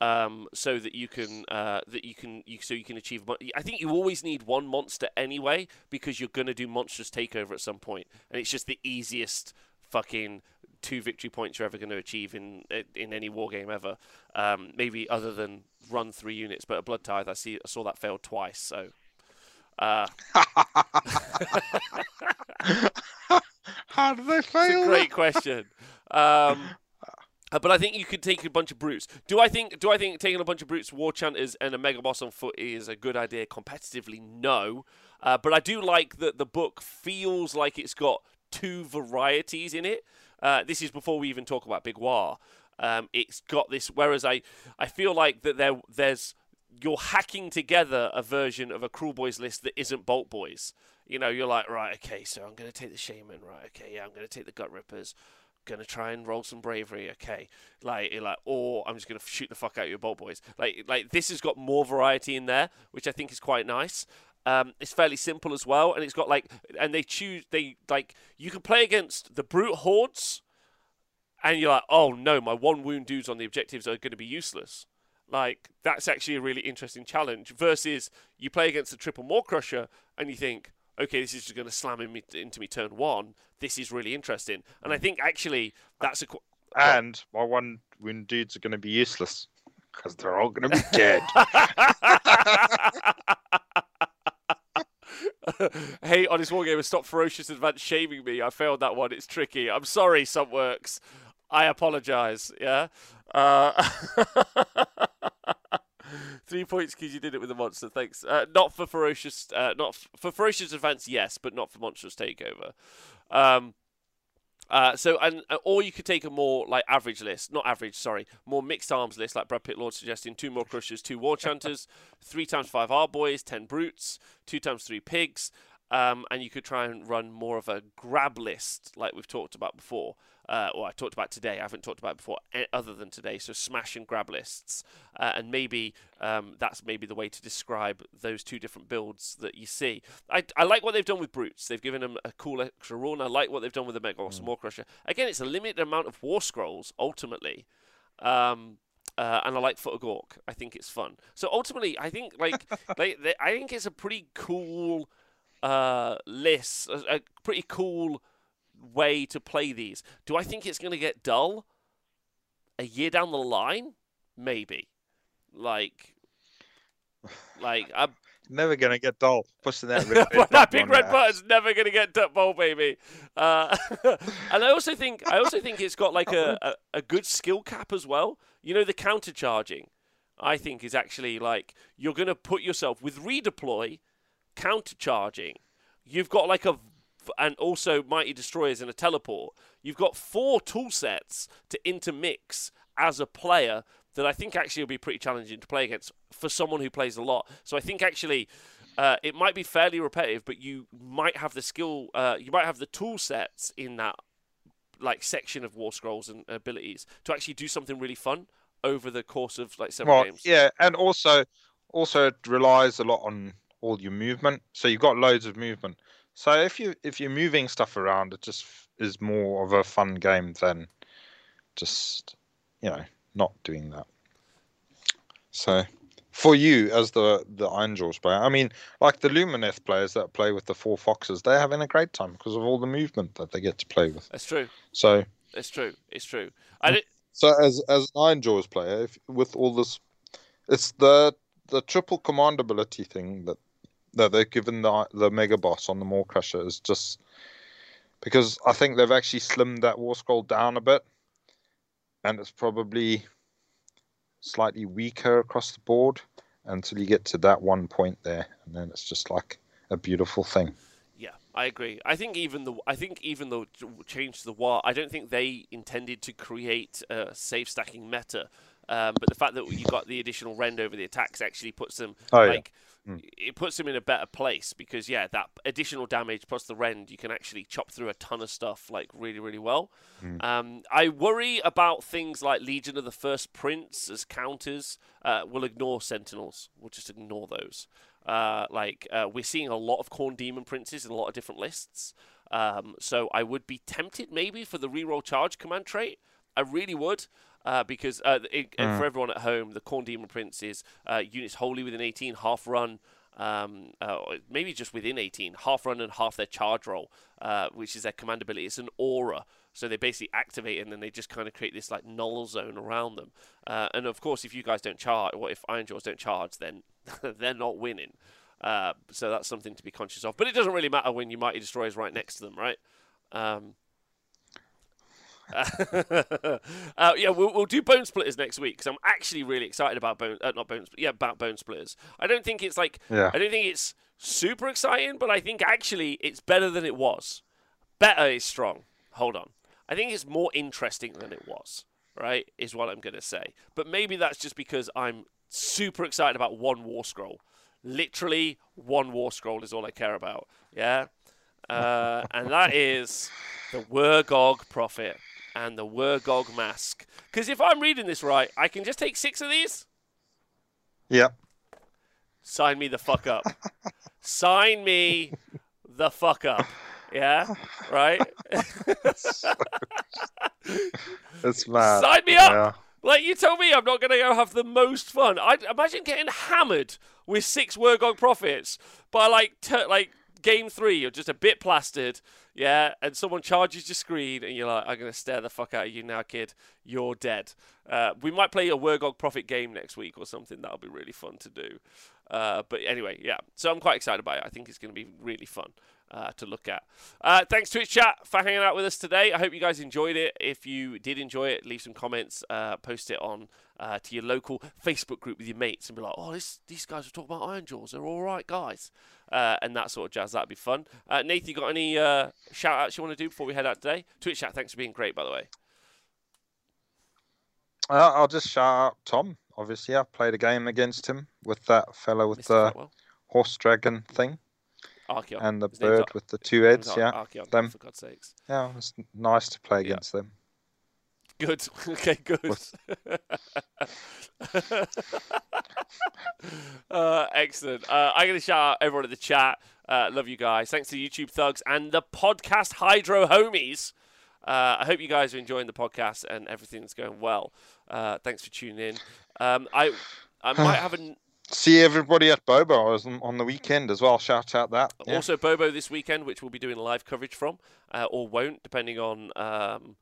um, so that you can uh, that you can you, so you can achieve. I think you always need one monster anyway, because you're gonna do Monstrous Takeover at some point, and it's just the easiest fucking two victory points you're ever going to achieve in in any war game ever, um, maybe other than run three units. But a Blood Tithe, I see, I saw that failed twice. So, uh... how do they fail? It's a great question. Um, but I think you could take a bunch of Brutes. Do I think? Do I think taking a bunch of Brutes, Waaagh Chanters, and a Mega Boss on foot is a good idea competitively? No, uh, but I do like that the book feels like it's got two varieties in it. Uh, this is before we even talk about Big Waaagh. Um, it's got this, whereas I, I feel like that there there's you're hacking together a version of a Kruleboyz list that isn't Boltboyz. You know, you're like, right, okay, so I'm going to take the Shaman, right, okay, yeah, I'm going to take the Gut Rippers, going to try and roll some bravery, okay, like, you're like, or I'm just going to shoot the fuck out of your Boltboyz. Like, like this has got more variety in there, which I think is quite nice. Um, it's fairly simple as well, and it's got like, and they choose, they like, you can play against the Brute hordes, and you're like, oh no, my one wound dudes on the objectives are going to be useless. Like, that's actually a really interesting challenge, versus you play against the triple Mawcrusha, and you think, okay, this is just going to slam in me, into me turn one, this is really interesting. And I think actually, that's a... Qu and my one wound dudes are going to be useless, because they're all going to be dead. Hey, Honest Wargamer, stop ferocious advance shaming me. I failed that one. It's tricky. I'm sorry, Subworks. I apologize. Yeah. Uh... Three points because you did it with a monster. Thanks. Uh, not for ferocious. Uh, not for ferocious advance. Yes, but not for monstrous takeover. Um, uh, so, and or you could take a more like average list. Not average. Sorry, more mixed arms list, like Brad Pitt Lord suggesting: two more Crushers, two Waaagh Chanters, three times five Ardboyz, ten Brutes, two times three Pigs. Um, and you could try and run more of a grab list, like we've talked about before, uh, or I talked about today. I haven't talked about it before, other than today. So smash and grab lists, uh, and maybe um, that's maybe the way to describe those two different builds that you see. I, I like what they've done with Brutes. They've given them a cool extra rule, and I like what they've done with the Mega Boss and Mawcrusha. Again, it's a limited amount of War Scrolls ultimately, um, uh, and I like Foot of Gork. I think it's fun. So ultimately, I think like they, they, I think it's a pretty cool. Uh, lists, a, a pretty cool way to play these. Do I think it's going to get dull a year down the line? Maybe. Like, like I'm never going to get dull. Pushing that red, red that big red button's never going to get dull, baby. Uh, and I also think, I also think it's got like a, a a good skill cap as well. You know, the counter charging, I think, is actually like you're going to put yourself with redeploy. Countercharging, you've got like a, and also Mighty Destroyers and a teleport. You've got four tool sets to intermix as a player that I think actually will be pretty challenging to play against for someone who plays a lot. So I think actually uh, it might be fairly repetitive, but you might have the skill, uh, you might have the tool sets in that like section of War Scrolls and abilities to actually do something really fun over the course of like several well, games. Yeah, and also also it relies a lot on all your movement, so you've got loads of movement. So if you if you're moving stuff around, it just is more of a fun game than just, you know, not doing that. So for you as the the Ironjawz player, I mean, like the Lumineth players that play with the four foxes, they're having a great time because of all the movement that they get to play with. That's true. So it's true. It's true. I didn't... So as as an Ironjawz player, if, with all this, it's the the triple command ability thing that. that they've given the the Mega Boss on the Mawcrusha is just because I think they've actually slimmed that War Scroll down a bit, and it's probably slightly weaker across the board until you get to that one point there, and then it's just like a beautiful thing. Yeah, I agree. I think even the I think even though change to the Waaagh, I don't think they intended to create a safe stacking meta. Um, but the fact that you got the additional rend over the attacks actually puts them oh, like yeah. mm. it puts them in a better place, because yeah, that additional damage plus the rend, you can actually chop through a ton of stuff like really really well. Mm. Um, I worry about things like Legion of the First Prince as counters. Uh, we'll ignore Sentinels. We'll just ignore those. Uh, like uh, we're seeing a lot of Khorne Demon Princes in a lot of different lists. Um, so I would be tempted maybe for the reroll charge command trait. I really would. Uh, because uh, it, mm. for everyone at home, the Khorne Demon Prince is uh, units wholly within eighteen, half run, um, uh, maybe just within eighteen, half run and half their charge roll, uh, which is their command ability. It's an aura. So they basically activate it and then they just kind of create this like null zone around them. Uh, and of course, if you guys don't charge, or if Ironjawz don't charge, then they're not winning. Uh, so that's something to be conscious of. But it doesn't really matter when your Mighty Destroyer is right next to them, right? Um, uh, yeah, we'll, we'll do Bonesplitterz next week, because I'm actually really excited about bone, uh, not bones, yeah, about Bonesplitterz. I don't think it's like, yeah. I don't think it's super exciting, but I think actually it's better than it was. Better is strong. Hold on, I think it's more interesting than it was. Right, is what I'm gonna say. But maybe that's just because I'm super excited about one Waaagh scroll. Literally, one Waaagh scroll is all I care about. Yeah, uh, and that is the Wurrgog Prophet. And the Wurrgog Mask. Because if I'm reading this right, I can just take six of these? Yep. Sign me the fuck up. Sign me the fuck up. Yeah? Right? That's so... It's mad. Sign me up! Yeah. Like, you told me I'm not going to go have the most fun. I'd imagine getting hammered with six Wurrgog Prophets by, like, ter like game three. You're just a bit plastered. Yeah, and someone charges your screen, and you're like, I'm going to stare the fuck out of you now, kid. You're dead. Uh, we might play a Wurrgog Prophet game next week or something. That'll be really fun to do. Uh, but anyway, yeah. So I'm quite excited about it. I think it's going to be really fun uh, to look at. Uh, thanks, Twitch chat, for hanging out with us today. I hope you guys enjoyed it. If you did enjoy it, leave some comments. Uh, post it on uh, to your local Facebook group with your mates and be like, oh, this, these guys are talking about Ironjawz. They're all right, guys. Uh, and that sort of jazz. That'd be fun. Uh, Nathan, you got any... Uh, shout-outs you want to do before we head out today? Twitch chat, thanks for being great, by the way. Uh, I'll just shout-out Tom, obviously. I played a game against him with that fellow with Mister the Fretwell. Horse dragon thing. Archaon. And the His bird with the two heads, Ar yeah. Archaon, them. For God's sakes. Yeah, it's nice to play against yeah. them. Good. Okay, good. uh, excellent. Uh, I'm going to shout-out everyone in the chat. Uh, love you guys. Thanks to YouTube thugs and the podcast Hydro homies. Uh, I hope you guys are enjoying the podcast and everything's going well. Uh, thanks for tuning in. Um, I I might have a... See everybody at Bobo on the weekend as well. Shout out that. Yeah. Also Bobo this weekend, which we'll be doing live coverage from uh, or won't, depending on... Um,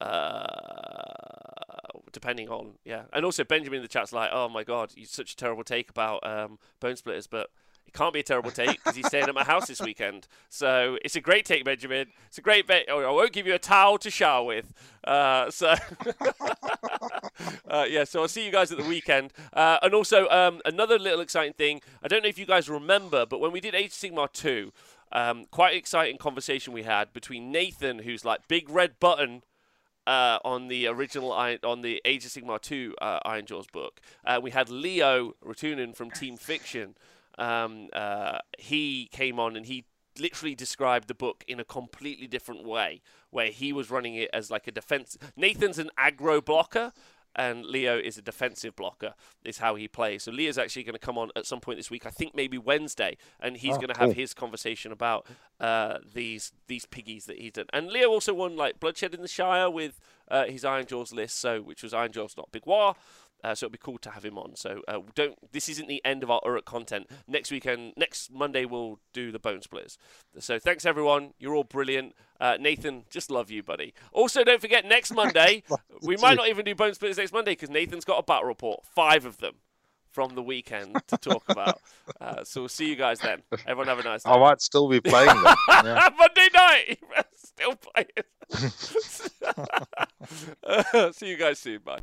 uh, depending on... Yeah. And also Benjamin in the chat's like, oh my God, you such a terrible take about um, Bonesplitterz, but... It can't be a terrible take because he's staying at my house this weekend. So it's a great take, Benjamin. It's a great bet. Oh, I won't give you a towel to shower with. Uh, so, uh, yeah, so I'll see you guys at the weekend. Uh, and also, um, another little exciting thing. I don't know if you guys remember, but when we did Age of Sigmar two, um, quite an exciting conversation we had between Nathan, who's like big red button, Uh, on the original, on the Age of Sigmar two uh, Ironjawz book. Uh, we had Leo Rotunen from Team Fiction. Um, uh, he came on and he literally described the book in a completely different way, where he was running it as like a defense. Nathan's an aggro blocker and Leo is a defensive blocker, is how he plays. So Leo's actually going to come on at some point this week, I think maybe Wednesday, and he's oh, going to cool. have his conversation about uh, these these piggies that he's done. And Leo also won like Bloodshed in the Shire with uh, his Ironjawz list, so which was Ironjawz, not Big Waaagh. Uh, so it'd be cool to have him on. So uh, don't. This isn't the end of our Uruk content. Next weekend, next Monday, we'll do the Bonesplitterz. So thanks everyone. You're all brilliant. Uh, Nathan, just love you, buddy. Also, don't forget next Monday. we might not even do Bonesplitterz next Monday because Nathan's got a battle report, five of them from the weekend to talk about. Uh, so we'll see you guys then. Everyone have a nice day. I might still be playing them. Yeah. Monday night, still playing. uh, see you guys soon. Bye.